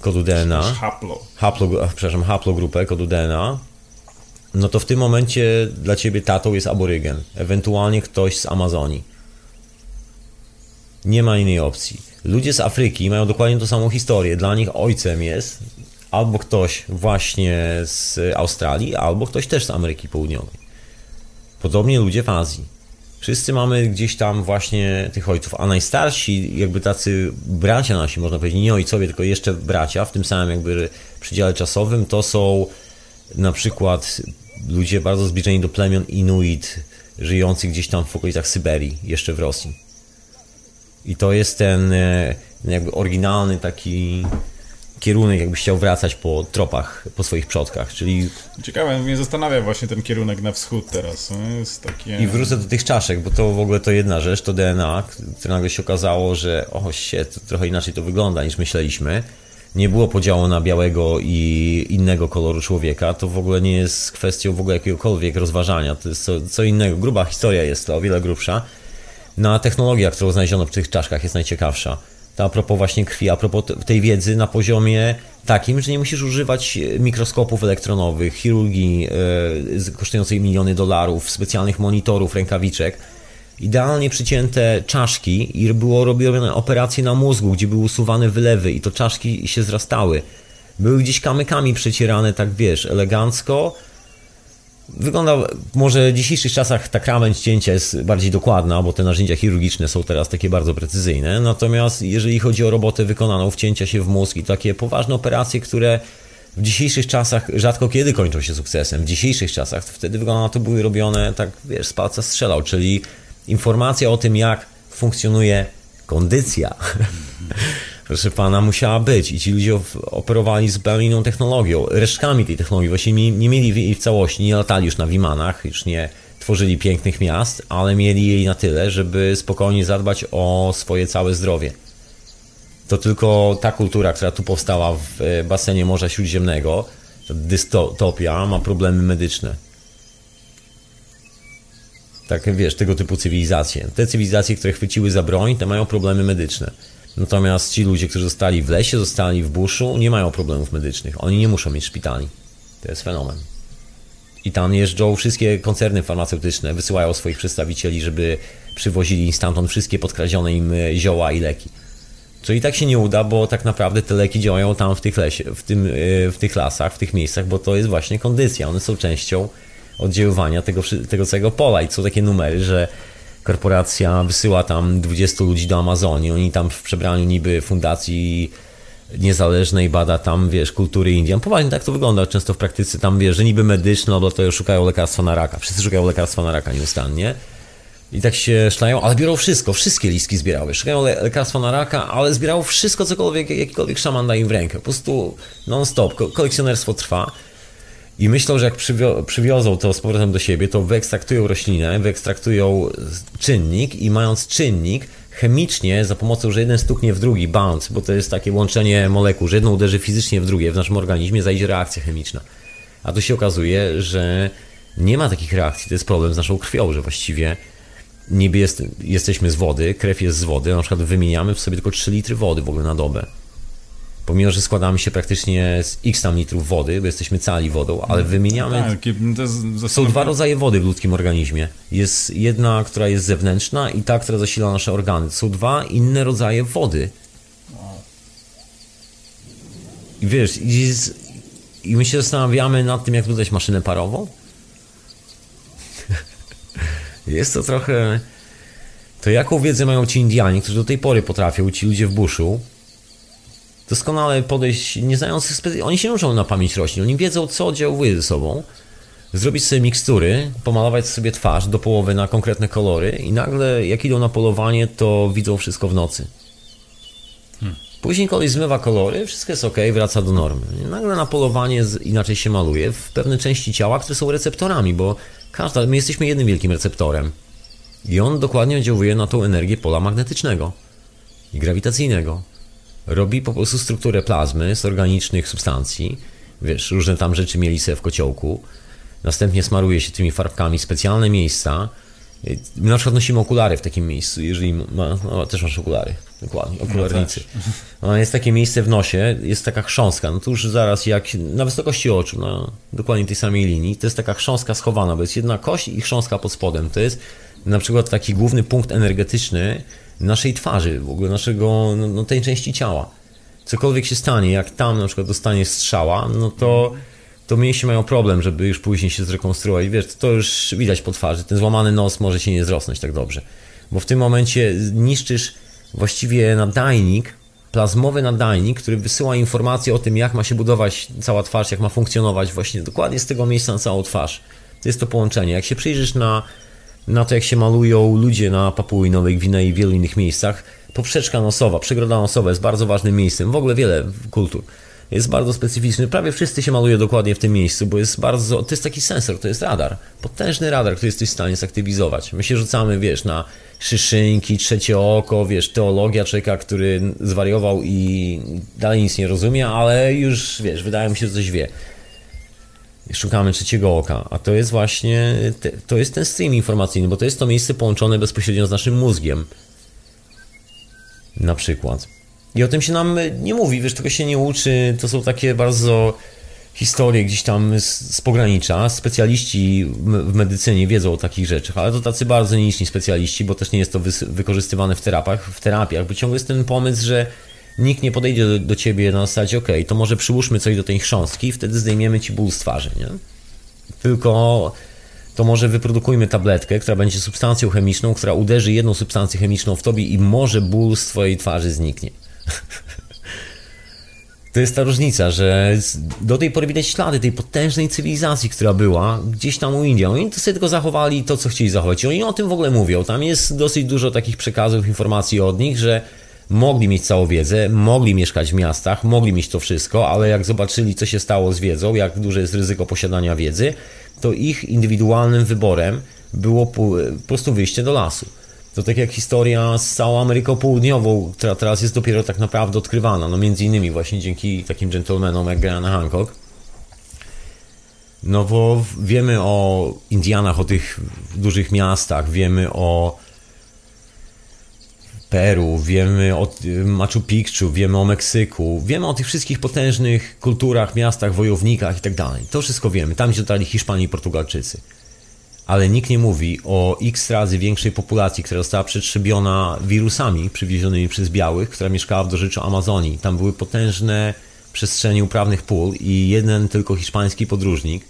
kodu D N A. Haplo. Haplo, przepraszam, haplogrupę kodu D N A. No to w tym momencie dla ciebie tatą jest aborygen, ewentualnie ktoś z Amazonii. Nie ma innej opcji. Ludzie z Afryki mają dokładnie tą samą historię. Dla nich ojcem jest albo ktoś właśnie z Australii, albo ktoś też z Ameryki Południowej. Podobnie ludzie w Azji. Wszyscy mamy gdzieś tam właśnie tych ojców, a najstarsi jakby tacy bracia nasi, można powiedzieć, nie ojcowie, tylko jeszcze bracia, w tym samym jakby przedziale czasowym, to są na przykład ludzie bardzo zbliżeni do plemion Inuit, żyjących gdzieś tam w okolicach Syberii, jeszcze w Rosji. I to jest ten jakby oryginalny taki kierunek, jakbyś chciał wracać po tropach, po swoich przodkach, czyli... Ciekawe, mnie zastanawia właśnie ten kierunek na wschód teraz. Jest takie... I wrócę do tych czaszek, bo to w ogóle to jedna rzecz, to D N A, które nagle się okazało, że o, się, to trochę inaczej to wygląda niż myśleliśmy. nie było podziału na białego i innego koloru człowieka, to w ogóle nie jest kwestią w ogóle jakiegokolwiek rozważania. To jest co, co innego. Gruba historia jest to, o wiele grubsza. No a technologia, którą znaleziono w tych czaszkach, jest najciekawsza. To a propos właśnie krwi, a propos tej wiedzy na poziomie takim, że nie musisz używać mikroskopów elektronowych, chirurgii yy, kosztującej miliony dolarów, specjalnych monitorów, rękawiczek. Idealnie przycięte czaszki i było robione operacje na mózgu, gdzie były usuwane wylewy i to czaszki się zrastały. Były gdzieś kamykami przecierane, tak wiesz, elegancko. Wygląda, może w dzisiejszych czasach ta krawędź cięcia jest bardziej dokładna, bo te narzędzia chirurgiczne są teraz takie bardzo precyzyjne. Natomiast jeżeli chodzi o robotę wykonaną, wcięcia się w mózg i takie poważne operacje, które w dzisiejszych czasach rzadko kiedy kończą się sukcesem, w dzisiejszych czasach to wtedy wygląda na to, były robione, tak wiesz, z palca strzelał, czyli informacja o tym, jak funkcjonuje kondycja, proszę pana, musiała być i ci ludzie operowali zupełnie inną technologią, resztkami tej technologii, właśnie nie mieli jej w całości, nie latali już na Wimanach, już nie tworzyli pięknych miast, ale mieli jej na tyle, żeby spokojnie zadbać o swoje całe zdrowie. To tylko ta kultura, która tu powstała w basenie Morza Śródziemnego, dystopia, ma problemy medyczne. Tak, wiesz, tego typu cywilizacje. Te cywilizacje, które chwyciły za broń, te mają problemy medyczne. Natomiast ci ludzie, którzy zostali w lesie, zostali w buszu, nie mają problemów medycznych. Oni nie muszą mieć szpitali. To jest fenomen. I tam jeżdżą wszystkie koncerny farmaceutyczne, wysyłają swoich przedstawicieli, żeby przywozili stamtąd wszystkie podkradzione im zioła i leki. Co i tak się nie uda, bo tak naprawdę te leki działają tam w tych, lesie, w tym, w tych lasach, w tych miejscach, bo to jest właśnie kondycja. One są częścią oddziaływania tego, tego całego pola i są takie numery, że korporacja wysyła tam dwudziestu ludzi do Amazonii, oni tam w przebraniu niby fundacji niezależnej bada tam, wiesz, kultury Indian. Poważnie tak to wygląda często w praktyce, tam wiesz, że niby medyczne, bo to już szukają lekarstwa na raka, wszyscy szukają lekarstwa na raka nieustannie i tak się szlają, ale biorą wszystko, wszystkie listki zbierały, szukają le lekarstwa na raka, ale zbierało wszystko, cokolwiek, jakikolwiek szaman da im w rękę, po prostu non stop, Ko kolekcjonerstwo trwa. I myślą, że jak przywio przywiozą to z powrotem do siebie, to wyekstraktują roślinę, wyekstraktują czynnik i mając czynnik, chemicznie za pomocą, że jeden stuknie w drugi, bounce, bo to jest takie łączenie molekuł, że jedno uderzy fizycznie w drugie, w naszym organizmie zajdzie reakcja chemiczna. A tu się okazuje, że nie ma takich reakcji, to jest problem z naszą krwią, że właściwie niby jest, jesteśmy z wody, krew jest z wody, na przykład wymieniamy w sobie tylko trzy litry wody w ogóle na dobę. Pomimo, że składamy się praktycznie z x tam litrów wody, bo jesteśmy cali wodą, ale wymieniamy... Tak, to jest zastanawiające. Są dwa rodzaje wody w ludzkim organizmie. Jest jedna, która jest zewnętrzna i ta, która zasila nasze organy. Są dwa inne rodzaje wody. I wiesz, i, z... I my się zastanawiamy nad tym, jak dodać maszynę parową. Jest to trochę... To jaką wiedzę mają ci Indianie, którzy do tej pory potrafią, ci ludzie w buszu, doskonale podejść, nie znając ich specy... Oni się uczą na pamięć roślin, oni wiedzą, co oddziałuje ze sobą. Zrobić sobie mikstury, pomalować sobie twarz do połowy na konkretne kolory i nagle jak idą na polowanie, to widzą wszystko w nocy. Hmm. Później kolej zmywa kolory, wszystko jest ok, wraca do normy. I nagle na polowanie inaczej się maluje w pewne części ciała, które są receptorami, bo każda, my jesteśmy jednym wielkim receptorem. I on dokładnie oddziałuje na tą energię pola magnetycznego i grawitacyjnego. Robi po prostu strukturę plazmy z organicznych substancji, wiesz, różne tam rzeczy mieli sobie w kociołku, następnie smaruje się tymi farbkami specjalne miejsca. My na przykład nosimy okulary w takim miejscu, jeżeli ma, no, też masz okulary, dokładnie, okularnicy. No, no, jest takie miejsce w nosie, jest taka chrząstka, no to już zaraz jak na wysokości oczu, na dokładnie tej samej linii, to jest taka chrząstka schowana, bo jest jedna kość i chrząstka pod spodem, to jest na przykład taki główny punkt energetyczny naszej twarzy, w ogóle naszego, no, tej części ciała. Cokolwiek się stanie, jak tam na przykład dostanie strzała, no to, to mięśnie mają problem, żeby już później się zrekonstruować. Wiesz, to już widać po twarzy, ten złamany nos może się nie zrosnąć tak dobrze. Bo w tym momencie niszczysz właściwie nadajnik, plazmowy nadajnik, który wysyła informacje o tym, jak ma się budować cała twarz, jak ma funkcjonować właśnie dokładnie z tego miejsca na całą twarz. To jest to połączenie. Jak się przyjrzysz na na to, jak się malują ludzie na Papui Nowej Gwinei i wielu innych miejscach. Poprzeczka nosowa, przegroda nosowa jest bardzo ważnym miejscem, w ogóle wiele kultur. jest bardzo specyficzny. Prawie wszyscy się maluje dokładnie w tym miejscu, bo jest bardzo... To jest taki sensor, to jest radar. Potężny radar, który jesteś w stanie zaktywizować. My się rzucamy, wiesz, na szyszynki, trzecie oko, wiesz, teologia człowieka, który zwariował i dalej nic nie rozumie, ale już, wiesz, wydaje mi się, że coś wie. Szukamy trzeciego oka, a to jest właśnie... Te, to jest ten stream informacyjny, bo to jest to miejsce połączone bezpośrednio z naszym mózgiem. Na przykład. I o tym się nam nie mówi, wiesz, tego się nie uczy, to są takie bardzo historie gdzieś tam z, z pogranicza. Specjaliści w medycynie wiedzą o takich rzeczach, ale to tacy bardzo niczni specjaliści, bo też nie jest to wy, wykorzystywane w terapiach, w terapiach, bo ciągle jest ten pomysł, że nikt nie podejdzie do, do ciebie na zasadzie, okej, okay, to może przyłóżmy coś do tej chrząstki i wtedy zdejmiemy ci ból z twarzy, nie? Tylko to może wyprodukujmy tabletkę, która będzie substancją chemiczną, która uderzy jedną substancję chemiczną w tobie i może ból z twojej twarzy zniknie. To jest ta różnica, że do tej pory widać ślady tej potężnej cywilizacji, która była gdzieś tam u Indian. Oni to sobie tylko zachowali to, co chcieli zachować. I oni o tym w ogóle mówią. Tam jest dosyć dużo takich przekazów, informacji od nich, że mogli mieć całą wiedzę, mogli mieszkać w miastach, mogli mieć to wszystko, ale jak zobaczyli, co się stało z wiedzą, jak duże jest ryzyko posiadania wiedzy, to ich indywidualnym wyborem było po prostu wyjście do lasu. To tak jak historia z całą Ameryką Południową, która teraz jest dopiero tak naprawdę odkrywana, no między innymi właśnie dzięki takim gentlemanom jak Graham Hancock. No bo wiemy o Indianach, o tych dużych miastach, wiemy o Peru, wiemy o Machu Picchu, wiemy o Meksyku, wiemy o tych wszystkich potężnych kulturach, miastach, wojownikach i tak dalej. To wszystko wiemy. Tam się dotarli Hiszpanii i Portugalczycy. Ale nikt nie mówi o x razy większej populacji, która została przetrzebiona wirusami przywiezionymi przez białych, która mieszkała w dorzeczu Amazonii. Tam były potężne przestrzenie uprawnych pól i jeden tylko hiszpański podróżnik,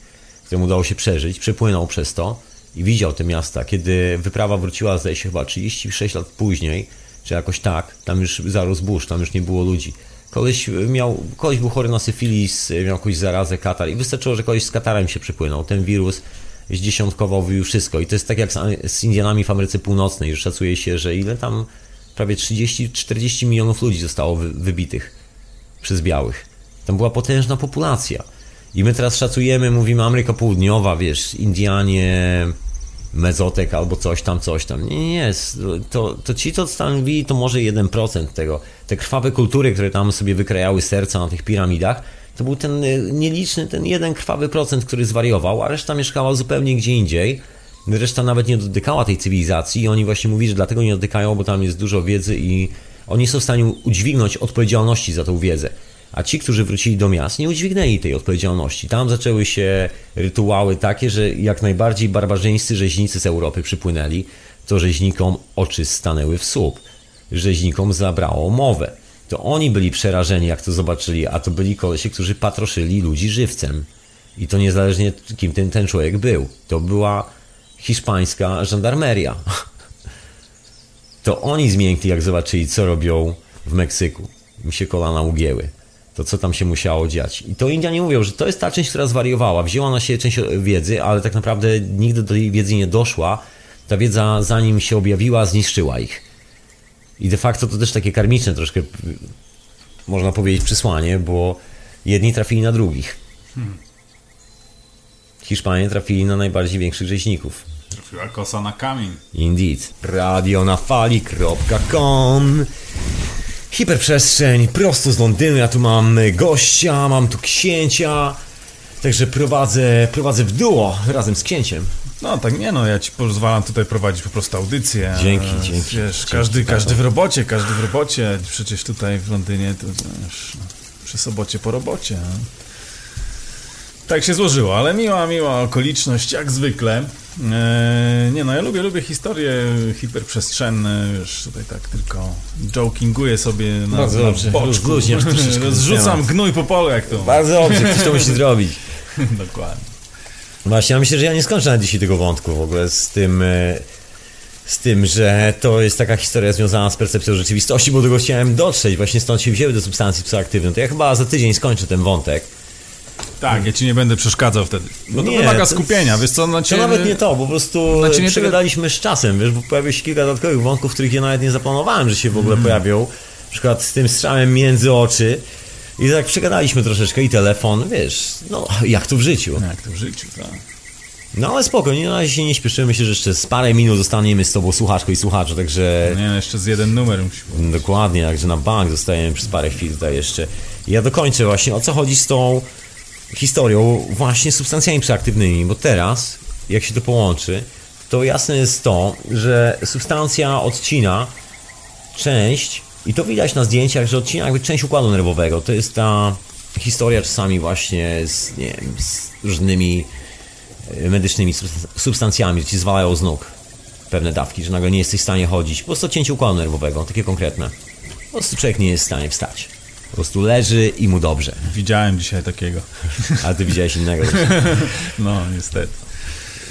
któremu udało się przeżyć, przepłynął przez to i widział te miasta. Kiedy wyprawa wróciła, zdaje się chyba trzydzieści sześć lat później, czy jakoś tak, tam już zarósł burz, tam już nie było ludzi. Koleś, miał, koleś był chory na syfilis, miał jakąś zarazę, katar i wystarczyło, że koleś z katarem się przepłynął. Ten wirus zdziesiątkował już wszystko. I to jest tak jak z Indianami w Ameryce Północnej. Już szacuje się, że ile tam prawie trzydzieści czterdzieści milionów ludzi zostało wybitych przez białych. Tam była potężna populacja. I my teraz szacujemy, mówimy Ameryka Południowa, wiesz, Indianie, Mezotek albo coś tam, coś tam. Nie, nie, nie. To, to ci, co stanowili, to może jeden procent tego. Te krwawe kultury, które tam sobie wykrajały serca na tych piramidach, to był ten nieliczny, ten jeden krwawy procent, który zwariował, a reszta mieszkała zupełnie gdzie indziej. Reszta nawet nie dotykała tej cywilizacji i oni właśnie mówili, że dlatego nie dotykają, bo tam jest dużo wiedzy i oni są w stanie udźwignąć odpowiedzialności za tą wiedzę. A ci, którzy wrócili do miast, nie udźwignęli tej odpowiedzialności. Tam zaczęły się rytuały takie, że jak najbardziej barbarzyńscy rzeźnicy z Europy przypłynęli, to rzeźnikom oczy stanęły w słup. Rzeźnikom zabrało mowę. To oni byli przerażeni, jak to zobaczyli, a to byli kolesie, którzy patroszyli ludzi żywcem. I to niezależnie, kim ten, ten człowiek był. To była hiszpańska żandarmeria. To oni zmiękli, jak zobaczyli, co robią w Meksyku. Im się kolana ugięły. To, co tam się musiało dziać. I to Indianie mówią, że to jest ta część, która zwariowała. Wzięła na siebie część wiedzy, ale tak naprawdę nigdy do tej wiedzy nie doszła. Ta wiedza, zanim się objawiła, zniszczyła ich. I de facto to też takie karmiczne troszkę, można powiedzieć, przesłanie, bo jedni trafili na drugich. Hmm. Hiszpanie trafili na najbardziej większych rzeźników. Trafiła kosa na kamień. Indeed. Radio na fali kropka com. Hiperprzestrzeń, prosto z Londynu. Ja tu mam gościa, mam tu księcia. Także prowadzę, prowadzę w duo razem z księciem. No tak, nie no, ja ci pozwalam tutaj prowadzić po prostu audycję. Dzięki, ale, dzięki. Wiesz, dzięki, każdy, każdy w robocie, każdy w robocie. Przecież tutaj w Londynie to wiesz, przy sobocie po robocie. Tak się złożyło, ale miła, miła okoliczność, jak zwykle. Eee, nie no, ja lubię, lubię historie hiperprzestrzenne, wiesz, tutaj tak tylko jokinguję sobie na Bardzo dobrze, boczku, luźnie, rozrzucam gnój po polu, jak to. Bardzo dobrze, ktoś to musi zrobić. Dokładnie. Właśnie, ja myślę, że ja nie skończę na dzisiaj tego wątku w ogóle z tym, z tym, że to jest taka historia związana z percepcją rzeczywistości, bo do tego chciałem dotrzeć, właśnie stąd się wzięły do substancji psychoaktywnej. To ja chyba za tydzień skończę ten wątek. Tak, ja ci nie będę przeszkadzał wtedy. Bo nie, to wymaga skupienia, wiesz co? Na ciebie... To nawet nie to, bo po prostu przegadaliśmy z czasem, wiesz, bo pojawiło się kilka dodatkowych wątków, których ja nawet nie zaplanowałem, że się w ogóle hmm. pojawią. Na przykład z tym strzałem między oczy. I tak przegadaliśmy troszeczkę i telefon, wiesz, no jak to w życiu. Jak to w życiu, tak. No ale spokojnie, na razie się nie śpieszymy, myślę, że jeszcze z parę minut zostaniemy z tobą słuchaczką i słuchaczu, także... Nie, no jeszcze z jeden numer musimy. Dokładnie, także na bank zostajemy przez parę chwil tutaj jeszcze. I ja dokończę właśnie, o co chodzi z tą historią właśnie z substancjami psychoaktywnymi, bo teraz, jak się to połączy, to jasne jest to, że substancja odcina część, i to widać na zdjęciach, że odcina jakby część układu nerwowego. To jest ta historia czasami właśnie z, nie wiem, z różnymi medycznymi substancjami, że ci zwalają z nóg pewne dawki, że nagle nie jesteś w stanie chodzić. Po prostu cięcie układu nerwowego, takie konkretne. Po prostu człowiek nie jest w stanie wstać. Po prostu leży i mu dobrze. Widziałem dzisiaj takiego. A ty widziałeś innego. No, niestety.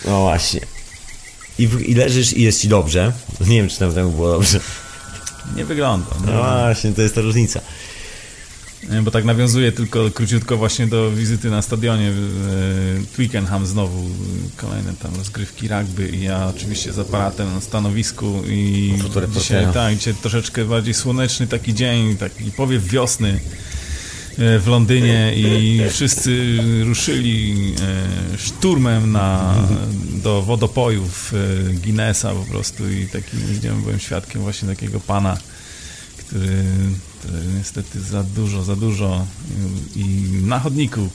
No właśnie. I, w, i leżysz i jest ci dobrze. Nie wiem, czy tam temu było dobrze. Nie wygląda. Nie no wygląda. Właśnie, to jest ta różnica. Bo tak nawiązuje tylko króciutko właśnie do wizyty na stadionie Twickenham, znowu kolejne tam rozgrywki rugby i ja oczywiście z aparatem na stanowisku i dzisiaj, tak, dzisiaj troszeczkę bardziej słoneczny taki dzień, taki powiew wiosny w Londynie i wszyscy ruszyli szturmem na, do wodopojów Guinnessa po prostu i takim byłem świadkiem właśnie takiego pana, który, który niestety za dużo, za dużo i na chodniku,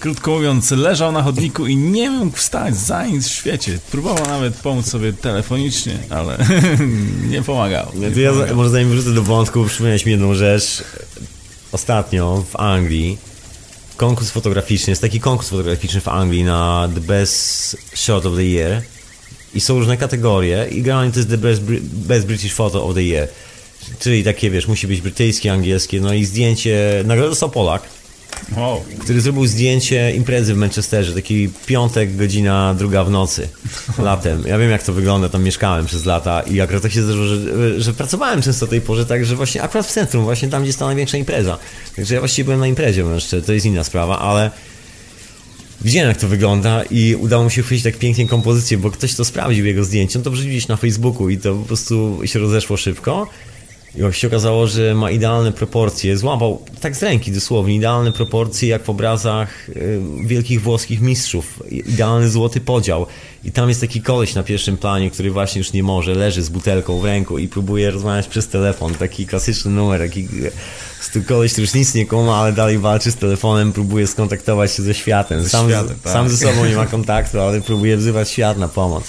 krótko mówiąc, leżał na chodniku i nie mógł wstać za nic w świecie. Próbował nawet pomóc sobie telefonicznie, ale nie pomagał. Nie ja pomagał. Ja, może zanim wrócę do wątku, przypomniałeś mi jedną rzecz. Ostatnio w Anglii konkurs fotograficzny, jest taki konkurs fotograficzny w Anglii na The Best Shot of the Year i są różne kategorie i generalnie to jest The Best, Best British Photo of the Year, czyli takie, wiesz, musi być brytyjskie, angielskie, no i zdjęcie, nagrodę dostał Polak, wow, który zrobił zdjęcie imprezy w Manchesterze, taki piątek, godzina druga w nocy, latem. Ja wiem, jak to wygląda, tam mieszkałem przez lata i akurat tak się zdarzyło, że, że pracowałem często o tej porze, także właśnie akurat w centrum, właśnie tam, gdzie jest ta największa impreza. Także ja właściwie byłem na imprezie, bo jeszcze to jest inna sprawa, ale widziałem, jak to wygląda i udało mu się uchwycić tak pięknie kompozycję, bo ktoś to sprawdził jego zdjęcie, on to wrzucił gdzieś na Facebooku i to po prostu się rozeszło szybko. I się okazało, że ma idealne proporcje, złapał tak z ręki dosłownie, idealne proporcje jak w obrazach y, wielkich włoskich mistrzów, idealny złoty podział i tam jest taki koleś na pierwszym planie, który właśnie już nie może, leży z butelką w ręku i próbuje rozmawiać przez telefon, taki klasyczny numer, taki koleś, który już nic nie kuma, ale dalej walczy z telefonem, próbuje skontaktować się ze światem, sam, światem, tak. Sam ze sobą nie ma kontaktu, ale próbuje wzywać świat na pomoc.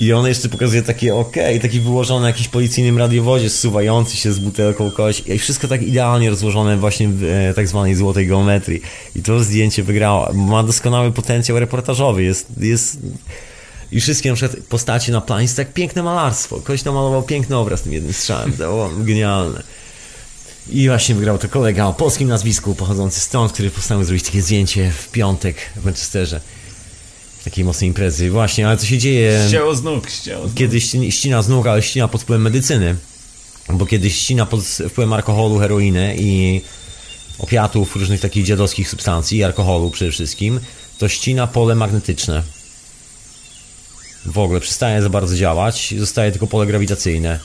I on jeszcze pokazuje takie okej, okay, taki wyłożony na jakimś policyjnym radiowozie, zsuwający się z butelką kogoś i wszystko tak idealnie rozłożone właśnie w e, tak zwanej złotej geometrii. I to zdjęcie wygrało. Ma doskonały potencjał reportażowy. Jest, jest... I wszystkie na przykład postacie na planie, jest tak piękne malarstwo. Ktoś namalował piękny obraz tym jednym strzałem. To było genialne. I właśnie wygrał to kolega o polskim nazwisku, pochodzący stąd, który postanowił zrobić takie zdjęcie w piątek w Manchesterze. Takiej mocnej imprezy. Właśnie, ale co się dzieje... Ścięło z nóg, ścięło z nóg. Kiedy ścina z nóg, ale ścina pod wpływem medycyny. Bo kiedy ścina pod wpływem alkoholu, heroiny i opiatów, różnych takich dziadowskich substancji i alkoholu przede wszystkim, to ścina pole magnetyczne. W ogóle przestaje za bardzo działać, zostaje tylko pole grawitacyjne.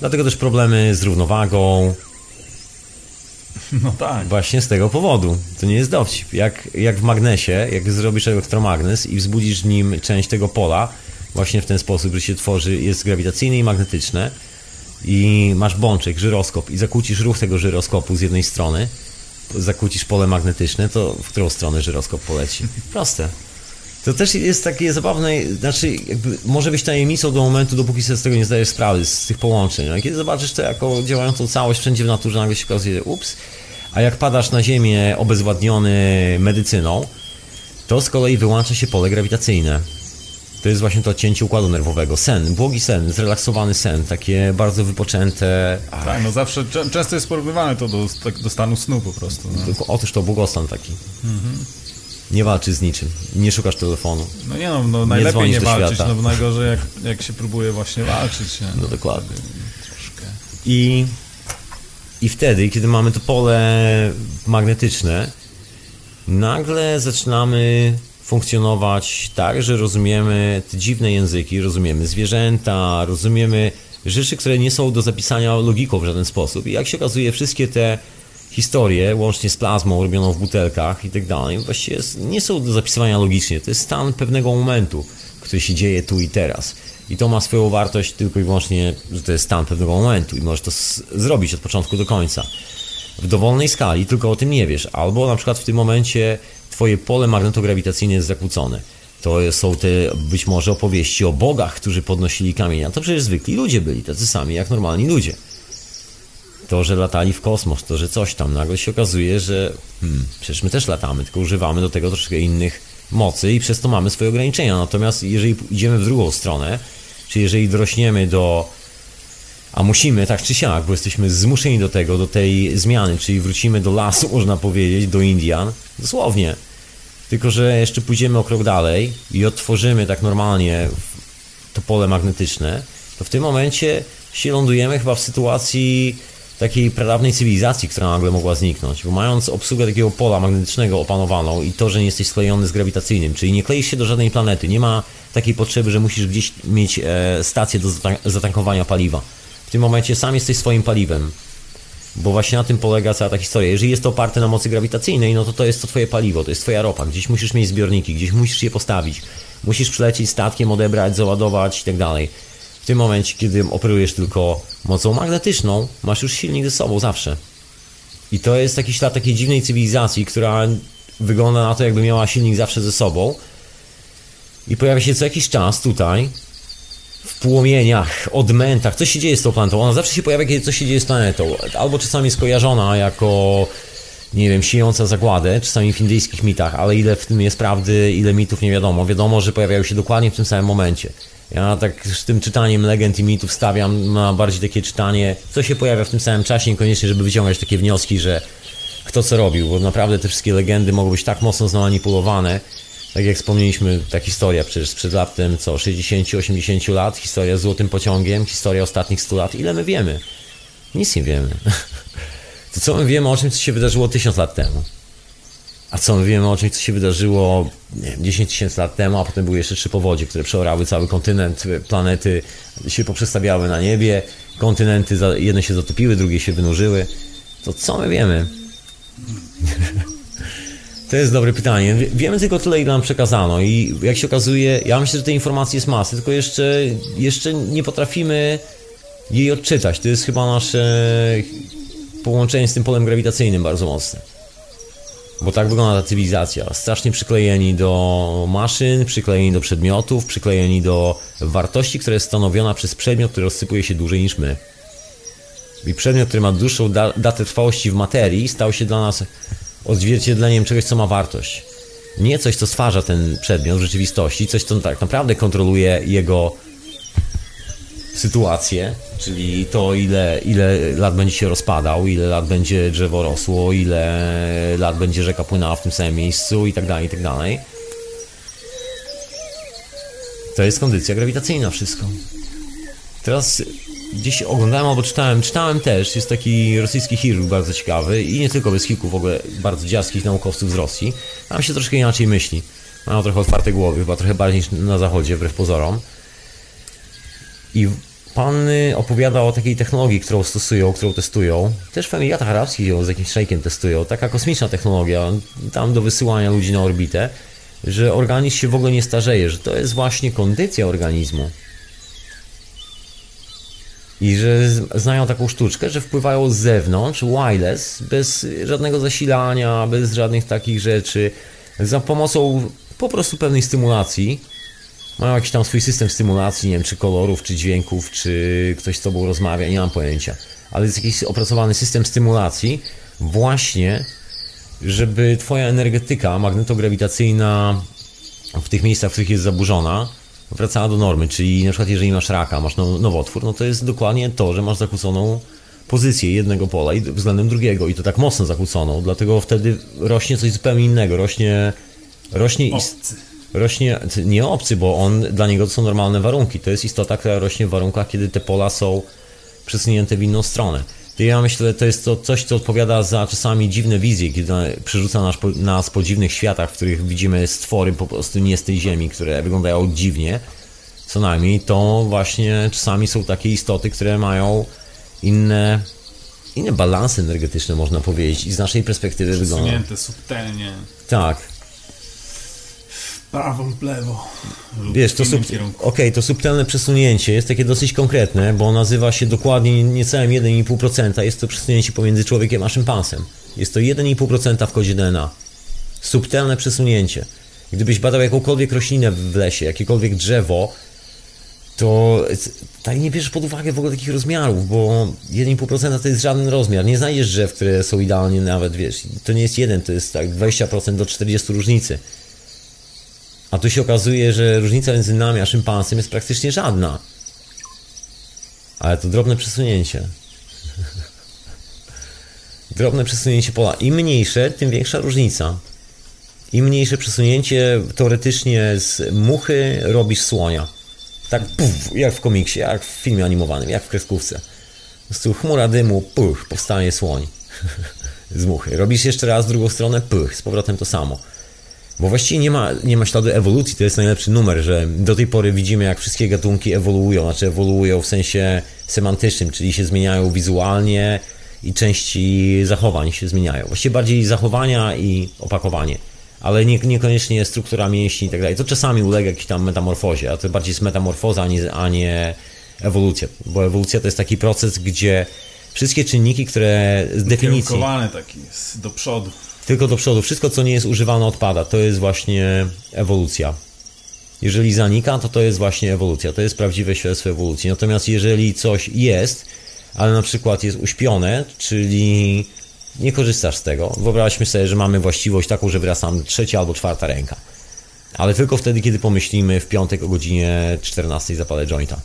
Dlatego też problemy z równowagą. No tak. Właśnie z tego powodu. To nie jest dowcip. Jak, jak w magnesie, jak zrobisz elektromagnes i wzbudzisz w nim część tego pola, właśnie w ten sposób, że się tworzy, jest grawitacyjne i magnetyczne i masz bączek, żyroskop i zakłócisz ruch tego żyroskopu z jednej strony, zakłócisz pole magnetyczne, to w którą stronę żyroskop poleci? Proste. To też jest takie zabawne, znaczy jakby może być tajemnicą do momentu, dopóki sobie z tego nie zdajesz sprawy, z tych połączeń. A kiedy zobaczysz to jako działającą całość wszędzie w naturze, nagle się okazuje, ups, a jak padasz na ziemię obezwładniony medycyną, to z kolei wyłącza się pole grawitacyjne. To jest właśnie to cięcie układu nerwowego. Sen, błogi sen, zrelaksowany sen, takie bardzo wypoczęte... Ach. Tak, no zawsze, często jest porównywane to do, do stanu snu po prostu. No. Tylko, otóż to błogostan taki. Mhm. Nie walczysz z niczym, nie szukasz telefonu. No nie no, no najlepiej nie, nie walczyć, świata. No bo najgorzej jak, jak się próbuje właśnie walczyć. No, no dokładnie. Troszkę. I, I wtedy, kiedy mamy to pole magnetyczne, nagle zaczynamy funkcjonować tak, że rozumiemy te dziwne języki, rozumiemy zwierzęta, rozumiemy rzeczy, które nie są do zapisania logiką w żaden sposób. I jak się okazuje, wszystkie te historie, łącznie z plazmą robioną w butelkach i tak dalej, właściwie jest, nie są do zapisywania logicznie. To jest stan pewnego momentu, który się dzieje tu i teraz. I to ma swoją wartość tylko i wyłącznie, że to jest stan pewnego momentu i możesz to zrobić od początku do końca. W dowolnej skali, tylko o tym nie wiesz. Albo na przykład w tym momencie twoje pole magnetograwitacyjne jest zakłócone. To są te być może opowieści o bogach, którzy podnosili kamienia. To przecież zwykli ludzie byli, tacy sami jak normalni ludzie. To, że latali w kosmos, to, że coś tam. Nagle się okazuje, że hmm, przecież my też latamy, tylko używamy do tego troszkę innych mocy i przez to mamy swoje ograniczenia. Natomiast jeżeli idziemy w drugą stronę, czyli jeżeli dorośniemy do... A musimy, tak czy siak, bo jesteśmy zmuszeni do tego, do tej zmiany, czyli wrócimy do lasu, można powiedzieć, do Indian, dosłownie. Tylko że jeszcze pójdziemy o krok dalej i odtworzymy tak normalnie to pole magnetyczne, to w tym momencie się lądujemy chyba w sytuacji takiej pradawnej cywilizacji, która nagle mogła zniknąć, bo mając obsługę takiego pola magnetycznego opanowaną i to, że nie jesteś sklejony z grawitacyjnym, czyli nie kleisz się do żadnej planety, nie ma takiej potrzeby, że musisz gdzieś mieć stację do zatankowania paliwa. W tym momencie sam jesteś swoim paliwem, bo właśnie na tym polega cała ta historia. Jeżeli jest to oparte na mocy grawitacyjnej, no to to jest to twoje paliwo, to jest twoja ropa, gdzieś musisz mieć zbiorniki, gdzieś musisz je postawić, musisz przylecieć statkiem, odebrać, załadować i tak dalej. W tym momencie, kiedy operujesz tylko mocą magnetyczną, masz już silnik ze sobą zawsze. I to jest taki ślad takiej dziwnej cywilizacji, która wygląda na to, jakby miała silnik zawsze ze sobą i pojawia się co jakiś czas tutaj, w płomieniach, odmętach, co się dzieje z tą planetą. Ona zawsze się pojawia, kiedy coś się dzieje z planetą. Albo czasami jest kojarzona jako, nie wiem, siejąca zagładę, czasami w indyjskich mitach, ale ile w tym jest prawdy, ile mitów nie wiadomo. Wiadomo, że pojawiają się dokładnie w tym samym momencie. Ja tak z tym czytaniem legend i mitów stawiam na bardziej takie czytanie, co się pojawia w tym samym czasie, niekoniecznie, żeby wyciągać takie wnioski, że kto co robił, bo naprawdę te wszystkie legendy mogą być tak mocno zmanipulowane. Tak jak wspomnieliśmy, ta historia przecież sprzed latem, co, sześćdziesięciu osiemdziesięciu lat, historia z złotym pociągiem, historia ostatnich stu lat. Ile my wiemy? Nic nie wiemy. To co my wiemy o czymś, co się wydarzyło tysiąc lat temu? A co my wiemy o czymś, co się wydarzyło, nie wiem, dziesięć tysięcy lat temu, a potem były jeszcze trzy powodzie, które przeorały cały kontynent, planety się poprzestawiały na niebie, kontynenty, jedne się zatopiły, drugie się wynurzyły. To co my wiemy? To jest dobre pytanie. Wiemy tylko tyle, ile nam przekazano i jak się okazuje, ja myślę, że tej informacji jest masy, tylko jeszcze, jeszcze nie potrafimy jej odczytać. To jest chyba nasze połączenie z tym polem grawitacyjnym bardzo mocne. Bo tak wygląda ta cywilizacja. Strasznie przyklejeni do maszyn, przyklejeni do przedmiotów, przyklejeni do wartości, która jest stanowiona przez przedmiot, który rozsypuje się dłużej niż my. I przedmiot, który ma dłuższą datę trwałości w materii, stał się dla nas odzwierciedleniem czegoś, co ma wartość. Nie coś, co stwarza ten przedmiot w rzeczywistości, coś, co tak naprawdę kontroluje jego sytuację, czyli to, ile, ile lat będzie się rozpadał, ile lat będzie drzewo rosło, ile lat będzie rzeka płynęła w tym samym miejscu i tak dalej, i tak dalej. To jest kondycja grawitacyjna wszystko. Teraz gdzieś oglądałem albo czytałem, czytałem też, jest taki rosyjski chirurg bardzo ciekawy i nie tylko, bo jest kilku w ogóle bardzo dziarskich naukowców z Rosji. Tam się troszkę inaczej myśli. Mają trochę otwarte głowy, chyba trochę bardziej niż na zachodzie, wbrew pozorom. I pan opowiada o takiej technologii, którą stosują, którą testują. Też w Emiratach Arabskich ją z jakimś szejkiem testują. Taka kosmiczna technologia, tam do wysyłania ludzi na orbitę, że organizm się w ogóle nie starzeje, że to jest właśnie kondycja organizmu. I że znają taką sztuczkę, że wpływają z zewnątrz, wireless, bez żadnego zasilania, bez żadnych takich rzeczy, za pomocą po prostu pewnej stymulacji. Mają jakiś tam swój system stymulacji, nie wiem, czy kolorów, czy dźwięków, czy ktoś z tobą rozmawia, nie mam pojęcia. Ale jest jakiś opracowany system stymulacji właśnie, żeby twoja energetyka magnetograwitacyjna w tych miejscach, w których jest zaburzona, wracała do normy, czyli na przykład jeżeli masz raka, masz nowotwór, no to jest dokładnie to, że masz zakłóconą pozycję jednego pola względem drugiego i to tak mocno zakłóconą, dlatego wtedy rośnie coś zupełnie innego, rośnie... rośnie obcy. Rośnie, nie obcy, bo on, dla niego to są normalne warunki, to jest istota, która rośnie w warunkach, kiedy te pola są przesunięte w inną stronę. To ja myślę, że to jest to coś, co odpowiada za czasami dziwne wizje, kiedy przerzuca nas po, nas po dziwnych światach, w których widzimy stwory po prostu nie z tej ziemi, które wyglądają dziwnie, co najmniej, to właśnie czasami są takie istoty, które mają inne, inne balansy energetyczne, można powiedzieć, i z naszej perspektywy wygląda. Przesunięte, subtelnie. Tak. Prawą, w lewo. Wiesz, to, sub... okay, to subtelne przesunięcie jest takie dosyć konkretne, bo nazywa się dokładnie niecałym jeden i pół procent. Jest to przesunięcie pomiędzy człowiekiem a szympansem. Jest to jeden i pół procent w kodzie D N A. Subtelne przesunięcie. Gdybyś badał jakąkolwiek roślinę w lesie, jakiekolwiek drzewo, to tak nie bierzesz pod uwagę w ogóle takich rozmiarów, bo jeden i pół procent to jest żaden rozmiar. Nie znajdziesz drzew, które są idealnie nawet, wiesz, to nie jest jeden, to jest tak dwadzieścia procent do czterdziestu procent różnicy. A tu się okazuje, że różnica między nami a szympansem jest praktycznie żadna. Ale to drobne przesunięcie. Drobne przesunięcie pola. Im mniejsze, tym większa różnica. Im mniejsze przesunięcie, teoretycznie z muchy robisz słonia. Tak puf, jak w komiksie, jak w filmie animowanym, jak w kreskówce. Po prostu chmura dymu, puch, powstaje słoń. Z muchy. Robisz jeszcze raz w drugą stronę, puch, z powrotem to samo. Bo właściwie nie ma, nie ma śladu ewolucji, to jest najlepszy numer, że do tej pory widzimy, jak wszystkie gatunki ewoluują, znaczy ewoluują w sensie semantycznym, czyli się zmieniają wizualnie i części zachowań się zmieniają. Właściwie bardziej zachowania i opakowanie, ale nie, niekoniecznie struktura mięśni i tak dalej. To czasami ulega jakiejś tam metamorfozie, a to bardziej jest metamorfoza, a nie, a nie ewolucja, bo ewolucja to jest taki proces, gdzie wszystkie czynniki, które z definicji... Ukierunkowane taki jest do przodu. Tylko do przodu. Wszystko, co nie jest używane, odpada. To jest właśnie ewolucja. Jeżeli zanika, to to jest właśnie ewolucja. To jest prawdziwe świadectwo ewolucji. Natomiast jeżeli coś jest, ale na przykład jest uśpione, czyli nie korzystasz z tego. Wyobraźmy sobie, że mamy właściwość taką, że wyrasta nam trzecia albo czwarta ręka. Ale tylko wtedy, kiedy pomyślimy w piątek o godzinie czternastej zapalę jointa.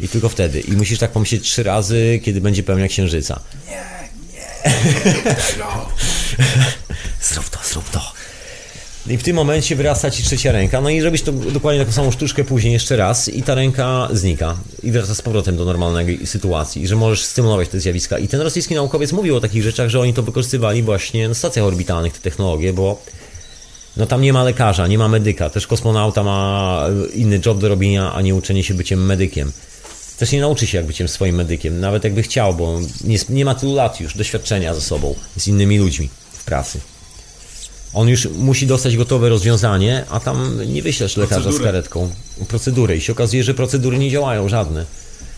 I tylko wtedy. I musisz tak pomyśleć trzy razy, kiedy będzie pełnia księżyca. Nie, nie, no. Zrób to, zrób to. I w tym momencie wyrasta ci trzecia ręka. No i robisz to dokładnie taką samą sztuczkę później jeszcze raz i ta ręka znika. I wraca z powrotem do normalnej sytuacji. I że możesz stymulować te zjawiska. I ten rosyjski naukowiec mówił o takich rzeczach, że oni to wykorzystywali właśnie na stacjach orbitalnych, te technologie, bo no tam nie ma lekarza, nie ma medyka. Też kosmonauta ma inny job do robienia, a nie uczenie się byciem medykiem. Też nie nauczy się jak byciem swoim medykiem, nawet jakby chciał, bo nie, nie ma tylu lat już doświadczenia ze sobą, z innymi ludźmi w pracy. On już musi dostać gotowe rozwiązanie, a tam nie wyślesz lekarza procedury. Z karetką. Procedury. I się okazuje, że procedury nie działają żadne.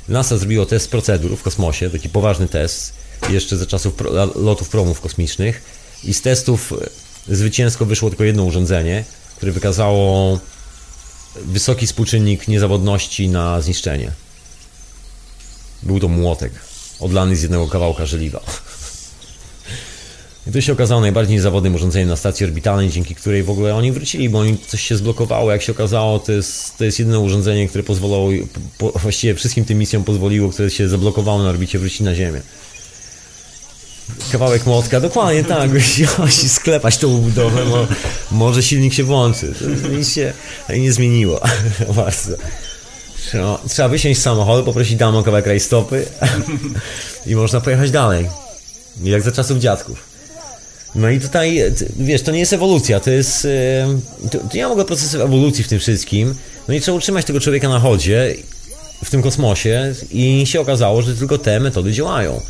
NASA zrobiło test procedur w kosmosie, taki poważny test, jeszcze za czasów pro, lotów promów kosmicznych. I z testów zwycięsko wyszło tylko jedno urządzenie, które wykazało wysoki współczynnik niezawodności na zniszczenie. Był to młotek, odlany z jednego kawałka żeliwa. I to się okazało najbardziej niezawodnym urządzeniem na stacji orbitalnej, dzięki której w ogóle oni wrócili, bo oni coś się zblokowało. Jak się okazało, to jest, to jest jedyne urządzenie, które pozwalało, po, właściwie wszystkim tym misjom pozwoliło, które się zablokowało na orbicie, wrócić na Ziemię. Kawałek młotka, dokładnie tak, musi sklepać tą budowę, bo może silnik się włączy. To nic się nie zmieniło bardzo. No, trzeba wysiąść z samochodu, poprosić damę o kawałek rajstopy i można pojechać dalej. Jak za czasów dziadków. No i tutaj, wiesz, to nie jest ewolucja, to jest... To, to ja mogę procesy ewolucji w tym wszystkim. No i trzeba utrzymać tego człowieka na chodzie, w tym kosmosie, i się okazało, że tylko te metody działają.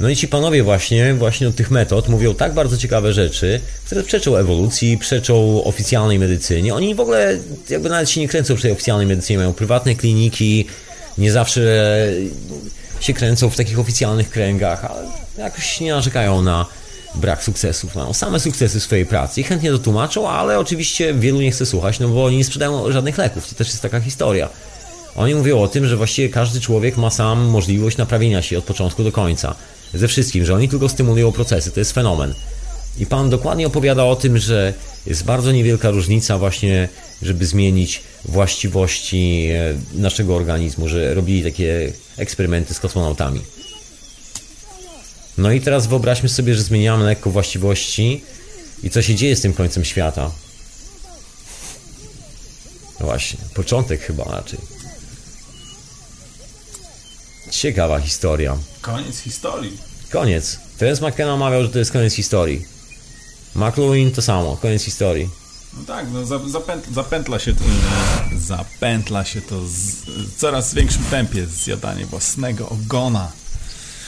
No i ci panowie właśnie, właśnie od tych metod mówią tak bardzo ciekawe rzeczy, które przeczą ewolucji, przeczą oficjalnej medycynie. Oni w ogóle jakby nawet się nie kręcą przy oficjalnej medycynie, mają prywatne kliniki, nie zawsze się kręcą w takich oficjalnych kręgach, ale jakoś nie narzekają na brak sukcesów. Mają same sukcesy w swojej pracy i chętnie to tłumaczą, ale oczywiście wielu nie chce słuchać, no bo oni nie sprzedają żadnych leków. To też jest taka historia. Oni mówią o tym, że właściwie każdy człowiek ma sam możliwość naprawienia się od początku do końca. Ze wszystkim, że oni tylko stymulują procesy. To jest fenomen. I pan dokładnie opowiada o tym, że jest bardzo niewielka różnica właśnie, żeby zmienić właściwości naszego organizmu, że robili takie eksperymenty z kosmonautami. No i teraz wyobraźmy sobie, że zmieniamy lekko właściwości i co się dzieje z tym końcem świata? No właśnie, początek chyba raczej. Ciekawa historia. Koniec historii. Koniec. Terence McKenna mawiał, że to jest koniec historii. McLuhan to samo, koniec historii. No tak, no zapętla, zapętla się to, zapętla się to z, coraz w większym tempie zjadanie własnego ogona.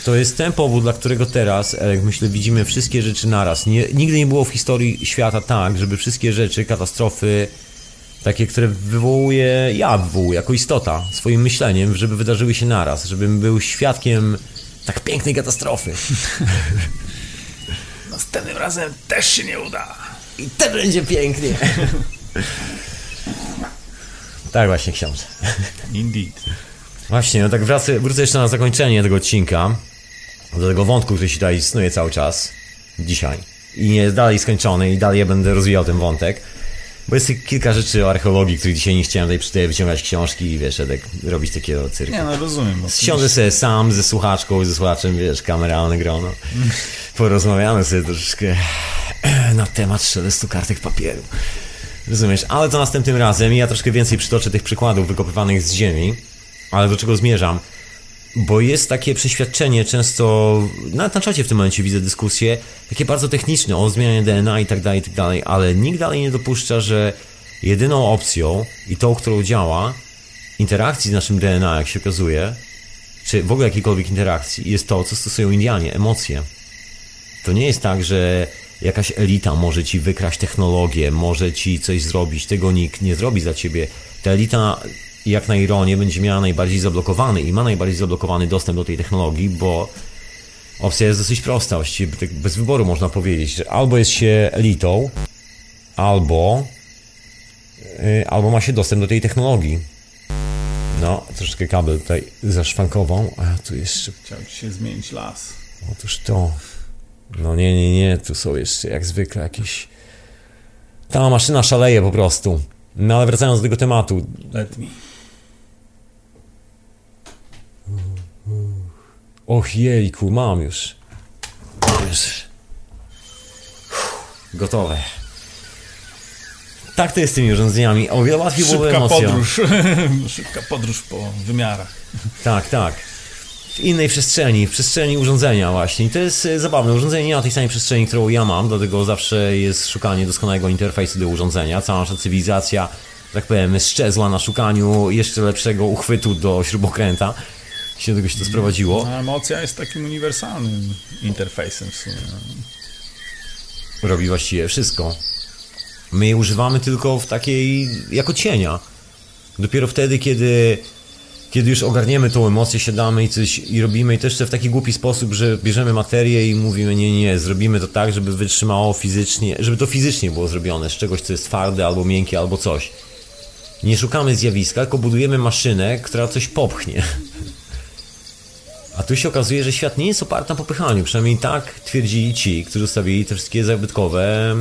To jest ten powód, dla którego teraz, jak myślę, widzimy wszystkie rzeczy naraz. Nie, nigdy nie było w historii świata tak, żeby wszystkie rzeczy, katastrofy, takie, które wywołuje ja, wywołuję jako istota swoim myśleniem, żeby wydarzyły się naraz, żebym był świadkiem tak pięknej katastrofy. Następnym razem też się nie uda. I też będzie pięknie. Tak właśnie, ksiądz. Indeed. Właśnie, no tak wracę, wrócę jeszcze na zakończenie tego odcinka, do tego wątku, który się tutaj istnieje cały czas, dzisiaj. I nie jest dalej skończony i dalej ja będę rozwijał ten wątek. Bo jest kilka rzeczy o archeologii, których dzisiaj nie chciałem tutaj przy tej wyciągać książki i wiesz, tak robić takiego cyrku. Nie, no rozumiem. Siądę sobie sam ze słuchaczką, ze słuchaczem, wiesz, kameralne grono. Porozmawiamy sobie troszeczkę na temat szelestu kartek papieru. Rozumiesz, ale to następnym razem ja troszkę więcej przytoczę tych przykładów wykopywanych z ziemi, ale do czego zmierzam? Bo jest takie przeświadczenie często, nawet na czacie w tym momencie widzę dyskusje, takie bardzo techniczne o zmianie D N A i tak dalej, i tak dalej, ale nikt dalej nie dopuszcza, że jedyną opcją i tą, którą działa interakcji z naszym D N A, jak się okazuje, czy w ogóle jakiejkolwiek interakcji, jest to, co stosują Indianie, emocje. To nie jest tak, że jakaś elita może ci wykraść technologię, może ci coś zrobić, tego nikt nie zrobi za ciebie. Ta elita, jak na ironię, będzie miała najbardziej zablokowany i ma najbardziej zablokowany dostęp do tej technologii, bo opcja jest dosyć prosta, właściwie bez wyboru można powiedzieć, że albo jest się elitą, albo yy, albo ma się dostęp do tej technologii. No, troszeczkę kabel tutaj zaszwankował, a tu jeszcze... Chciał ci się zmienić las. Otóż to... No nie, nie, nie, tu są jeszcze jak zwykle jakieś... Ta maszyna szaleje po prostu. No ale wracając do tego tematu... Let me. Och jejku, mam już. Mam już. Uff, gotowe. Tak to jest z tymi urządzeniami. O wiele łatwiej byłoby emocją. Szybka podróż. Szybka podróż po wymiarach. Tak, tak. W innej przestrzeni, w przestrzeni urządzenia właśnie. I to jest zabawne. Urządzenie nie ma tej samej przestrzeni, którą ja mam, dlatego zawsze jest szukanie doskonałego interfejsu do urządzenia. Cała nasza cywilizacja, tak powiem, szczezła na szukaniu jeszcze lepszego uchwytu do śrubokręta. Się do tego się to sprowadziło. No, emocja jest takim uniwersalnym interfejsem w sumie. Robi właściwie wszystko. My je używamy tylko w takiej... jako cienia. Dopiero wtedy, kiedy... Kiedy już ogarniemy tą emocję, siadamy i coś i robimy, i to jeszcze w taki głupi sposób, że bierzemy materię i mówimy, nie, nie, zrobimy to tak, żeby wytrzymało fizycznie, żeby to fizycznie było zrobione z czegoś, co jest twarde, albo miękkie, albo coś. Nie szukamy zjawiska, tylko budujemy maszynę, która coś popchnie. A tu się okazuje, że świat nie jest oparty na popychaniu, przynajmniej tak twierdzili ci, którzy zostawili te wszystkie zabytkowe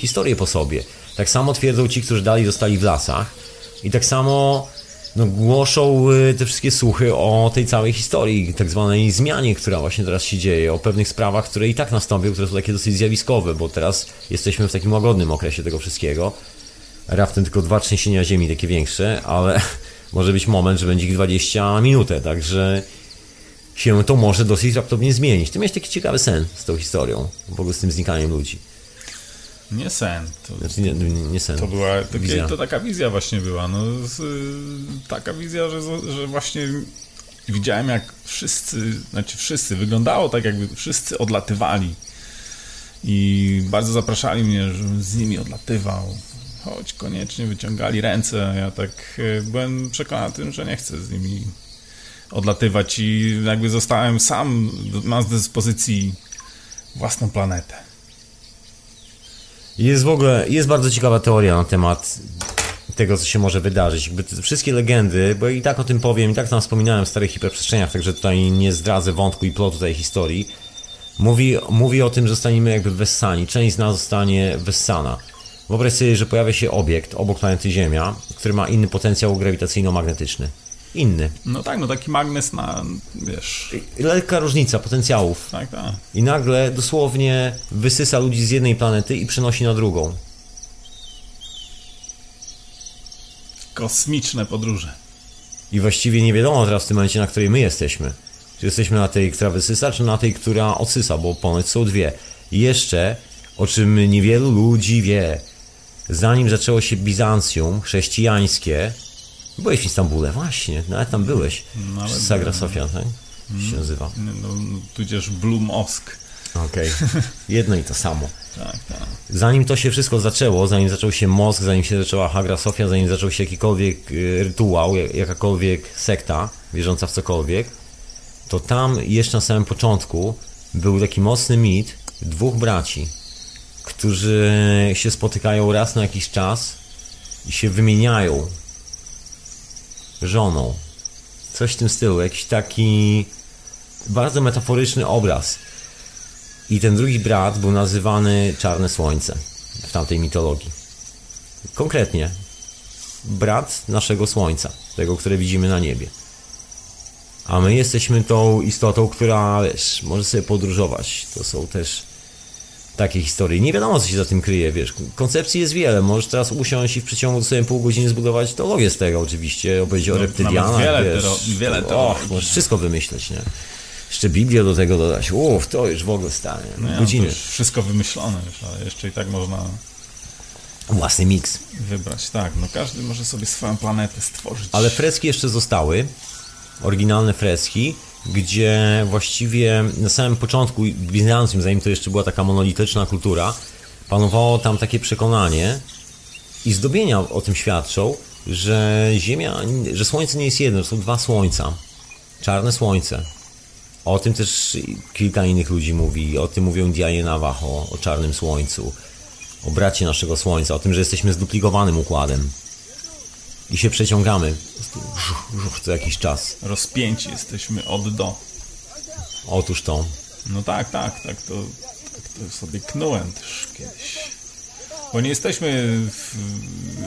historie po sobie. Tak samo twierdzą ci, którzy dalej zostali w lasach i tak samo... No, głoszą te wszystkie słuchy o tej całej historii, tak zwanej zmianie, która właśnie teraz się dzieje, o pewnych sprawach, które i tak nastąpią, które są takie dosyć zjawiskowe, bo teraz jesteśmy w takim łagodnym okresie tego wszystkiego. Raptem tylko dwa trzęsienia ziemi, takie większe, ale może być moment, że będzie ich dwadzieścia minutę, także się to może dosyć raptownie zmienić. Ty miałeś taki ciekawy sen z tą historią, w ogóle z tym znikaniem ludzi. Nie sen. To, znaczy nie, nie, nie sen. To była to, wizja. To taka wizja właśnie była. No, z, taka wizja, że, że właśnie widziałem, jak wszyscy, znaczy wszyscy, wyglądało tak, jakby wszyscy odlatywali. I bardzo zapraszali mnie, żebym z nimi odlatywał. Choć koniecznie wyciągali ręce. Ja tak byłem przekonany tym, że nie chcę z nimi odlatywać. I jakby zostałem sam, mam do dyspozycji własną planetę. Jest w ogóle, jest bardzo ciekawa teoria na temat tego, co się może wydarzyć. Jakby te wszystkie legendy, bo i tak o tym powiem, i tak tam wspominałem w starych hiperprzestrzeniach, także tutaj nie zdradzę wątku i plotu tej historii. Mówi, mówi o tym, że zostaniemy jakby wessani. Część z nas zostanie wessana. Wyobraź sobie, że pojawia się obiekt obok planety Ziemia, który ma inny potencjał grawitacyjno-magnetyczny. Inny. No tak, no taki magnes na, wiesz... Lekka różnica potencjałów. Tak, tak. I nagle dosłownie wysysa ludzi z jednej planety i przenosi na drugą. Kosmiczne podróże. I właściwie nie wiadomo teraz w tym momencie, na której my jesteśmy. Czy jesteśmy na tej, która wysysa, czy na tej, która odsysa, bo ponoć są dwie. I jeszcze, o czym niewielu ludzi wie, zanim zaczęło się Bizancjum chrześcijańskie... Byłeś w Istambule, właśnie, nawet tam byłeś. Hagia Sophia, tak? się nazywa. No, tudzież Blumowsk. Okej, okay. Jedno i to samo. Tak, tak. Zanim to się wszystko zaczęło, zanim zaczął się Mosk, zanim się zaczęła Hagia Sophia, zanim zaczął się jakikolwiek rytuał, jakakolwiek sekta wierząca w cokolwiek, to tam jeszcze na samym początku był taki mocny mit dwóch braci, którzy się spotykają raz na jakiś czas i się wymieniają żoną. Coś w tym stylu, jakiś taki bardzo metaforyczny obraz. I ten drugi brat był nazywany Czarne Słońce w tamtej mitologii. Konkretnie brat naszego Słońca, tego, które widzimy na niebie. A my jesteśmy tą istotą, która, wiesz, może sobie podróżować. To są też takie historie. Nie wiadomo, co się za tym kryje, wiesz. Koncepcji jest wiele. Możesz teraz usiąść i w przeciągu sobie pół godziny zbudować teologię z tego, oczywiście. Opowiedzieć no, o reptylianach, wiele, wiesz. Tero, wiele to, och, możesz wszystko wymyśleć, nie? Jeszcze Biblię do tego dodać. Uff, to już w ogóle stanie. No, no, godziny. Wszystko wymyślone już, ale jeszcze i tak można... Własny miks. Wybrać, tak. No każdy może sobie swoją planetę stworzyć. Ale freski jeszcze zostały. Oryginalne freski, gdzie właściwie na samym początku Bizancjum, zanim to jeszcze była taka monolityczna kultura, panowało tam takie przekonanie i zdobienia o tym świadczą, że Ziemia, że Słońce nie jest jedno, są dwa Słońca. Czarne Słońce. O tym też kilka innych ludzi mówi, o tym mówią Indianie Navajo, o Czarnym Słońcu, o bracie naszego Słońca, o tym, że jesteśmy zduplikowanym układem. I się przeciągamy co jakiś czas. Rozpięci jesteśmy od do. Otóż to. No tak, tak, tak to, tak to sobie knułem też kiedyś. Bo nie jesteśmy w,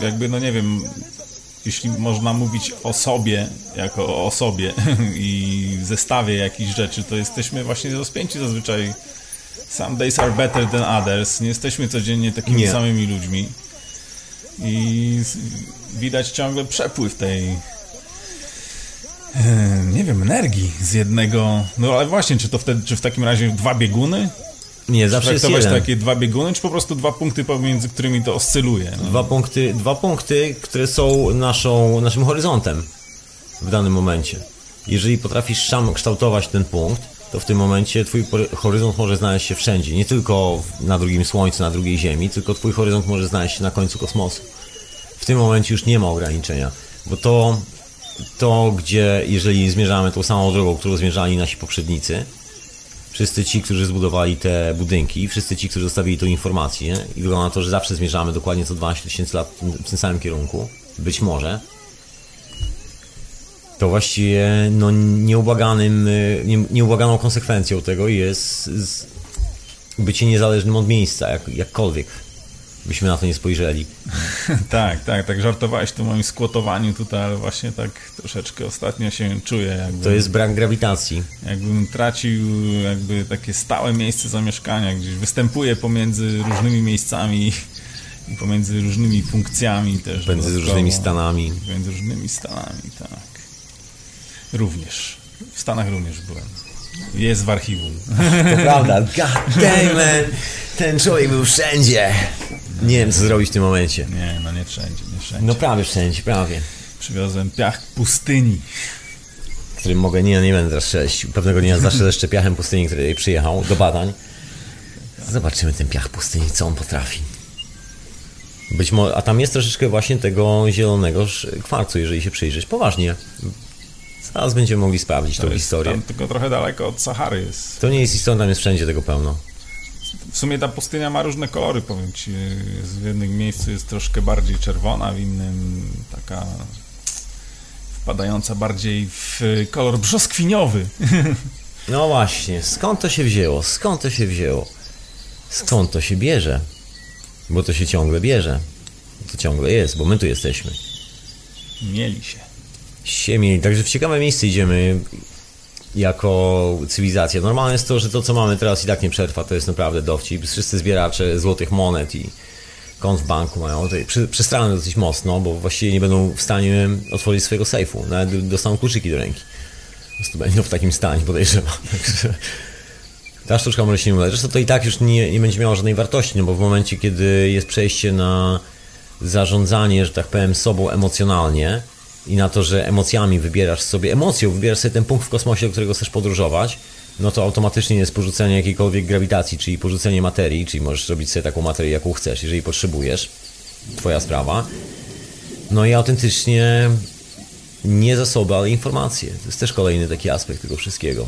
jakby, no nie wiem, jeśli można mówić o sobie, jako o osobie i zestawie jakichś rzeczy, to jesteśmy właśnie rozpięci zazwyczaj. Some days are better than others. Nie jesteśmy codziennie takimi nie. samymi ludźmi. I widać ciągle przepływ tej, nie wiem, energii z jednego... No ale właśnie, czy to wtedy, czy w takim razie dwa bieguny? Nie, zawsze jest jeden. Takie dwa bieguny, czy po prostu dwa punkty, pomiędzy którymi to oscyluje? No. Dwa punkty, dwa punkty, które są naszą, naszym horyzontem w danym momencie. Jeżeli potrafisz sam kształtować ten punkt, to w tym momencie twój horyzont może znaleźć się wszędzie. Nie tylko na drugim Słońcu, na drugiej Ziemi, tylko twój horyzont może znaleźć się na końcu kosmosu. W tym momencie już nie ma ograniczenia, bo to, to gdzie, jeżeli zmierzamy tą samą drogą, którą zmierzali nasi poprzednicy, wszyscy ci, którzy zbudowali te budynki, wszyscy ci, którzy zostawili tą informację, i wygląda na to, że zawsze zmierzamy dokładnie co dwanaście tysięcy lat w tym samym kierunku, być może, to właściwie no, nieubłaganym, nie, nieubłaganą konsekwencją tego jest z, bycie niezależnym od miejsca, jak, jakkolwiek byśmy na to nie spojrzeli. tak, tak, tak żartowałeś tu o moim skłotowaniu tutaj, ale właśnie tak troszeczkę ostatnio się czuję. Jakbym, to jest brak grawitacji. Jakbym tracił jakby takie stałe miejsce zamieszkania, gdzieś występuję pomiędzy różnymi miejscami i pomiędzy różnymi funkcjami też. Pomiędzy różnymi stanami. Pomiędzy różnymi stanami, tak. Również. W Stanach również byłem. Jest w archiwum. To prawda. God damn, man. Ten człowiek był wszędzie. Nie wiem, co zrobić w tym momencie. Nie, no nie wszędzie, nie wszędzie. No prawie wszędzie, prawie. Przywiozłem piach pustyni. Którym mogę, nie, nie będę teraz sześć. Pewnego dnia zawsze jeszcze piachem pustyni, który przyjechał do badań. Zobaczymy ten piach pustyni, co on potrafi. Być może, a tam jest troszeczkę właśnie tego zielonego kwarcu, jeżeli się przyjrzeć. Poważnie. Zaraz będziemy mogli sprawdzić to tą jest, historię. Tam tylko trochę daleko od Sahary jest. To nie jest istotne, tam jest wszędzie tego pełno. W sumie ta pustynia ma różne kolory, powiem ci. W jednym miejscu jest troszkę bardziej czerwona, w innym taka wpadająca bardziej w kolor brzoskwiniowy. No właśnie, skąd to się wzięło? Skąd to się wzięło? Skąd to się bierze? Bo to się ciągle bierze. To ciągle jest, bo my tu jesteśmy. Mieli się. Się mieli. Także w ciekawe miejsce idziemy jako cywilizacja. Normalne jest to, że to, co mamy teraz, i tak nie przetrwa. To jest naprawdę dowcip. Wszyscy zbieracze złotych monet i kont w banku mają przestrane dosyć mocno, bo właściwie nie będą w stanie otworzyć swojego sejfu. Nawet dostaną kluczyki do ręki. Po prostu będą w takim stanie, podejrzewam. Także ta sztuczka może się nie uda. Zresztą to i tak już nie, nie będzie miało żadnej wartości, no bo w momencie, kiedy jest przejście na zarządzanie, że tak powiem, sobą emocjonalnie, i na to, że emocjami wybierasz sobie, emocją wybierasz sobie ten punkt w kosmosie, do którego chcesz podróżować, no to automatycznie jest porzucenie jakiejkolwiek grawitacji, czyli porzucenie materii, czyli możesz robić sobie taką materię, jaką chcesz, jeżeli potrzebujesz. Twoja sprawa. No i autentycznie nie zasoby, ale informacje. To jest też kolejny taki aspekt tego wszystkiego.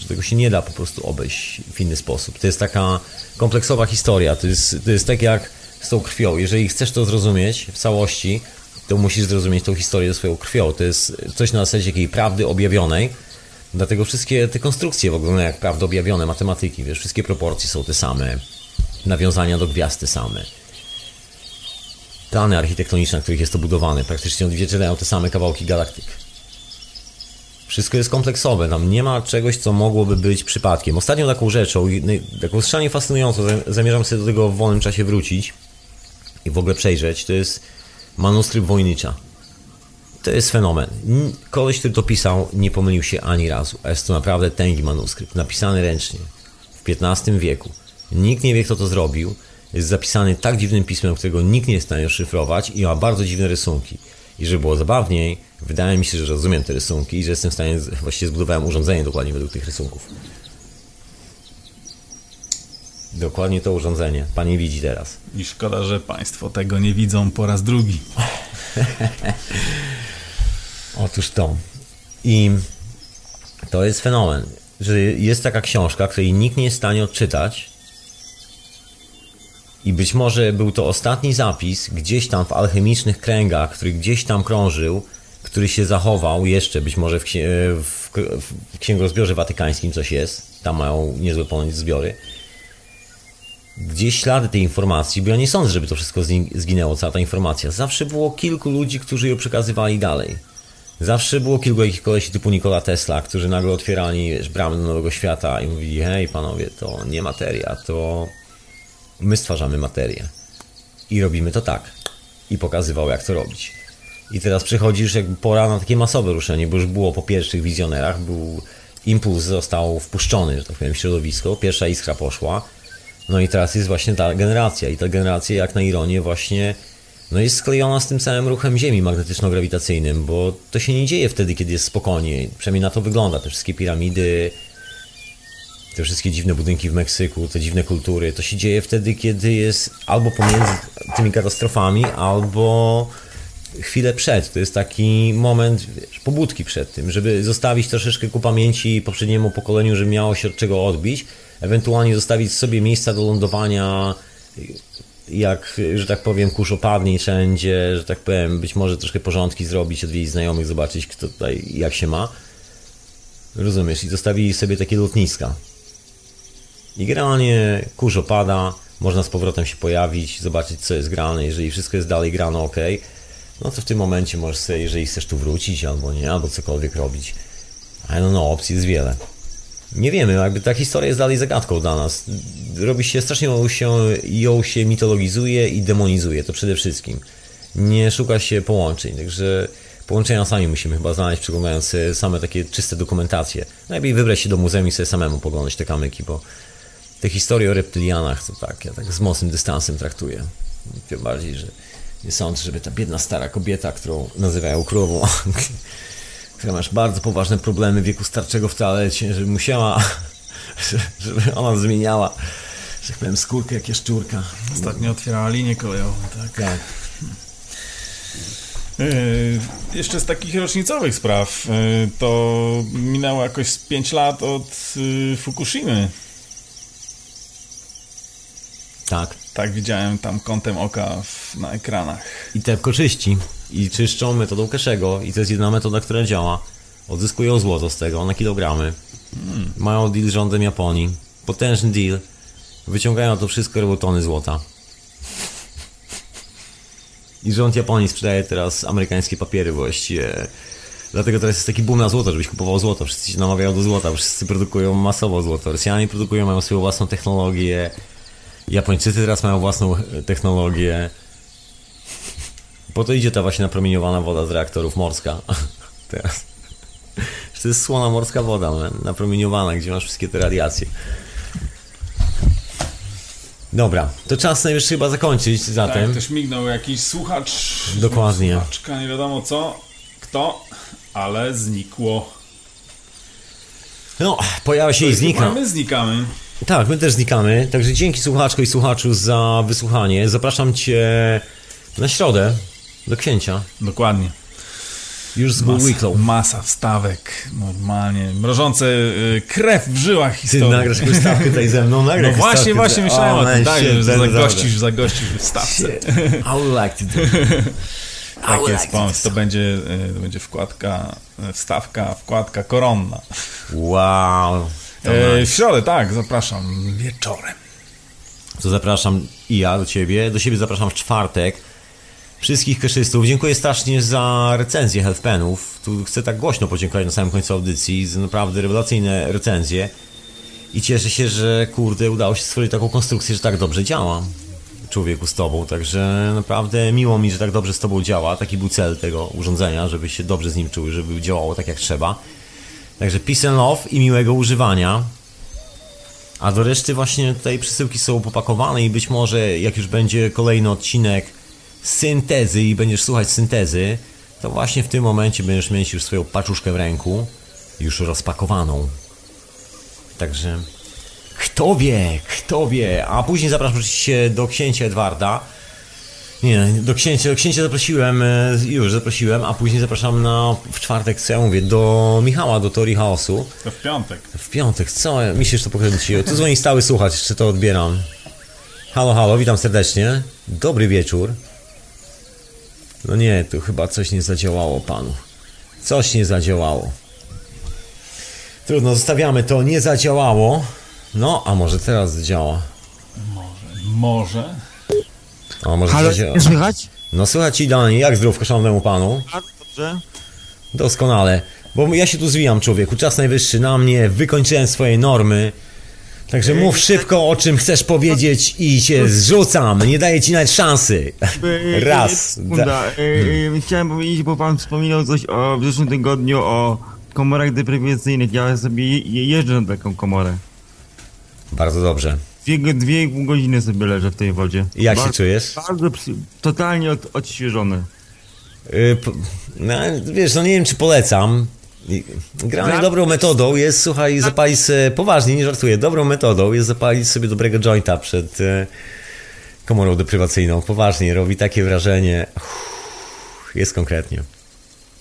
Że tego się nie da po prostu obejść w inny sposób. To jest taka kompleksowa historia. To jest, to jest tak jak z tą krwią. Jeżeli chcesz to zrozumieć w całości, to musisz zrozumieć tą historię ze swoją krwią. To jest coś na zasadzie jakiej prawdy objawionej. Dlatego wszystkie te konstrukcje w ogóle jak prawdy objawione, matematyki, wiesz, wszystkie proporcje są te same. Nawiązania do gwiazd te same. Plany architektoniczne, na których jest to budowane, praktycznie odzwierciedlają te same kawałki galaktyk. Wszystko jest kompleksowe, tam nie ma czegoś, co mogłoby być przypadkiem. Ostatnią taką rzeczą, taką strasznie fascynującą, zamierzam sobie do tego w wolnym czasie wrócić i w ogóle przejrzeć, to jest manuskrypt Wojnicza. To jest fenomen. Koleś, który to pisał, nie pomylił się ani razu. A jest to naprawdę tęgi manuskrypt, napisany ręcznie, w piętnastym wieku. Nikt nie wie, kto to zrobił. Jest zapisany tak dziwnym pismem, którego nikt nie jest w stanie szyfrować i ma bardzo dziwne rysunki. I żeby było zabawniej, wydaje mi się, że rozumiem te rysunki i że jestem w stanie, właściwie zbudowałem urządzenie dokładnie według tych rysunków. Dokładnie to urządzenie. Pan nie widzi teraz. I szkoda, że Państwo tego nie widzą po raz drugi. Otóż to. I to jest fenomen, że jest taka książka, której nikt nie jest w stanie odczytać. I być może był to ostatni zapis gdzieś tam w alchemicznych kręgach, który gdzieś tam krążył, który się zachował jeszcze, być może w, księ w, w księgozbiorze watykańskim coś jest, tam mają niezłe ponoć zbiory. Gdzieś ślady tej informacji, bo ja nie sądzę, żeby to wszystko zginęło, cała ta informacja. Zawsze było kilku ludzi, którzy ją przekazywali dalej. Zawsze było kilku jakichś kolesi typu Nikola Tesla, którzy nagle otwierali, wiesz, bramy do nowego świata i mówili, hej panowie, to nie materia, to... My stwarzamy materię i robimy to tak. I pokazywał, jak to robić. I teraz przychodzi już jakby pora na takie masowe ruszenie, bo już było po pierwszych wizjonerach, był impuls został wpuszczony, że tak powiem, w środowisko, pierwsza iskra poszła. No i teraz jest właśnie ta generacja i ta generacja, jak na ironię, właśnie no jest sklejona z tym całym ruchem Ziemi magnetyczno-grawitacyjnym, bo to się nie dzieje wtedy, kiedy jest spokojnie. Przynajmniej na to wygląda, te wszystkie piramidy, te wszystkie dziwne budynki w Meksyku, te dziwne kultury, to się dzieje wtedy, kiedy jest albo pomiędzy tymi katastrofami, albo chwilę przed. To jest taki moment, wiesz, pobudki przed tym, żeby zostawić troszeczkę ku pamięci poprzedniemu pokoleniu, żeby miało się od czego odbić, ewentualnie zostawić sobie miejsca do lądowania, jak, że tak powiem, kurz opadnie wszędzie, że tak powiem, być może troszkę porządki zrobić, odwiedzić znajomych, zobaczyć, kto tutaj, jak się ma. Rozumiesz? I zostawili sobie takie lotniska. I generalnie kurz opada, można z powrotem się pojawić, zobaczyć co jest grane, jeżeli wszystko jest dalej grane, ok, no to w tym momencie możesz sobie, jeżeli chcesz tu wrócić albo nie, albo cokolwiek robić. I don't know, opcji jest wiele. Nie wiemy, jakby ta historia jest dalej zagadką dla nas. Robi się, strasznie ją się, ją się mitologizuje i demonizuje, to przede wszystkim. Nie szuka się połączeń, także połączenia sami musimy chyba znaleźć, przeglądając same takie czyste dokumentacje. Najlepiej wybrać się do muzeum i sobie samemu poglądać te kamyki, bo te historie o reptylianach to tak, ja tak z mocnym dystansem traktuję. Tym bardziej, że nie sądzę, żeby ta biedna stara kobieta, którą nazywają królową Anglii, która masz bardzo poważne problemy wieku starczego w toalecie, żeby musiała, żeby ona zmieniała, że powiem, skórkę jak jaszczurka. Ostatnio otwierała linię kolejową, tak? Tak. Yy, jeszcze z takich rocznicowych spraw, yy, to minęło jakoś z pięć lat od yy, Fukushimy. Tak. Tak, widziałem tam kątem oka w, na ekranach. I tepko czyści. I czyszczą metodą Keszego. I to jest jedna metoda, która działa. Odzyskują złoto z tego na kilogramy. Hmm. Mają deal z rządem Japonii. Potężny deal. Wyciągają to wszystko, robią tony złota. I rząd Japonii sprzedaje teraz amerykańskie papiery właściwie. Dlatego teraz jest taki boom na złoto, żebyś kupował złoto. Wszyscy się namawiają do złota. Wszyscy produkują masowo złoto. Rosjanie produkują, mają swoją własną technologię. Japończycy teraz mają własną technologię. Po to idzie ta właśnie napromieniowana woda z reaktorów morska. Teraz. To jest słona morska woda, man. Napromieniowana, gdzie masz wszystkie te radiacje. Dobra, to czas najwyższy chyba zakończyć zatem. Tak, też mignął jakiś słuchacz. Dokładnie. Słuchaczka, nie wiadomo co. to, ale znikło. No, pojawia się i znika. My znikamy. Tak, my też znikamy. Także dzięki słuchaczko i słuchaczu za wysłuchanie. Zapraszam cię na środę do księcia. Dokładnie. Już z Masa, masa wstawek, normalnie, mrożące y, krew w żyłach historii. Ty nagrasz jakąś stawkę tutaj ze mną, nagrasz. No właśnie, właśnie myślałem o tym, dajesz, zagościsz, zagościsz w stawce. Shit. I would like to do it. Tak jest pomysł, to będzie, to będzie wkładka, wstawka, wkładka koronna. Wow. E, w środę, tak, zapraszam wieczorem. To zapraszam i ja do ciebie, do siebie zapraszam w czwartek. Wszystkich keszystów. Dziękuję strasznie za recenzję Healthpenów. Tu chcę tak głośno podziękować na samym końcu audycji za naprawdę rewelacyjne recenzje. I cieszę się, że kurde udało się stworzyć taką konstrukcję, że tak dobrze działa. Człowieku z tobą, także naprawdę miło mi, że tak dobrze z tobą działa. Taki był cel tego urządzenia, żeby się dobrze z nim czuły, żeby działało tak jak trzeba. Także peace and love i miłego używania. A do reszty właśnie tutaj przesyłki są popakowane i być może jak już będzie kolejny odcinek syntezy i będziesz słuchać syntezy, to właśnie w tym momencie będziesz mieć już swoją paczuszkę w ręku, już rozpakowaną. Także kto wie, kto wie. A później zapraszam oczywiście do księcia Edwarda. Nie, do księcia, do księcia zaprosiłem, już zaprosiłem, a później zapraszam na w czwartek, co ja mówię, do Michała, do Teorii Chaosu. To w piątek. W piątek, co? Mi się już to pokręciło. Tu dzwoni stały słuchacz, jeszcze to odbieram. Halo, halo, witam serdecznie. Dobry wieczór. No nie, tu chyba coś nie zadziałało panu. Coś nie zadziałało. Trudno, zostawiamy to, nie zadziałało. No, a może teraz działa. Może, może. A może halo, działa. Słychać? No słychać i Dani, jak zdrówko szanownemu panu? Bardzo dobrze. Doskonale, bo ja się tu zwijam, człowieku, czas najwyższy na mnie, wykończyłem swoje normy. Także mów szybko, o czym chcesz powiedzieć i się zrzucam, nie daję ci nawet szansy. Raz. Da... Chciałem powiedzieć, bo pan wspominał coś o, w zeszłym tygodniu o komorach deprywacyjnych. Ja sobie jeżdżę na taką komorę. Bardzo dobrze. Dwie, dwie godziny sobie leżę w tej wodzie. I jak bardzo, się czujesz? Bardzo, totalnie od, odświeżony. Yy, no, wiesz, no nie wiem, czy polecam. Granie dobrą metodą jest, słuchaj, zapalić sobie, poważnie, nie żartuję, dobrą metodą jest zapalić sobie dobrego jointa przed e, komorą deprywacyjną. Poważnie, robi takie wrażenie. Uff, jest konkretnie.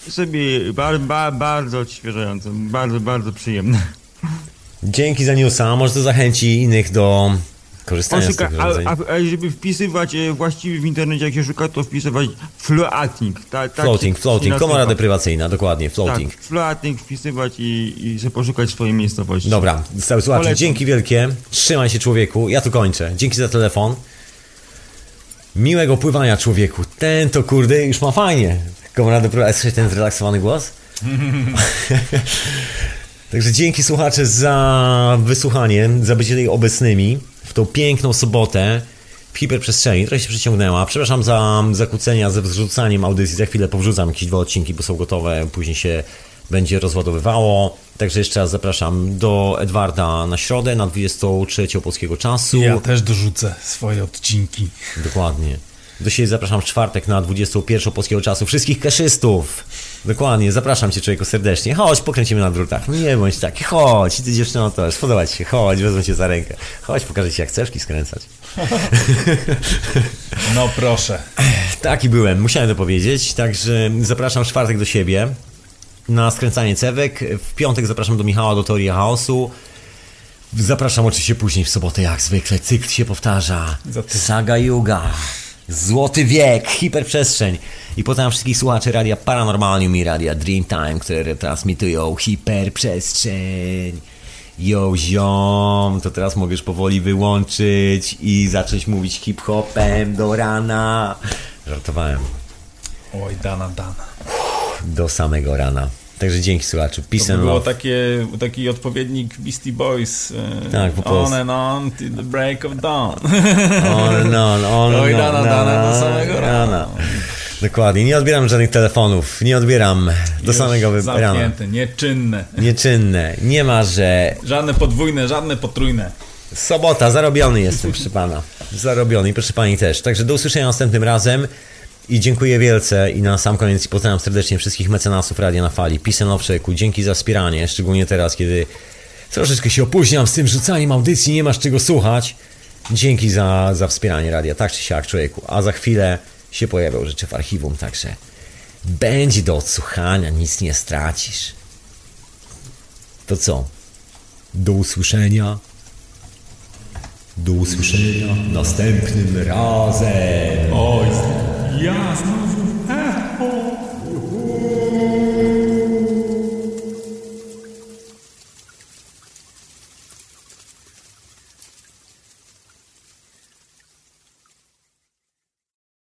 Sobie bar, bar, bardzo odświeżające, bardzo, bardzo przyjemne. Dzięki za newsa, może to zachęci innych do korzystania szuka, z tych urządzeń. A, a żeby wpisywać właściwie w internecie, jak się szuka, to wpisywać floating. Ta, ta, floating, floating, komora deprywacyjna, dokładnie, floating. Tak, floating wpisywać i, i sobie poszukać swojej miejscowości. Dobra, zostały słuchacze, dzięki wielkie, trzymaj się człowieku, ja tu kończę, dzięki za telefon. Miłego pływania człowieku, ten to kurde już ma fajnie. Komora deprywacyjna, słyszałeś ten zrelaksowany głos? Także dzięki słuchacze za wysłuchanie, za bycie tutaj obecnymi w tą piękną sobotę w hiperprzestrzeni. Trochę się przeciągnęła. Przepraszam za zakłócenia ze wrzucaniem audycji. Za chwilę powrzucam jakieś dwa odcinki, bo są gotowe. Później się będzie rozładowywało. Także jeszcze raz zapraszam do Edwarda na środę na dwudziestą trzecią polskiego czasu. Ja też dorzucę swoje odcinki. Dokładnie. Do siebie zapraszam w czwartek na dwudziestą pierwszą polskiego czasu. Wszystkich kaszystów. Dokładnie, zapraszam cię człowieku serdecznie. Chodź, pokręcimy na drutach. Nie bądź taki, chodź. I ty dziewczyno też, podoba ci się, chodź, wezmę cię za rękę. Chodź, pokażę ci jak cewki skręcać. No proszę. Taki byłem, musiałem to powiedzieć. Także zapraszam w czwartek do siebie na skręcanie cewek. W piątek zapraszam do Michała, do Teorii Chaosu. Zapraszam oczywiście później w sobotę, jak zwykle. Cykl się powtarza. Saga Juga. Złoty wiek, hiperprzestrzeń. I potem wszystkich słuchaczy Radia Paranormalium i Radia Dreamtime, które retransmitują hiperprzestrzeń. Yo, ziom, to teraz mogę już powoli wyłączyć i zacząć mówić hip-hopem do rana. Żartowałem. Oj, dana, dana. Do samego rana. Także dzięki słuchaczu. Peace to by było takie, taki odpowiednik Beastie Boys. Tak, po prostu. On and on to the break of dawn. On and on, on and on. Dana, dana, do samego rana. Dokładnie. Nie odbieram żadnych telefonów. Nie odbieram do już samego rana. Zamknięte, nieczynne. Nieczynne. Nie ma, że... Żadne podwójne, żadne potrójne. Sobota. Zarobiony jestem, proszę pana. Zarobiony. I proszę pani też. Także do usłyszenia następnym razem. I dziękuję wielce i na sam koniec pozdrawiam serdecznie wszystkich mecenasów Radia na Fali. Peace and love, człowieku. Dzięki za wspieranie, szczególnie teraz, kiedy troszeczkę się opóźniam z tym rzucaniem audycji, nie masz czego słuchać. Dzięki za, za wspieranie radia, tak czy siak, człowieku. A za chwilę się pojawią rzeczy w archiwum, także będzie do odsłuchania, nic nie stracisz. To co? Do usłyszenia. Do usłyszenia następnym razem. Oj, jasno.